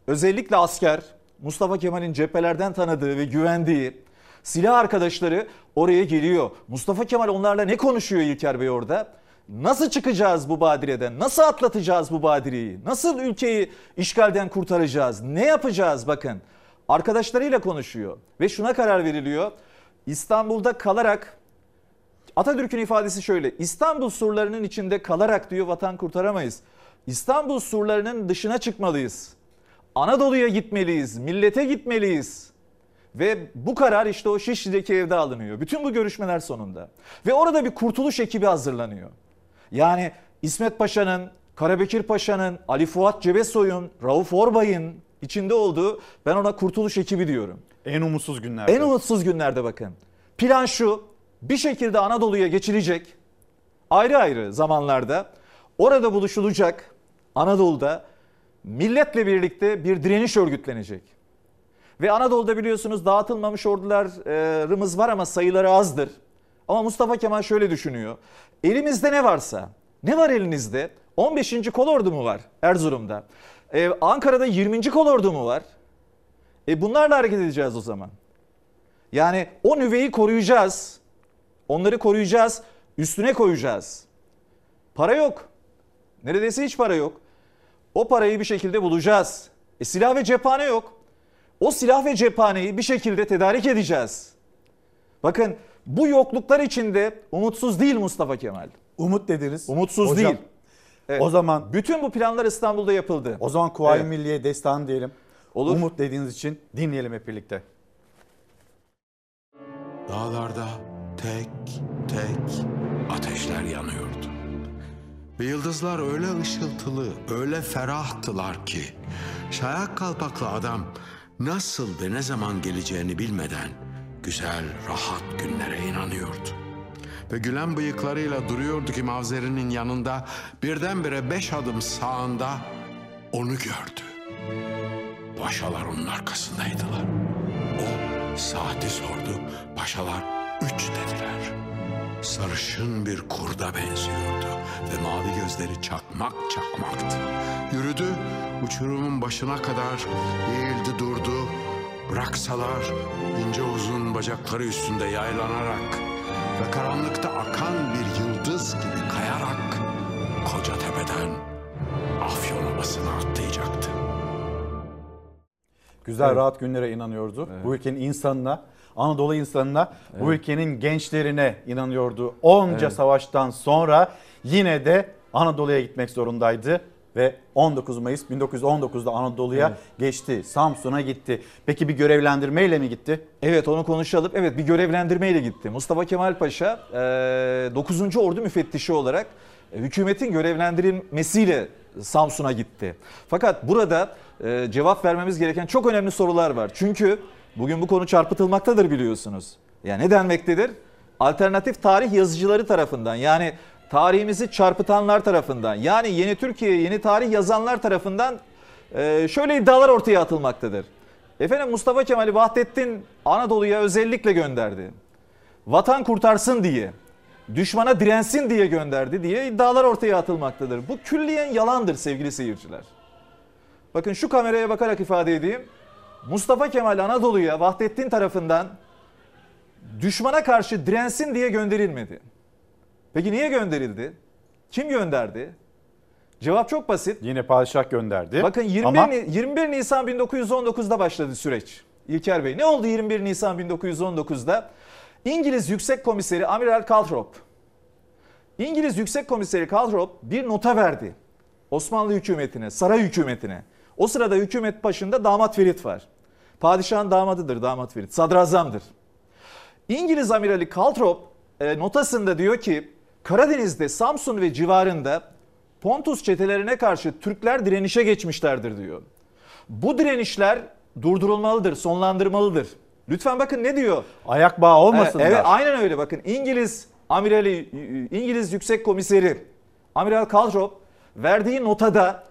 özellikle asker, Mustafa Kemal'in cephelerden tanıdığı ve güvendiği silah arkadaşları oraya geliyor. Mustafa Kemal onlarla ne konuşuyor İlker Bey orada? Nasıl çıkacağız bu badireden? Nasıl atlatacağız bu badireyi? Nasıl ülkeyi işgalden kurtaracağız? Ne yapacağız bakın? Arkadaşlarıyla konuşuyor ve şuna karar veriliyor. İstanbul'da kalarak, Atatürk'ün ifadesi şöyle: İstanbul surlarının içinde kalarak diyor vatan kurtaramayız. İstanbul surlarının dışına çıkmalıyız. Anadolu'ya gitmeliyiz, millete gitmeliyiz. Ve bu karar işte o Şişli'deki evde alınıyor. Bütün bu görüşmeler sonunda. Ve orada bir kurtuluş ekibi hazırlanıyor. Yani İsmet Paşa'nın, Karabekir Paşa'nın, Ali Fuat Cebesoy'un, Rauf Orbay'ın İçinde olduğu, ben ona kurtuluş ekibi diyorum. En umutsuz günlerde. En umutsuz günlerde bakın. Plan şu: bir şekilde Anadolu'ya geçilecek. Ayrı ayrı zamanlarda orada buluşulacak. Anadolu'da milletle birlikte bir direniş örgütlenecek. Ve Anadolu'da biliyorsunuz dağıtılmamış ordularımız var ama sayıları azdır. Ama Mustafa Kemal şöyle düşünüyor: elimizde ne varsa, ne var elinizde on beşinci Kolordu mu var Erzurum'da? Ee, Ankara'da yirminci Kolordu mu var? E bunlarla hareket edeceğiz o zaman. Yani o nüveyi koruyacağız. Onları koruyacağız. Üstüne koyacağız. Para yok. Neredeyse hiç para yok. O parayı bir şekilde bulacağız. E silah ve cephane yok. O silah ve cephaneyi bir şekilde tedarik edeceğiz. Bakın bu yokluklar içinde umutsuz değil Mustafa Kemal. Umut dediniz. Umutsuz hocam, değil. Evet. O zaman bütün bu planlar İstanbul'da yapıldı. O zaman Kuvayi evet. Milliye Destanı diyelim. Olur. Umut dediğiniz için dinleyelim hep birlikte. Dağlarda tek tek ateşler yanıyordu. Ve yıldızlar öyle ışıltılı, öyle ferahtılar ki şayak kalpaklı adam nasıl ve ne zaman geleceğini bilmeden güzel, rahat günlere inanıyordu. Ve gülen bıyıklarıyla duruyordu ki mavzerinin yanında birdenbire beş adım sağında onu gördü. Paşalar onun arkasındaydılar. O saati sordu, paşalar üç dediler. Sarışın bir kurda benziyordu ve mavi gözleri çakmak çakmaktı. Yürüdü, uçurumun başına kadar eğildi durdu. Bıraksalar ince uzun bacakları üstünde yaylanarak ve karanlıkta akan bir yıldız gibi kayarak koca tepeden Afyon Ovası'na atlayacaktı. Güzel evet. rahat günlere inanıyordu. Evet. Bu ülkenin insanına, Anadolu insanına, evet. bu ülkenin gençlerine inanıyordu. Onca evet. savaştan sonra yine de Anadolu'ya gitmek zorundaydı. Ve on dokuz Mayıs bin dokuz yüz on dokuz'da Anadolu'ya evet. geçti. Samsun'a gitti. Peki bir görevlendirmeyle mi gitti? Evet onu konuşalım. Evet bir görevlendirmeyle gitti. Mustafa Kemal Paşa dokuzuncu Ordu Müfettişi olarak hükümetin görevlendirilmesiyle Samsun'a gitti. Fakat burada cevap vermemiz gereken çok önemli sorular var. Çünkü bugün bu konu çarpıtılmaktadır biliyorsunuz. Ya ne denmektedir? Alternatif tarih yazıcıları tarafından yani... Tarihimizi çarpıtanlar tarafından yani yeni Türkiye, yeni tarih yazanlar tarafından şöyle iddialar ortaya atılmaktadır. Efendim Mustafa Kemal'i Vahdettin Anadolu'ya özellikle gönderdi. Vatan kurtarsın diye, düşmana dirensin diye gönderdi diye iddialar ortaya atılmaktadır. Bu külliyen yalandır sevgili seyirciler. Bakın şu kameraya bakarak ifade edeyim. Mustafa Kemal Anadolu'ya Vahdettin tarafından düşmana karşı dirensin diye gönderilmedi. Peki niye gönderildi? Kim gönderdi? Cevap çok basit. Yine padişah gönderdi. Bakın yirmi bir Nisan bin dokuz yüz on dokuz'da başladı süreç. İlker Bey ne oldu yirmi bir Nisan bin dokuz yüz on dokuz'da? İngiliz Yüksek Komiseri Amiral Calthorp. İngiliz Yüksek Komiseri Calthorp bir nota verdi. Osmanlı hükümetine, saray hükümetine. O sırada hükümet başında damat Ferit var. Padişahın damadıdır damat Ferit. Sadrazamdır. İngiliz Amirali Calthorp notasında diyor ki Karadeniz'de, Samsun ve civarında Pontus çetelerine karşı Türkler direnişe geçmişlerdir diyor. Bu direnişler durdurulmalıdır, sonlandırmalıdır. Lütfen bakın ne diyor? Ayak bağı olmasınlar. Evet, aynen öyle bakın. İngiliz amirali, İngiliz Yüksek Komiseri Amiral Calthorp verdiği notada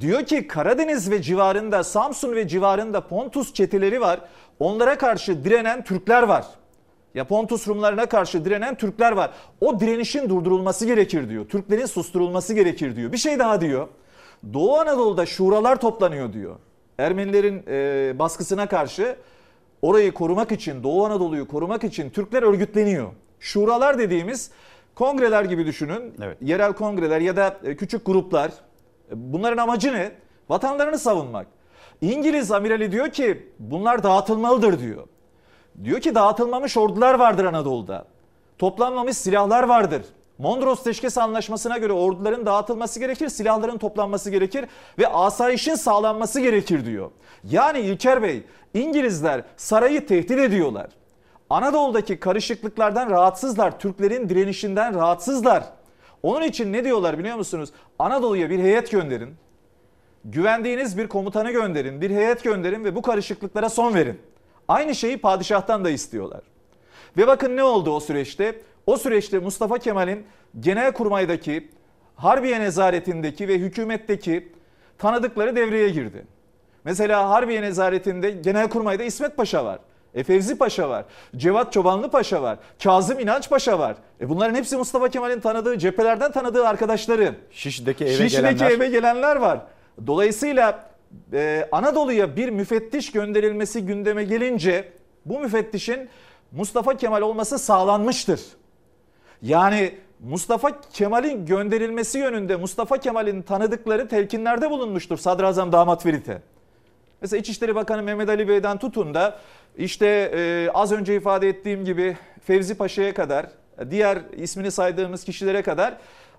diyor ki Karadeniz ve civarında, Samsun ve civarında Pontus çeteleri var. Onlara karşı direnen Türkler var. Ya Pontus Rumlarına karşı direnen Türkler var. O direnişin durdurulması gerekir diyor. Türklerin susturulması gerekir diyor. Bir şey daha diyor. Doğu Anadolu'da şuralar toplanıyor diyor. Ermenilerin e, baskısına karşı orayı korumak için, Doğu Anadolu'yu korumak için Türkler örgütleniyor. Şuralar dediğimiz kongreler gibi düşünün. Evet. Yerel kongreler ya da küçük gruplar. Bunların amacı ne? Vatanlarını savunmak. İngiliz amirali diyor ki bunlar dağıtılmalıdır diyor. Diyor ki dağıtılmamış ordular vardır Anadolu'da. Toplanmamış silahlar vardır. Mondros Teşkes Anlaşması'na göre orduların dağıtılması gerekir, silahların toplanması gerekir ve asayişin sağlanması gerekir diyor. Yani İlker Bey, İngilizler sarayı tehdit ediyorlar. Anadolu'daki karışıklıklardan rahatsızlar, Türklerin direnişinden rahatsızlar. Onun için ne diyorlar biliyor musunuz? Anadolu'ya bir heyet gönderin, güvendiğiniz bir komutanı gönderin, bir heyet gönderin ve bu karışıklıklara son verin. Aynı şeyi padişahtan da istiyorlar. Ve bakın ne oldu o süreçte? O süreçte Mustafa Kemal'in Genelkurmay'daki, Harbiye Nezaretindeki ve hükümetteki tanıdıkları devreye girdi. Mesela Harbiye Nezaretinde, Genelkurmay'da İsmet Paşa var. E Fevzi Paşa var, Cevat Çobanlı Paşa var, Kazım İnanç Paşa var. E bunların hepsi Mustafa Kemal'in tanıdığı, cephelerden tanıdığı arkadaşları. Şişli'deki eve, Şişli'deki gelenler. eve gelenler var. Dolayısıyla e, Anadolu'ya bir müfettiş gönderilmesi gündeme gelince bu müfettişin Mustafa Kemal olması sağlanmıştır. Yani Mustafa Kemal'in gönderilmesi yönünde Mustafa Kemal'in tanıdıkları telkinlerde bulunmuştur Sadrazam Damat Ferit'e. Mesela İçişleri Bakanı Mehmet Ali Bey'den tutun da işte e, az önce ifade ettiğim gibi Fevzi Paşa'ya kadar, diğer ismini saydığımız kişilere kadar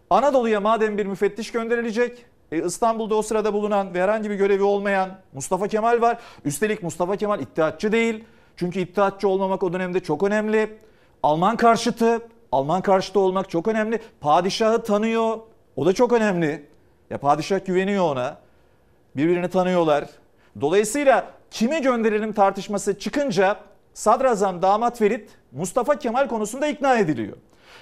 Anadolu'ya madem bir müfettiş gönderilecek, e, İstanbul'da o sırada bulunan ve herhangi bir görevi olmayan Mustafa Kemal var. Üstelik Mustafa Kemal iddiatçı değil. Çünkü iddiatçı olmamak o dönemde çok önemli. Alman karşıtı, Alman karşıtı olmak çok önemli. Padişahı tanıyor, o da çok önemli. Ya padişah güveniyor ona, birbirini tanıyorlar. Dolayısıyla kimi gönderelim tartışması çıkınca Sadrazam Damat Ferit Mustafa Kemal konusunda ikna ediliyor.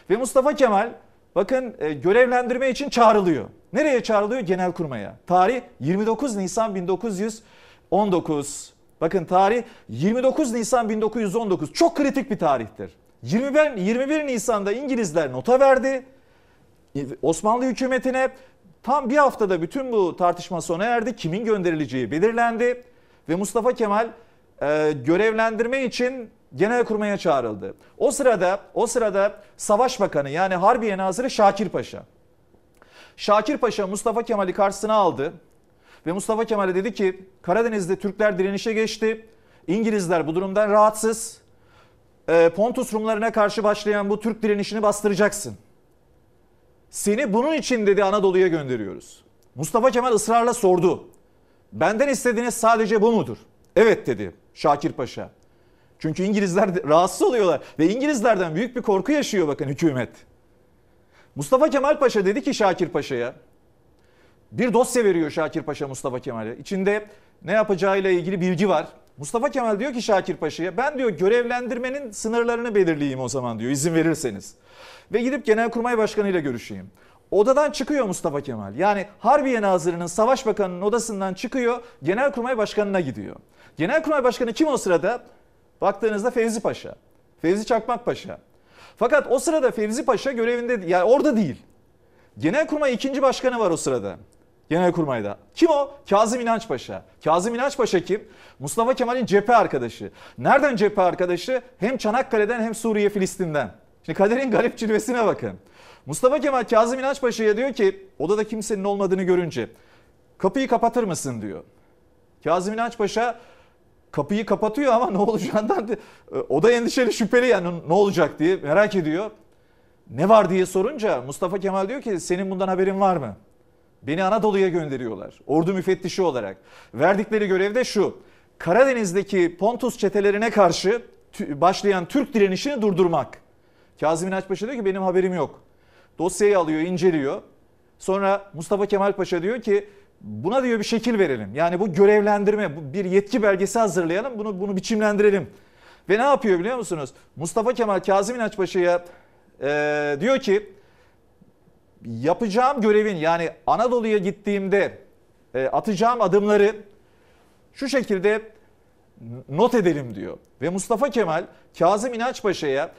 Ve Mustafa Kemal bakın görevlendirme için çağrılıyor. Nereye çağrılıyor? Genelkurmay'a. Tarih yirmi dokuz Nisan bin dokuz yüz on dokuz. Bakın tarih yirmi dokuz Nisan bin dokuz yüz on dokuz. Çok kritik bir tarihtir. yirmi bir Nisan'da İngilizler nota verdi Osmanlı hükümetine. Tam bir haftada bütün bu tartışma sona erdi. Kimin gönderileceği belirlendi ve Mustafa Kemal e, görevlendirme için Genelkurmay'a çağrıldı. O sırada o sırada Savaş Bakanı yani Harbiye Nazırı Şakir Paşa. Şakir Paşa Mustafa Kemal'i karşısına aldı ve Mustafa Kemal'e dedi ki Karadeniz'de Türkler direnişe geçti. İngilizler bu durumdan rahatsız. E, Pontus Rumlarına karşı başlayan bu Türk direnişini bastıracaksın. Seni bunun için dedi Anadolu'ya gönderiyoruz. Mustafa Kemal ısrarla sordu. Benden istediğiniz sadece bu mudur? Evet dedi Şakir Paşa. Çünkü İngilizler rahatsız oluyorlar ve İngilizlerden büyük bir korku yaşıyor bakın hükümet. Mustafa Kemal Paşa dedi ki Şakir Paşa'ya, bir dosya veriyor Şakir Paşa Mustafa Kemal'e. İçinde ne yapacağıyla ilgili bilgi var. Mustafa Kemal diyor ki Şakir Paşa'ya ben diyor görevlendirmenin sınırlarını belirleyeyim o zaman diyor izin verirseniz. Ve gidip Genelkurmay Başkanı ile görüşeyim. Odadan çıkıyor Mustafa Kemal. Yani Harbiye Nazırı'nın, Savaş Bakanı'nın odasından çıkıyor. Genelkurmay Başkanı'na gidiyor. Genelkurmay Başkanı kim o sırada? Baktığınızda Fevzi Paşa. Fevzi Çakmak Paşa. Fakat o sırada Fevzi Paşa görevinde, yani orada değil. Genelkurmay ikinci Başkanı var o sırada. Genelkurmay'da. Kim o? Kazım İnanç Paşa. Kazım İnanç Paşa kim? Mustafa Kemal'in cephe arkadaşı. Nereden cephe arkadaşı? Hem Çanakkale'den hem Suriye Filistin'den. Şimdi kaderin garip cilvesine bakın. Mustafa Kemal Kazım İnanç Paşa'ya diyor ki odada kimsenin olmadığını görünce kapıyı kapatır mısın diyor. Kazım İnanç Paşa kapıyı kapatıyor ama ne olacağından o da endişeli şüpheli yani ne olacak diye merak ediyor. Ne var diye sorunca Mustafa Kemal diyor ki senin bundan haberin var mı? Beni Anadolu'ya gönderiyorlar ordu müfettişi olarak. Verdikleri görev de şu Karadeniz'deki Pontus çetelerine karşı başlayan Türk direnişini durdurmak. Kazım İnanç Paşa diyor ki benim haberim yok. Dosyayı alıyor, inceliyor. Sonra Mustafa Kemal Paşa diyor ki buna diyor bir şekil verelim. Yani bu görevlendirme, bir yetki belgesi hazırlayalım, bunu bunu biçimlendirelim. Ve ne yapıyor biliyor musunuz? Mustafa Kemal Kazım İnanç Paşa'ya e, diyor ki yapacağım görevin yani Anadolu'ya gittiğimde e, atacağım adımları şu şekilde not edelim diyor. Ve Mustafa Kemal Kazım İnanç Paşa'ya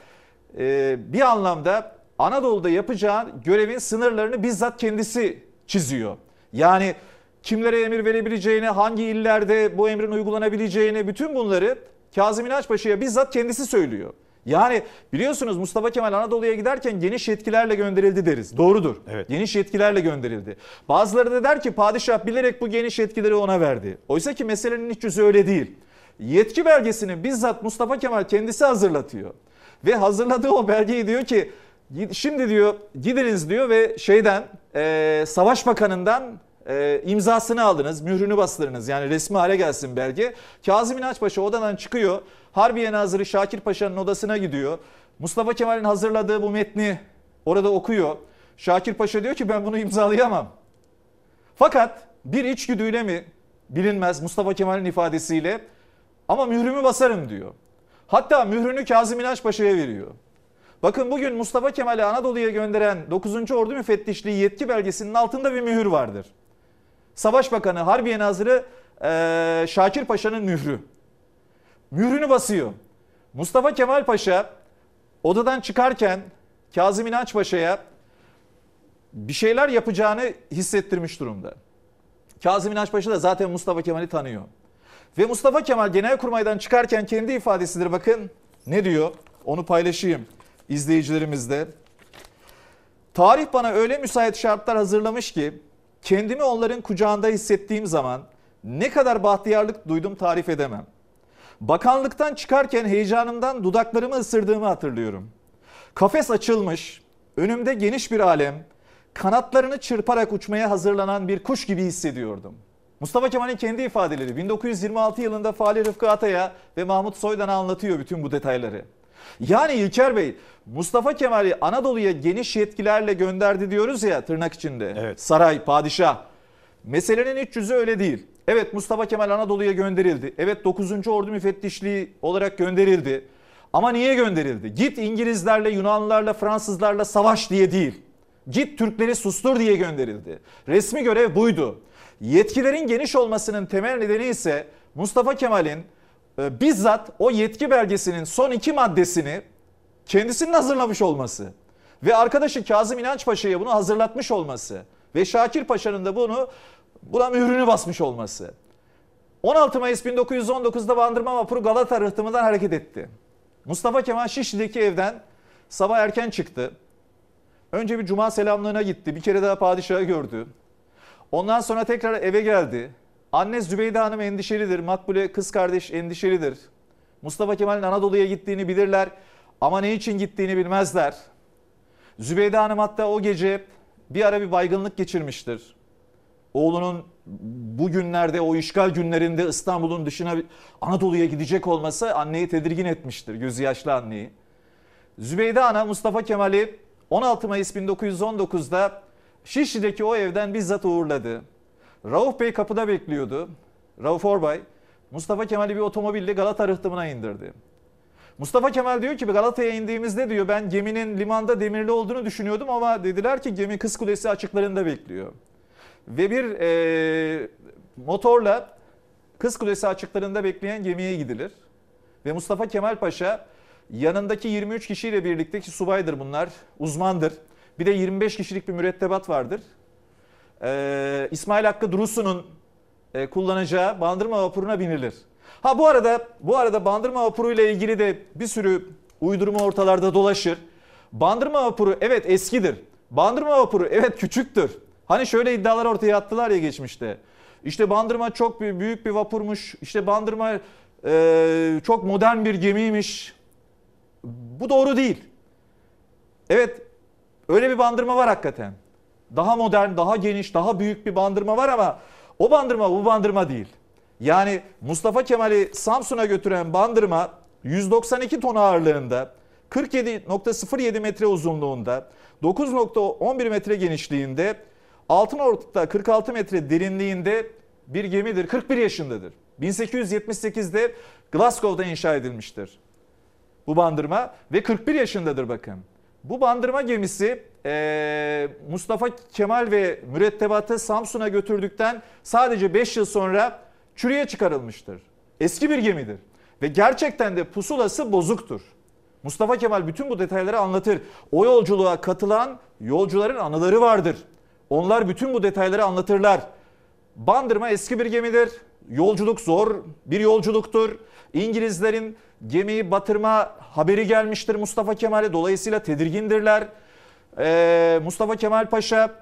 Ee, bir anlamda Anadolu'da yapacağı görevin sınırlarını bizzat kendisi çiziyor. Yani kimlere emir verebileceğini, hangi illerde bu emrin uygulanabileceğini bütün bunları Kazım İnanç Paşa'ya bizzat kendisi söylüyor. Yani biliyorsunuz Mustafa Kemal Anadolu'ya giderken geniş yetkilerle gönderildi deriz. Doğrudur. Evet. Geniş yetkilerle gönderildi. Bazıları da der ki padişah bilerek bu geniş yetkileri ona verdi. Oysa ki meselenin hiç yüzü öyle değil. Yetki belgesini bizzat Mustafa Kemal kendisi hazırlatıyor. Ve hazırladığı o belgeyi diyor ki şimdi diyor gidiniz diyor ve şeyden e, Savaş Bakanı'ndan e, imzasını aldınız, mührünü bastırınız yani resmi hale gelsin belge. Kazım İnanç Paşa odadan çıkıyor, Harbiye Nazırı Şakir Paşa'nın odasına gidiyor. Mustafa Kemal'in hazırladığı bu metni orada okuyor. Şakir Paşa diyor ki ben bunu imzalayamam. Fakat bir içgüdüyle mi bilinmez Mustafa Kemal'in ifadesiyle ama mührümü basarım diyor. Hatta mührünü Kazım İnanç Paşa'ya veriyor. Bakın bugün Mustafa Kemal'i Anadolu'ya gönderen dokuzuncu Ordu Müfettişliği yetki belgesinin altında bir mühür vardır. Savaş Bakanı Harbiye Nazırı Şakir Paşa'nın mührü. mührünü basıyor. Mustafa Kemal Paşa odadan çıkarken Kazım İnanç Paşa'ya bir şeyler yapacağını hissettirmiş durumda. Kazım İnanç Paşa da zaten Mustafa Kemal'i tanıyor. Ve Mustafa Kemal Genelkurmay'dan çıkarken kendi ifadesidir, bakın ne diyor, onu paylaşayım izleyicilerimizle. Tarih bana öyle müsait şartlar hazırlamış ki kendimi onların kucağında hissettiğim zaman ne kadar bahtiyarlık duydum tarif edemem. Bakanlıktan çıkarken heyecanımdan dudaklarımı ısırdığımı hatırlıyorum. Kafes açılmış, önümde geniş bir alem, kanatlarını çırparak uçmaya hazırlanan bir kuş gibi hissediyordum. Mustafa Kemal'in kendi ifadeleri. bin dokuz yüz yirmi altı yılında Fahri Rıfkı Atay'a ve Mahmut Soydan'a anlatıyor bütün bu detayları. Yani İlker Bey, Mustafa Kemal'i Anadolu'ya geniş yetkilerle gönderdi diyoruz ya tırnak içinde. Evet. Saray, padişah. Meselenin iç yüzü öyle değil. Evet, Mustafa Kemal Anadolu'ya gönderildi. Evet, dokuzuncu. Ordu Müfettişliği olarak gönderildi. Ama niye gönderildi? Git İngilizlerle, Yunanlılarla, Fransızlarla savaş diye değil. Git Türkleri sustur diye gönderildi. Resmi görev buydu. Yetkilerin geniş olmasının temel nedeni ise Mustafa Kemal'in e, bizzat o yetki belgesinin son iki maddesini kendisinin hazırlamış olması. Ve arkadaşı Kazım İnanç Paşa'ya bunu hazırlatmış olması. Ve Şakir Paşa'nın da bunu, buna mührünü basmış olması. on altı Mayıs bin dokuz yüz on dokuz'da Bandırma Vapuru Galata rıhtımından hareket etti. Mustafa Kemal Şişli'deki evden sabah erken çıktı. Önce bir cuma selamlığına gitti. Bir kere daha padişahı gördü. Ondan sonra tekrar eve geldi. Anne Zübeyde Hanım endişelidir. Makbule kız kardeş endişelidir. Mustafa Kemal'in Anadolu'ya gittiğini bilirler ama ne için gittiğini bilmezler. Zübeyde Hanım hatta o gece bir ara bir baygınlık geçirmiştir. Oğlunun bu günlerde, o işgal günlerinde İstanbul'un dışına Anadolu'ya gidecek olması anneyi tedirgin etmiştir. Gözü yaşlı anneyi. Zübeyde Hanım Mustafa Kemal'i on altı Mayıs bin dokuz yüz on dokuz'da Şişli'deki o evden bizzat uğurladı. Rauf Bey kapıda bekliyordu. Rauf Orbay, Mustafa Kemal'i bir otomobille Galata rıhtımına indirdi. Mustafa Kemal diyor ki, Galata'ya indiğimizde diyor, ben geminin limanda demirli olduğunu düşünüyordum ama dediler ki gemi Kız Kulesi açıklarında bekliyor. Ve bir e, motorla Kız Kulesi açıklarında bekleyen gemiye gidilir. Ve Mustafa Kemal Paşa yanındaki yirmi üç kişiyle birlikte, ki subaydır bunlar, uzmandır. Bir de yirmi beş kişilik bir mürettebat vardır. Ee, İsmail Hakkı Durusu'nun e, kullanacağı Bandırma Vapuru'na binilir. Ha bu arada bu arada Bandırma Vapuru ile ilgili de bir sürü uydurma ortalarda dolaşır. Bandırma Vapuru evet eskidir. Bandırma Vapuru evet küçüktür. Hani şöyle iddialar ortaya attılar ya geçmişte. İşte Bandırma çok büyük bir vapurmuş. İşte Bandırma e, çok modern bir gemiymiş. Bu doğru değil. Evet, öyle bir bandırma var hakikaten. Daha modern, daha geniş, daha büyük bir bandırma var ama o bandırma bu bandırma değil. Yani Mustafa Kemal'i Samsun'a götüren bandırma yüz doksan iki ton ağırlığında, kırk yedi nokta sıfır yedi metre uzunluğunda, dokuz nokta on bir metre genişliğinde, Altınordu'da kırk altı metre derinliğinde bir gemidir. kırk bir yaşındadır. bin sekiz yüz yetmiş sekiz'de Glasgow'da inşa edilmiştir bu bandırma ve kırk bir yaşındadır bakın. Bu bandırma gemisi Mustafa Kemal ve mürettebatı Samsun'a götürdükten sadece beş yıl sonra çürüye çıkarılmıştır. Eski bir gemidir ve gerçekten de pusulası bozuktur. Mustafa Kemal bütün bu detayları anlatır. O yolculuğa katılan yolcuların anıları vardır. Onlar bütün bu detayları anlatırlar. Bandırma eski bir gemidir. Yolculuk zor bir yolculuktur. İngilizlerin gemiyi batırma haberi gelmiştir Mustafa Kemal'e. Dolayısıyla tedirgindirler. Ee, Mustafa Kemal Paşa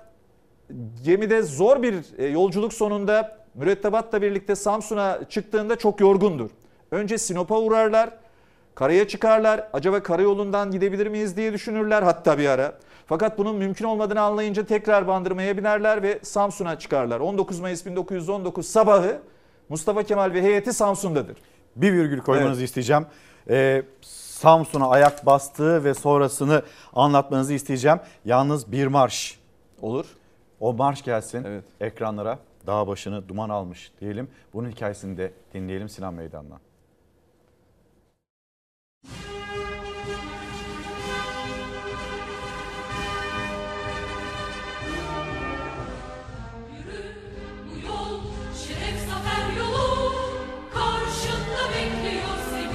gemide zor bir yolculuk sonunda mürettebatla birlikte Samsun'a çıktığında çok yorgundur. Önce Sinop'a uğrarlar. Karaya çıkarlar. Acaba karayolundan gidebilir miyiz diye düşünürler hatta bir ara. Fakat bunun mümkün olmadığını anlayınca tekrar bandırmaya binerler ve Samsun'a çıkarlar. on dokuz Mayıs bin dokuz yüz on dokuz sabahı Mustafa Kemal ve heyeti Samsun'dadır. Bir virgül koymanızı evet. isteyeceğim. Ee, Samsun'a ayak bastığı ve sonrasını anlatmanızı isteyeceğim. Yalnız bir marş. Olur. O marş gelsin evet. ekranlara. Dağ başını duman almış diyelim. Bunun hikayesini de dinleyelim Sinan Meydan'dan. Yol şeref zafer yolu karşında bekliyor seni.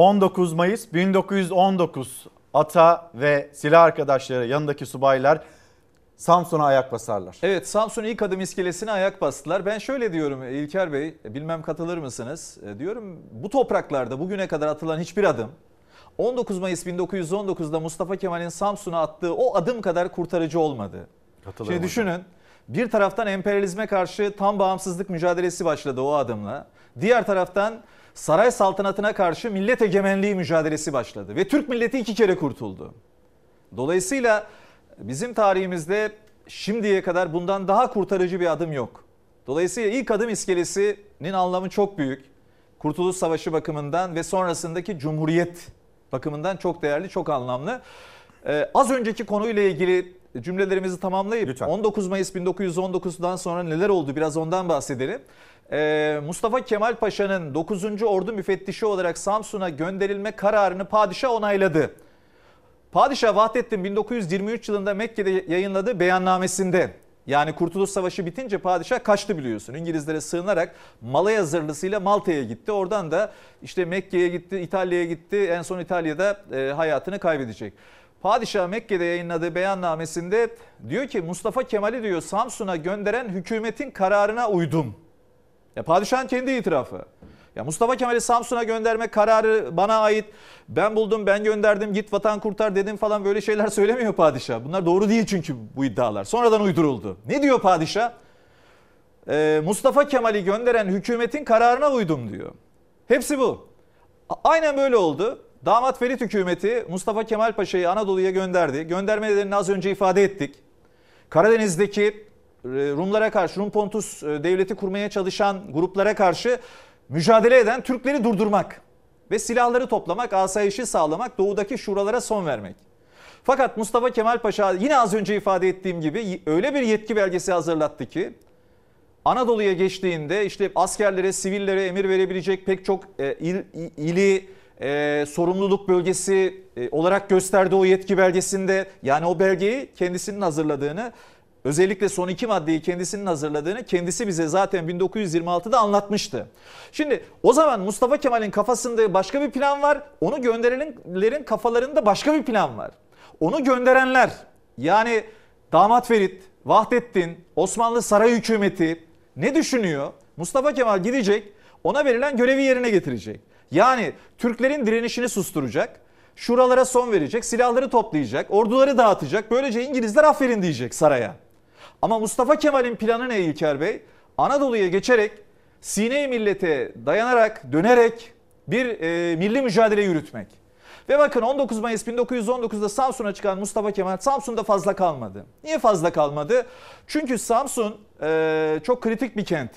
on dokuz Mayıs bin dokuz yüz on dokuz ata ve silah arkadaşları yanındaki subaylar Samsun'a ayak basarlar. Evet, Samsun ilk adım iskelesine ayak bastılar. Ben şöyle diyorum İlker Bey, bilmem katılır mısınız? Diyorum bu topraklarda bugüne kadar atılan hiçbir adım on dokuz Mayıs bin dokuz yüz on dokuzda Mustafa Kemal'in Samsun'a attığı o adım kadar kurtarıcı olmadı. Şimdi düşünün, bir taraftan emperyalizme karşı tam bağımsızlık mücadelesi başladı o adımla. Diğer taraftan saray saltanatına karşı millet egemenliği mücadelesi başladı. Ve Türk milleti iki kere kurtuldu. Dolayısıyla bizim tarihimizde şimdiye kadar bundan daha kurtarıcı bir adım yok. Dolayısıyla ilk adım iskelesinin anlamı çok büyük. Kurtuluş Savaşı bakımından ve sonrasındaki Cumhuriyet bakımından çok değerli, çok anlamlı. Ee, az önceki konuyla ilgili cümlelerimizi tamamlayıp lütfen. on dokuz Mayıs bin dokuz yüz on dokuzdan sonra neler oldu biraz ondan bahsedelim. Ee, Mustafa Kemal Paşa'nın dokuzuncu Ordu Müfettişi olarak Samsun'a gönderilme kararını padişah onayladı. Padişah Vahdettin bin dokuz yüz yirmi üç yılında Mekke'de yayınladığı beyannamesinde, yani Kurtuluş Savaşı bitince padişah kaçtı biliyorsun. İngilizlere sığınarak Malaya zırhlısıyla Malta'ya gitti. Oradan da işte Mekke'ye gitti, İtalya'ya gitti. En son İtalya'da e, hayatını kaybedecek. Padişah Mekke'de yayınladığı beyannamesinde diyor ki Mustafa Kemal'i diyor Samsun'a gönderen hükümetin kararına uydum. Ya padişahın kendi itirafı. Ya Mustafa Kemal'i Samsun'a gönderme kararı bana ait. Ben buldum, ben gönderdim, git vatan kurtar dedim falan, böyle şeyler söylemiyor padişah. Bunlar doğru değil çünkü bu iddialar. Sonradan uyduruldu. Ne diyor padişah? Ee, Mustafa Kemal'i gönderen hükümetin kararına uydum diyor. Hepsi bu. Aynen böyle oldu. Damat Ferit hükümeti Mustafa Kemal Paşa'yı Anadolu'ya gönderdi. Göndermelerini az önce ifade ettik. Karadeniz'deki Rumlara karşı, Rum Pontus devleti kurmaya çalışan gruplara karşı mücadele eden Türkleri durdurmak ve silahları toplamak, asayişi sağlamak, doğudaki şuralara son vermek. Fakat Mustafa Kemal Paşa yine az önce ifade ettiğim gibi öyle bir yetki belgesi hazırlattı ki Anadolu'ya geçtiğinde işte askerlere, sivillere emir verebilecek pek çok e, il, ili, e, sorumluluk bölgesi e, olarak gösterdi o yetki belgesinde. Yani o belgeyi kendisinin hazırladığını, özellikle son iki maddeyi kendisinin hazırladığını kendisi bize zaten bin dokuz yüz yirmi altıda anlatmıştı. Şimdi o zaman Mustafa Kemal'in kafasında başka bir plan var. Onu gönderenlerin kafalarında başka bir plan var. Onu gönderenler, yani Damat Ferit, Vahdettin, Osmanlı Saray Hükümeti ne düşünüyor? Mustafa Kemal gidecek, ona verilen görevi yerine getirecek. Yani Türklerin direnişini susturacak, şuralara son verecek, silahları toplayacak, orduları dağıtacak. Böylece İngilizler aferin diyecek saraya. Ama Mustafa Kemal'in planı ne İlker Bey? Anadolu'ya geçerek, Sine-i Millet'e dayanarak, dönerek bir e, milli mücadele yürütmek. Ve bakın on dokuz Mayıs bin dokuz yüz on dokuzda Samsun'a çıkan Mustafa Kemal Samsun'da fazla kalmadı. Niye fazla kalmadı? Çünkü Samsun e, çok kritik bir kent.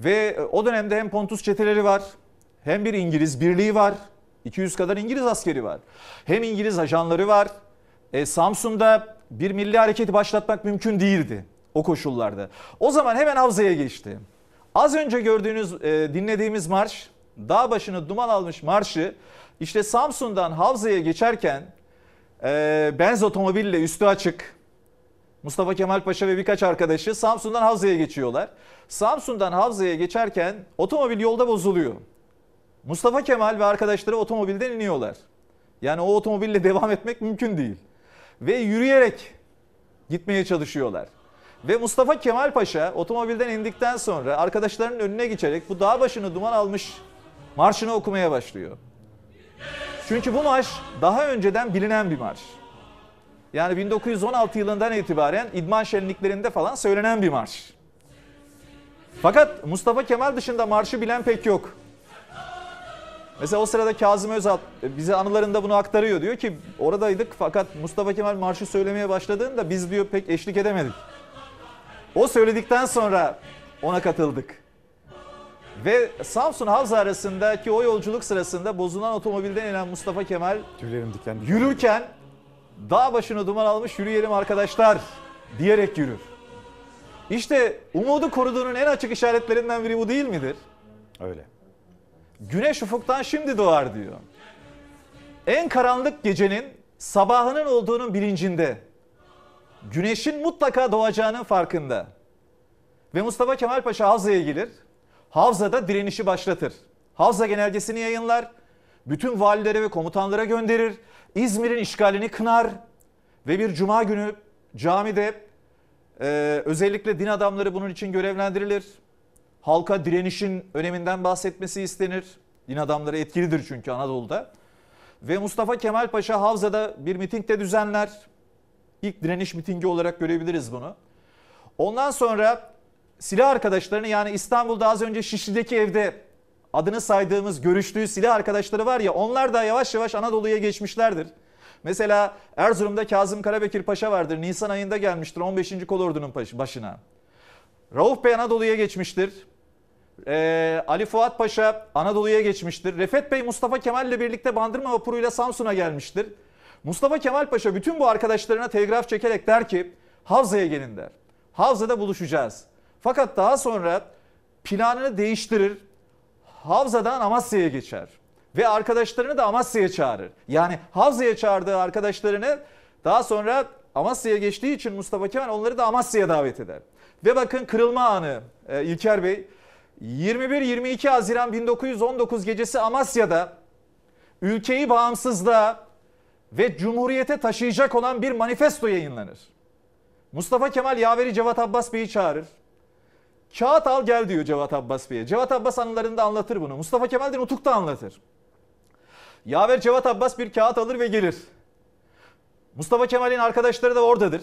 Ve o dönemde hem Pontus çeteleri var, hem bir İngiliz birliği var. iki yüz kadar İngiliz askeri var. Hem İngiliz ajanları var. E, Samsun'da bir milli hareketi başlatmak mümkün değildi o koşullarda. O zaman hemen havzaya geçti. Az önce gördüğünüz, e, dinlediğimiz marş, dağ başını duman almış marşı, işte Samsun'dan havzaya geçerken e, benz otomobille üstü açık Mustafa Kemal Paşa ve birkaç arkadaşı Samsun'dan havzaya geçiyorlar. Samsun'dan havzaya geçerken otomobil yolda bozuluyor. Mustafa Kemal ve arkadaşları otomobilden iniyorlar. Yani o otomobille devam etmek mümkün değil. Ve yürüyerek gitmeye çalışıyorlar. Ve Mustafa Kemal Paşa otomobilden indikten sonra arkadaşlarının önüne geçerek bu dağ başını duman almış marşını okumaya başlıyor. Çünkü bu marş daha önceden bilinen bir marş. Yani bin dokuz yüz on altı yılından itibaren idman şenliklerinde falan söylenen bir marş. Fakat Mustafa Kemal dışında marşı bilen pek yok. Mesela o sırada Kazım Özal bize anılarında bunu aktarıyor. Diyor ki oradaydık fakat Mustafa Kemal marşı söylemeye başladığında biz diyor pek eşlik edemedik. O söyledikten sonra ona katıldık. Ve Samsun Havza arasındaki o yolculuk sırasında bozulan otomobilden inen Mustafa Kemal tüylerim diken diken yürürken dağ başını duman almış yürüyelim arkadaşlar diyerek yürür. İşte umudu koruduğunun en açık işaretlerinden biri bu değil midir? Öyle. Güneş ufuktan şimdi doğar diyor. En karanlık gecenin sabahının olduğunun bilincinde. Güneşin mutlaka doğacağının farkında. Ve Mustafa Kemal Paşa Havza'ya gelir. Havza'da direnişi başlatır. Havza genelgesini yayınlar. bütün valilere ve komutanlara gönderir. İzmir'in işgalini kınar ve bir cuma günü camide e, özellikle din adamları bunun için görevlendirilir. Halka direnişin öneminden bahsetmesi istenir. Din adamları etkilidir çünkü Anadolu'da. Ve Mustafa Kemal Paşa Havza'da bir miting de düzenler. İlk direniş mitingi olarak görebiliriz bunu. Ondan sonra silah arkadaşlarını, yani İstanbul'da az önce Şişli'deki evde adını saydığımız, görüştüğü silah arkadaşları var ya, onlar da yavaş yavaş Anadolu'ya geçmişlerdir. Mesela Erzurum'da Kazım Karabekir Paşa vardır. Nisan ayında gelmiştir on beşinci Kolordu'nun başına. Rauf Bey Anadolu'ya geçmiştir. Ee, Ali Fuat Paşa Anadolu'ya geçmiştir. Refet Bey Mustafa Kemal ile birlikte Bandırma vapuruyla Samsun'a gelmiştir. Mustafa Kemal Paşa bütün bu arkadaşlarına telgraf çekerek der ki Havza'ya gelin der. Havza'da buluşacağız. Fakat daha sonra planını değiştirir. Havza'dan Amasya'ya geçer. Ve arkadaşlarını da Amasya'ya çağırır. Yani Havza'ya çağırdığı arkadaşlarını daha sonra Amasya'ya geçtiği için Mustafa Kemal onları da Amasya'ya davet eder. Ve bakın kırılma anı e, İlker Bey. yirmi bir yirmi iki Haziran bin dokuz yüz on dokuz gecesi Amasya'da ülkeyi bağımsızlığa ve cumhuriyete taşıyacak olan bir manifesto yayınlanır. Mustafa Kemal yaveri Cevat Abbas Bey'i çağırır. Kağıt al gel diyor Cevat Abbas Bey'e. Cevat Abbas anılarında anlatır bunu. Mustafa Kemal'den Nutuk'ta anlatır. Yaver Cevat Abbas bir kağıt alır ve gelir. Mustafa Kemal'in arkadaşları da oradadır.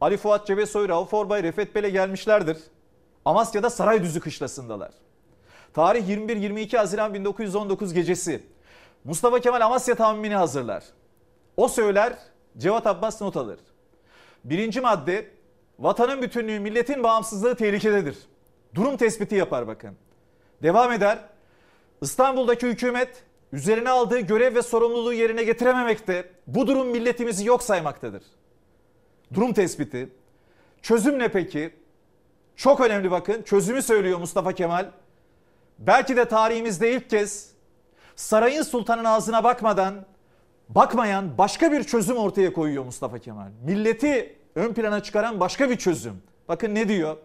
Ali Fuat Cebesoy, Rauf Orbay, Refet Bey'le gelmişlerdir. Amasya'da Saraydüzü kışlasındalar. Tarih yirmi bir yirmi iki Haziran bin dokuz yüz on dokuz gecesi. Mustafa Kemal Amasya tahammini hazırlar. O söyler, Cevat Abbas not alır. Birinci madde, vatanın bütünlüğü, milletin bağımsızlığı tehlikededir. Durum tespiti yapar bakın. Devam eder. İstanbul'daki hükümet üzerine aldığı görev ve sorumluluğu yerine getirememekte, bu durum milletimizi yok saymaktadır. Durum tespiti. Çözüm ne peki? Çok önemli bakın. Çözümü söylüyor Mustafa Kemal. Belki de tarihimizde ilk kez sarayın sultanın ağzına bakmadan, bakmayan başka bir çözüm ortaya koyuyor Mustafa Kemal. Milleti ön plana çıkaran başka bir çözüm. Bakın ne diyor?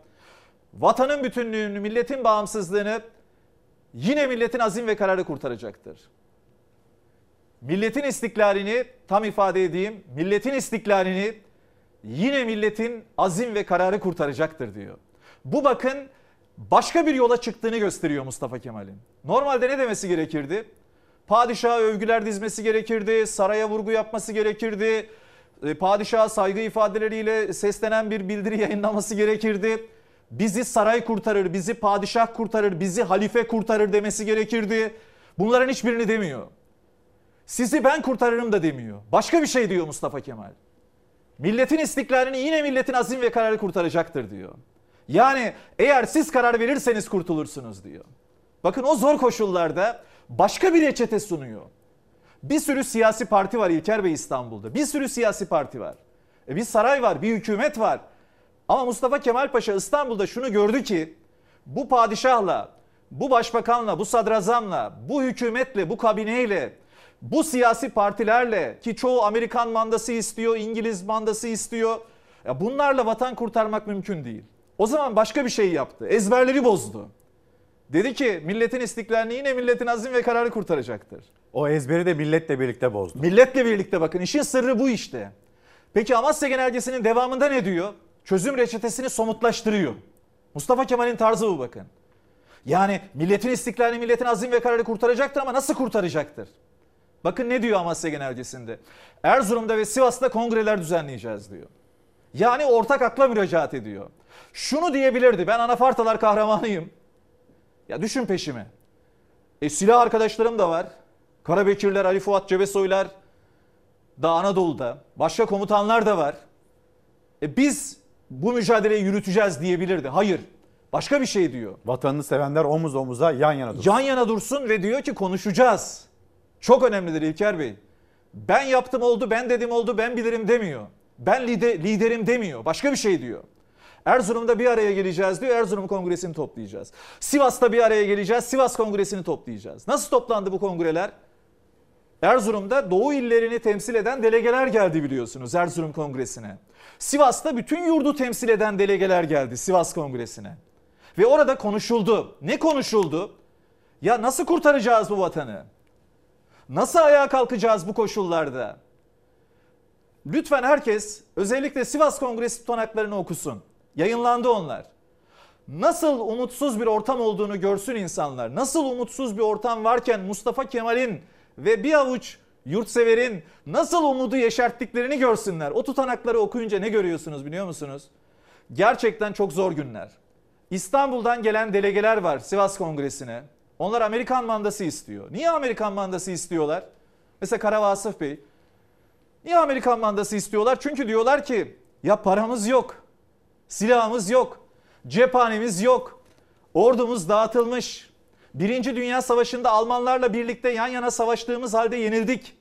Vatanın bütünlüğünü, milletin bağımsızlığını yine milletin azim ve kararı kurtaracaktır. Milletin istiklalini, tam ifade edeyim, milletin istiklalini yine milletin azim ve kararı kurtaracaktır diyor. Bu bakın başka bir yola çıktığını gösteriyor Mustafa Kemal'in. Normalde ne demesi gerekirdi? Padişaha övgüler dizmesi gerekirdi, saraya vurgu yapması gerekirdi, padişaha saygı ifadeleriyle seslenen bir bildiri yayınlaması gerekirdi. Bizi saray kurtarır, bizi padişah kurtarır, bizi halife kurtarır demesi gerekirdi. Bunların hiçbirini demiyor. Sizi ben kurtarırım da demiyor. Başka bir şey diyor Mustafa Kemal. Milletin istiklalini yine milletin azim ve kararı kurtaracaktır diyor. Yani eğer siz karar verirseniz kurtulursunuz diyor. Bakın o zor koşullarda başka bir reçete sunuyor. Bir sürü siyasi parti var İlker Bey İstanbul'da. Bir sürü siyasi parti var. E bir saray var, bir hükümet var. Ama Mustafa Kemal Paşa İstanbul'da şunu gördü ki bu padişahla, bu başbakanla, bu sadrazamla, bu hükümetle, bu kabineyle, bu siyasi partilerle ki çoğu Amerikan mandası istiyor, İngiliz mandası istiyor. Ya bunlarla vatan kurtarmak mümkün değil. O zaman başka bir şey yaptı. Ezberleri bozdu. Dedi ki milletin istiklalini yine milletin azim ve kararı kurtaracaktır. O ezberi de milletle birlikte bozdu. Milletle birlikte bakın, işin sırrı bu işte. Peki Amasya Genelgesi'nin devamında ne diyor? Çözüm reçetesini somutlaştırıyor. Mustafa Kemal'in tarzı bu bakın. Yani milletin istiklalini, milletin azim ve kararı kurtaracaktır ama nasıl kurtaracaktır? Bakın ne diyor Amasya Genelgesi'nde? Erzurum'da ve Sivas'ta kongreler düzenleyeceğiz diyor. Yani ortak akla müracaat ediyor. Şunu diyebilirdi, ben Anafartalar kahramanıyım. Ya düşün peşime. E silah arkadaşlarım da var. Karabekirler, Ali Fuat Cebesoylar da Anadolu'da. Başka komutanlar da var. E biz bu mücadeleyi yürüteceğiz diyebilirdi. Hayır. Başka bir şey diyor. Vatanını sevenler omuz omuza yan yana dursun. Yan yana dursun ve diyor ki konuşacağız. Çok önemlidir İlker Bey. Ben yaptım oldu, ben dedim oldu, ben bilirim demiyor. Ben lider, liderim demiyor. Başka bir şey diyor. Erzurum'da bir araya geleceğiz diyor. Erzurum Kongresi'ni toplayacağız. Sivas'ta bir araya geleceğiz. Sivas Kongresi'ni toplayacağız. Nasıl toplandı bu kongreler? Erzurum'da Doğu illerini temsil eden delegeler geldi biliyorsunuz Erzurum Kongresi'ne. Sivas'ta bütün yurdu temsil eden delegeler geldi Sivas Kongresi'ne. Ve orada konuşuldu. Ne konuşuldu? Ya nasıl kurtaracağız bu vatanı? Nasıl ayağa kalkacağız bu koşullarda? Lütfen herkes özellikle Sivas Kongresi tutanaklarını okusun. Yayınlandı onlar. Nasıl umutsuz bir ortam olduğunu görsün insanlar. Nasıl umutsuz bir ortam varken Mustafa Kemal'in ve bir avuç yurtseverin nasıl umudu yeşerttiklerini görsünler. O tutanakları okuyunca ne görüyorsunuz biliyor musunuz? Gerçekten çok zor günler. İstanbul'dan gelen delegeler var Sivas Kongresi'ne. Onlar Amerikan mandası istiyor. Niye Amerikan mandası istiyorlar? Mesela Karavasıf Bey. Niye Amerikan mandası istiyorlar? Çünkü diyorlar ki ya paramız yok, silahımız yok, cephanemiz yok, ordumuz dağıtılmış. Birinci Dünya Savaşı'nda Almanlarla birlikte yan yana savaştığımız halde yenildik.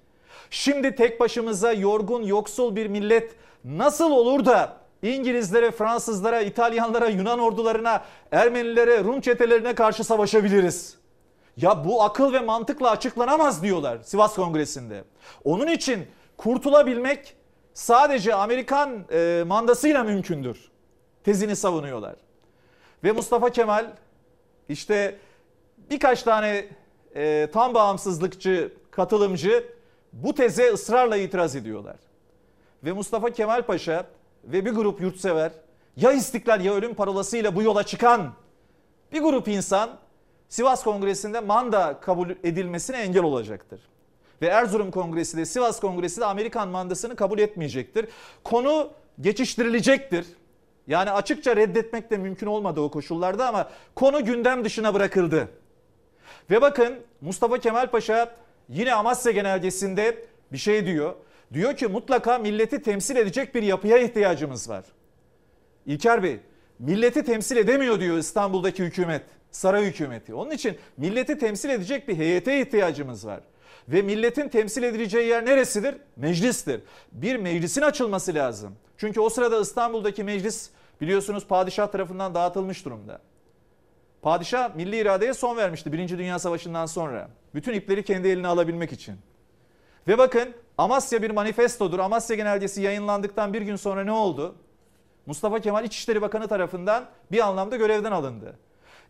Şimdi tek başımıza yorgun, yoksul bir millet nasıl olur da İngilizlere, Fransızlara, İtalyanlara, Yunan ordularına, Ermenilere, Rum çetelerine karşı savaşabiliriz? Ya bu akıl ve mantıkla açıklanamaz diyorlar Sivas Kongresi'nde. Onun için kurtulabilmek sadece Amerikan e, mandasıyla mümkündür tezini savunuyorlar. Ve Mustafa Kemal işte birkaç tane e, tam bağımsızlıkçı, katılımcı bu teze ısrarla itiraz ediyorlar. Ve Mustafa Kemal Paşa ve bir grup yurtsever, ya istiklal ya ölüm parolasıyla bu yola çıkan bir grup insan Sivas Kongresi'nde manda kabul edilmesine engel olacaktır. Ve Erzurum Kongresi de Sivas Kongresi de Amerikan mandasını kabul etmeyecektir. Konu geçiştirilecektir. Yani açıkça reddetmek de mümkün olmadı o koşullarda ama konu gündem dışına bırakıldı. Ve bakın Mustafa Kemal Paşa yine Amasya Genelgesi'nde bir şey diyor. Diyor ki mutlaka milleti temsil edecek bir yapıya ihtiyacımız var. İlker Bey, milleti temsil edemiyor diyor İstanbul'daki hükümet, saray hükümeti. Onun için milleti temsil edecek bir heyete ihtiyacımız var. Ve milletin temsil edileceği yer neresidir? Meclistir. Bir meclisin açılması lazım. Çünkü o sırada İstanbul'daki meclis biliyorsunuz padişah tarafından dağıtılmış durumda. Padişah milli iradeye son vermişti Birinci Dünya Savaşı'ndan sonra. Bütün ipleri kendi eline alabilmek için. Ve bakın Amasya bir manifestodur. Amasya Genelgesi yayınlandıktan bir gün sonra ne oldu? Mustafa Kemal İçişleri Bakanı tarafından bir anlamda görevden alındı.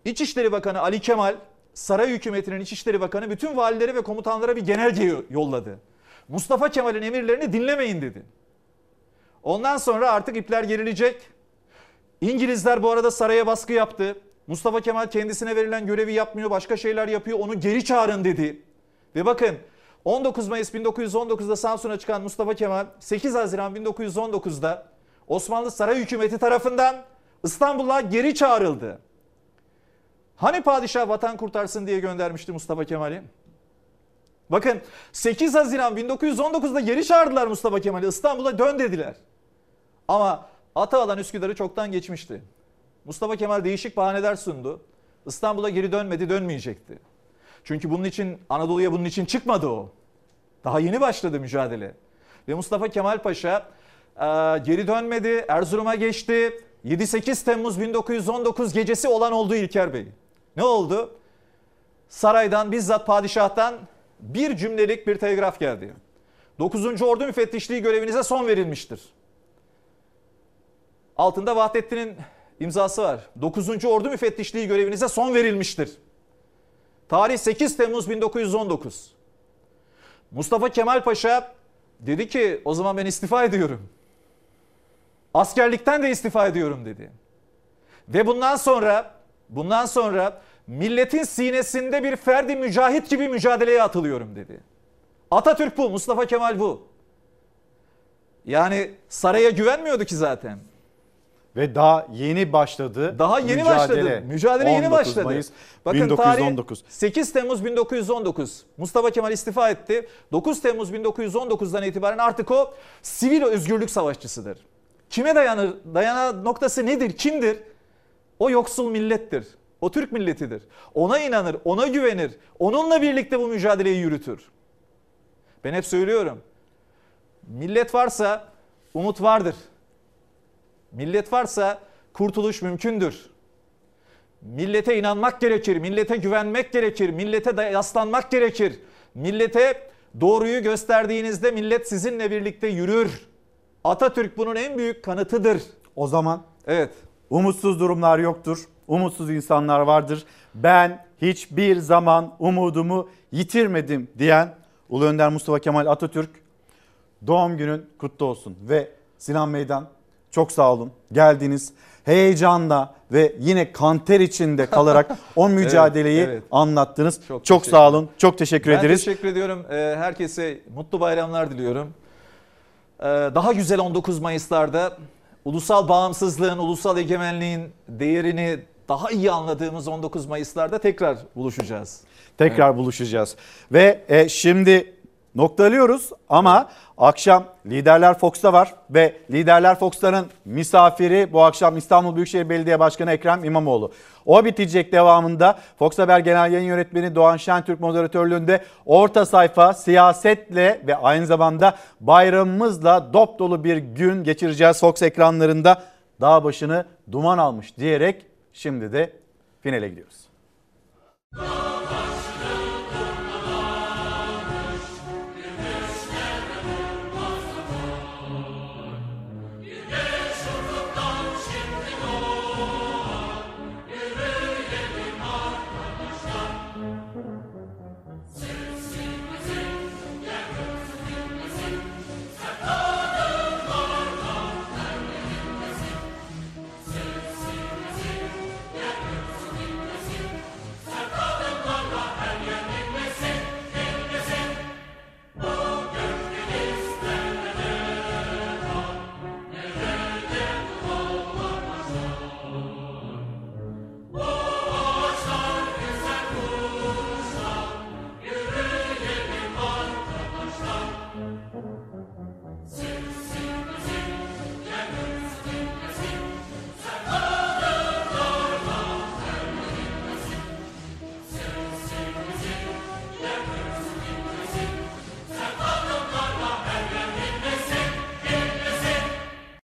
İçişleri Bakanı Ali Kemal, saray hükümetinin İçişleri Bakanı bütün valilere ve komutanlara bir genelge yolladı. Mustafa Kemal'in emirlerini dinlemeyin dedi. Ondan sonra artık ipler gerilecek. İngilizler bu arada saraya baskı yaptı. Mustafa Kemal kendisine verilen görevi yapmıyor, başka şeyler yapıyor, onu geri çağırın dedi. Ve bakın on dokuz Mayıs bin dokuz yüz on dokuz'da Samsun'a çıkan Mustafa Kemal sekiz Haziran bin dokuz yüz on dokuz'da Osmanlı Saray Hükümeti tarafından İstanbul'a geri çağrıldı. Hani padişah vatan kurtarsın diye göndermişti Mustafa Kemal'i? Bakın sekiz Haziran bin dokuz yüz on dokuz'da geri çağırdılar Mustafa Kemal'i, İstanbul'a dön dediler. Ama Atağalan Üsküdar'ı çoktan geçmişti. Mustafa Kemal değişik bahaneler sundu. İstanbul'a geri dönmedi, dönmeyecekti. Çünkü bunun için Anadolu'ya bunun için çıkmadı o. Daha yeni başladı mücadele. Ve Mustafa Kemal Paşa e, geri dönmedi, Erzurum'a geçti. yedi sekiz Temmuz bin dokuz yüz on dokuz gecesi olan oldu İlker Bey. Ne oldu? Saraydan, bizzat padişahtan bir cümlelik bir telgraf geldi. dokuzuncu Ordu Müfettişliği görevinize son verilmiştir. Altında Vahdettin'in imzası var. dokuzuncu Ordu Müfettişliği görevinize son verilmiştir. Tarih sekiz Temmuz bin dokuz yüz on dokuz. Mustafa Kemal Paşa dedi ki o zaman ben istifa ediyorum. Askerlikten de istifa ediyorum dedi. Ve bundan sonra bundan sonra milletin sinesinde bir ferdi mücahit gibi mücadeleye atılıyorum dedi. Atatürk bu, Mustafa Kemal bu. Yani saraya güvenmiyordu ki zaten. Ve daha yeni başladı. Daha yeni mücadele. başladı. Mücadele yeni başladı. Mayıs, Bakın bin dokuz yüz on dokuz. Tarih sekiz Temmuz bin dokuz yüz on dokuz. Mustafa Kemal istifa etti. dokuz Temmuz bin dokuz yüz on dokuz'dan itibaren artık o sivil özgürlük savaşçısıdır. Kime dayanır? Dayanan noktası nedir? Kimdir? O yoksul millettir. O Türk milletidir. Ona inanır, ona güvenir. Onunla birlikte bu mücadeleyi yürütür. Ben hep söylüyorum. Millet varsa umut vardır. Millet varsa kurtuluş mümkündür. Millete inanmak gerekir, millete güvenmek gerekir, millete yaslanmak gerekir. Millete doğruyu gösterdiğinizde millet sizinle birlikte yürür. Atatürk bunun en büyük kanıtıdır. O zaman evet, umutsuz durumlar yoktur, umutsuz insanlar vardır. Ben hiçbir zaman umudumu yitirmedim diyen Ulu Önder Mustafa Kemal Atatürk, doğum günün kutlu olsun. Ve Sinan Meydan, çok sağ olun. Geldiniz heyecanla ve yine kanter içinde kalarak o mücadeleyi evet, evet. anlattınız. Çok, çok sağ olun. Çok teşekkür ben ederiz. Ben teşekkür ediyorum. Herkese mutlu bayramlar diliyorum. Daha güzel on dokuz Mayıs'larda ulusal bağımsızlığın, ulusal egemenliğin değerini daha iyi anladığımız on dokuz Mayıs'larda tekrar buluşacağız. Tekrar evet. buluşacağız. Ve e, şimdi noktalıyoruz ama evet. akşam Liderler Fox'ta var ve Liderler Fox'ların misafiri bu akşam İstanbul Büyükşehir Belediye Başkanı Ekrem İmamoğlu. O bitecek, devamında Fox Haber Genel Yayın Yönetmeni Doğan Şentürk moderatörlüğünde Orta Sayfa siyasetle ve aynı zamanda bayramımızla dop dolu bir gün geçireceğiz. Fox ekranlarında dağ başını duman almış diyerek şimdi de finale gidiyoruz.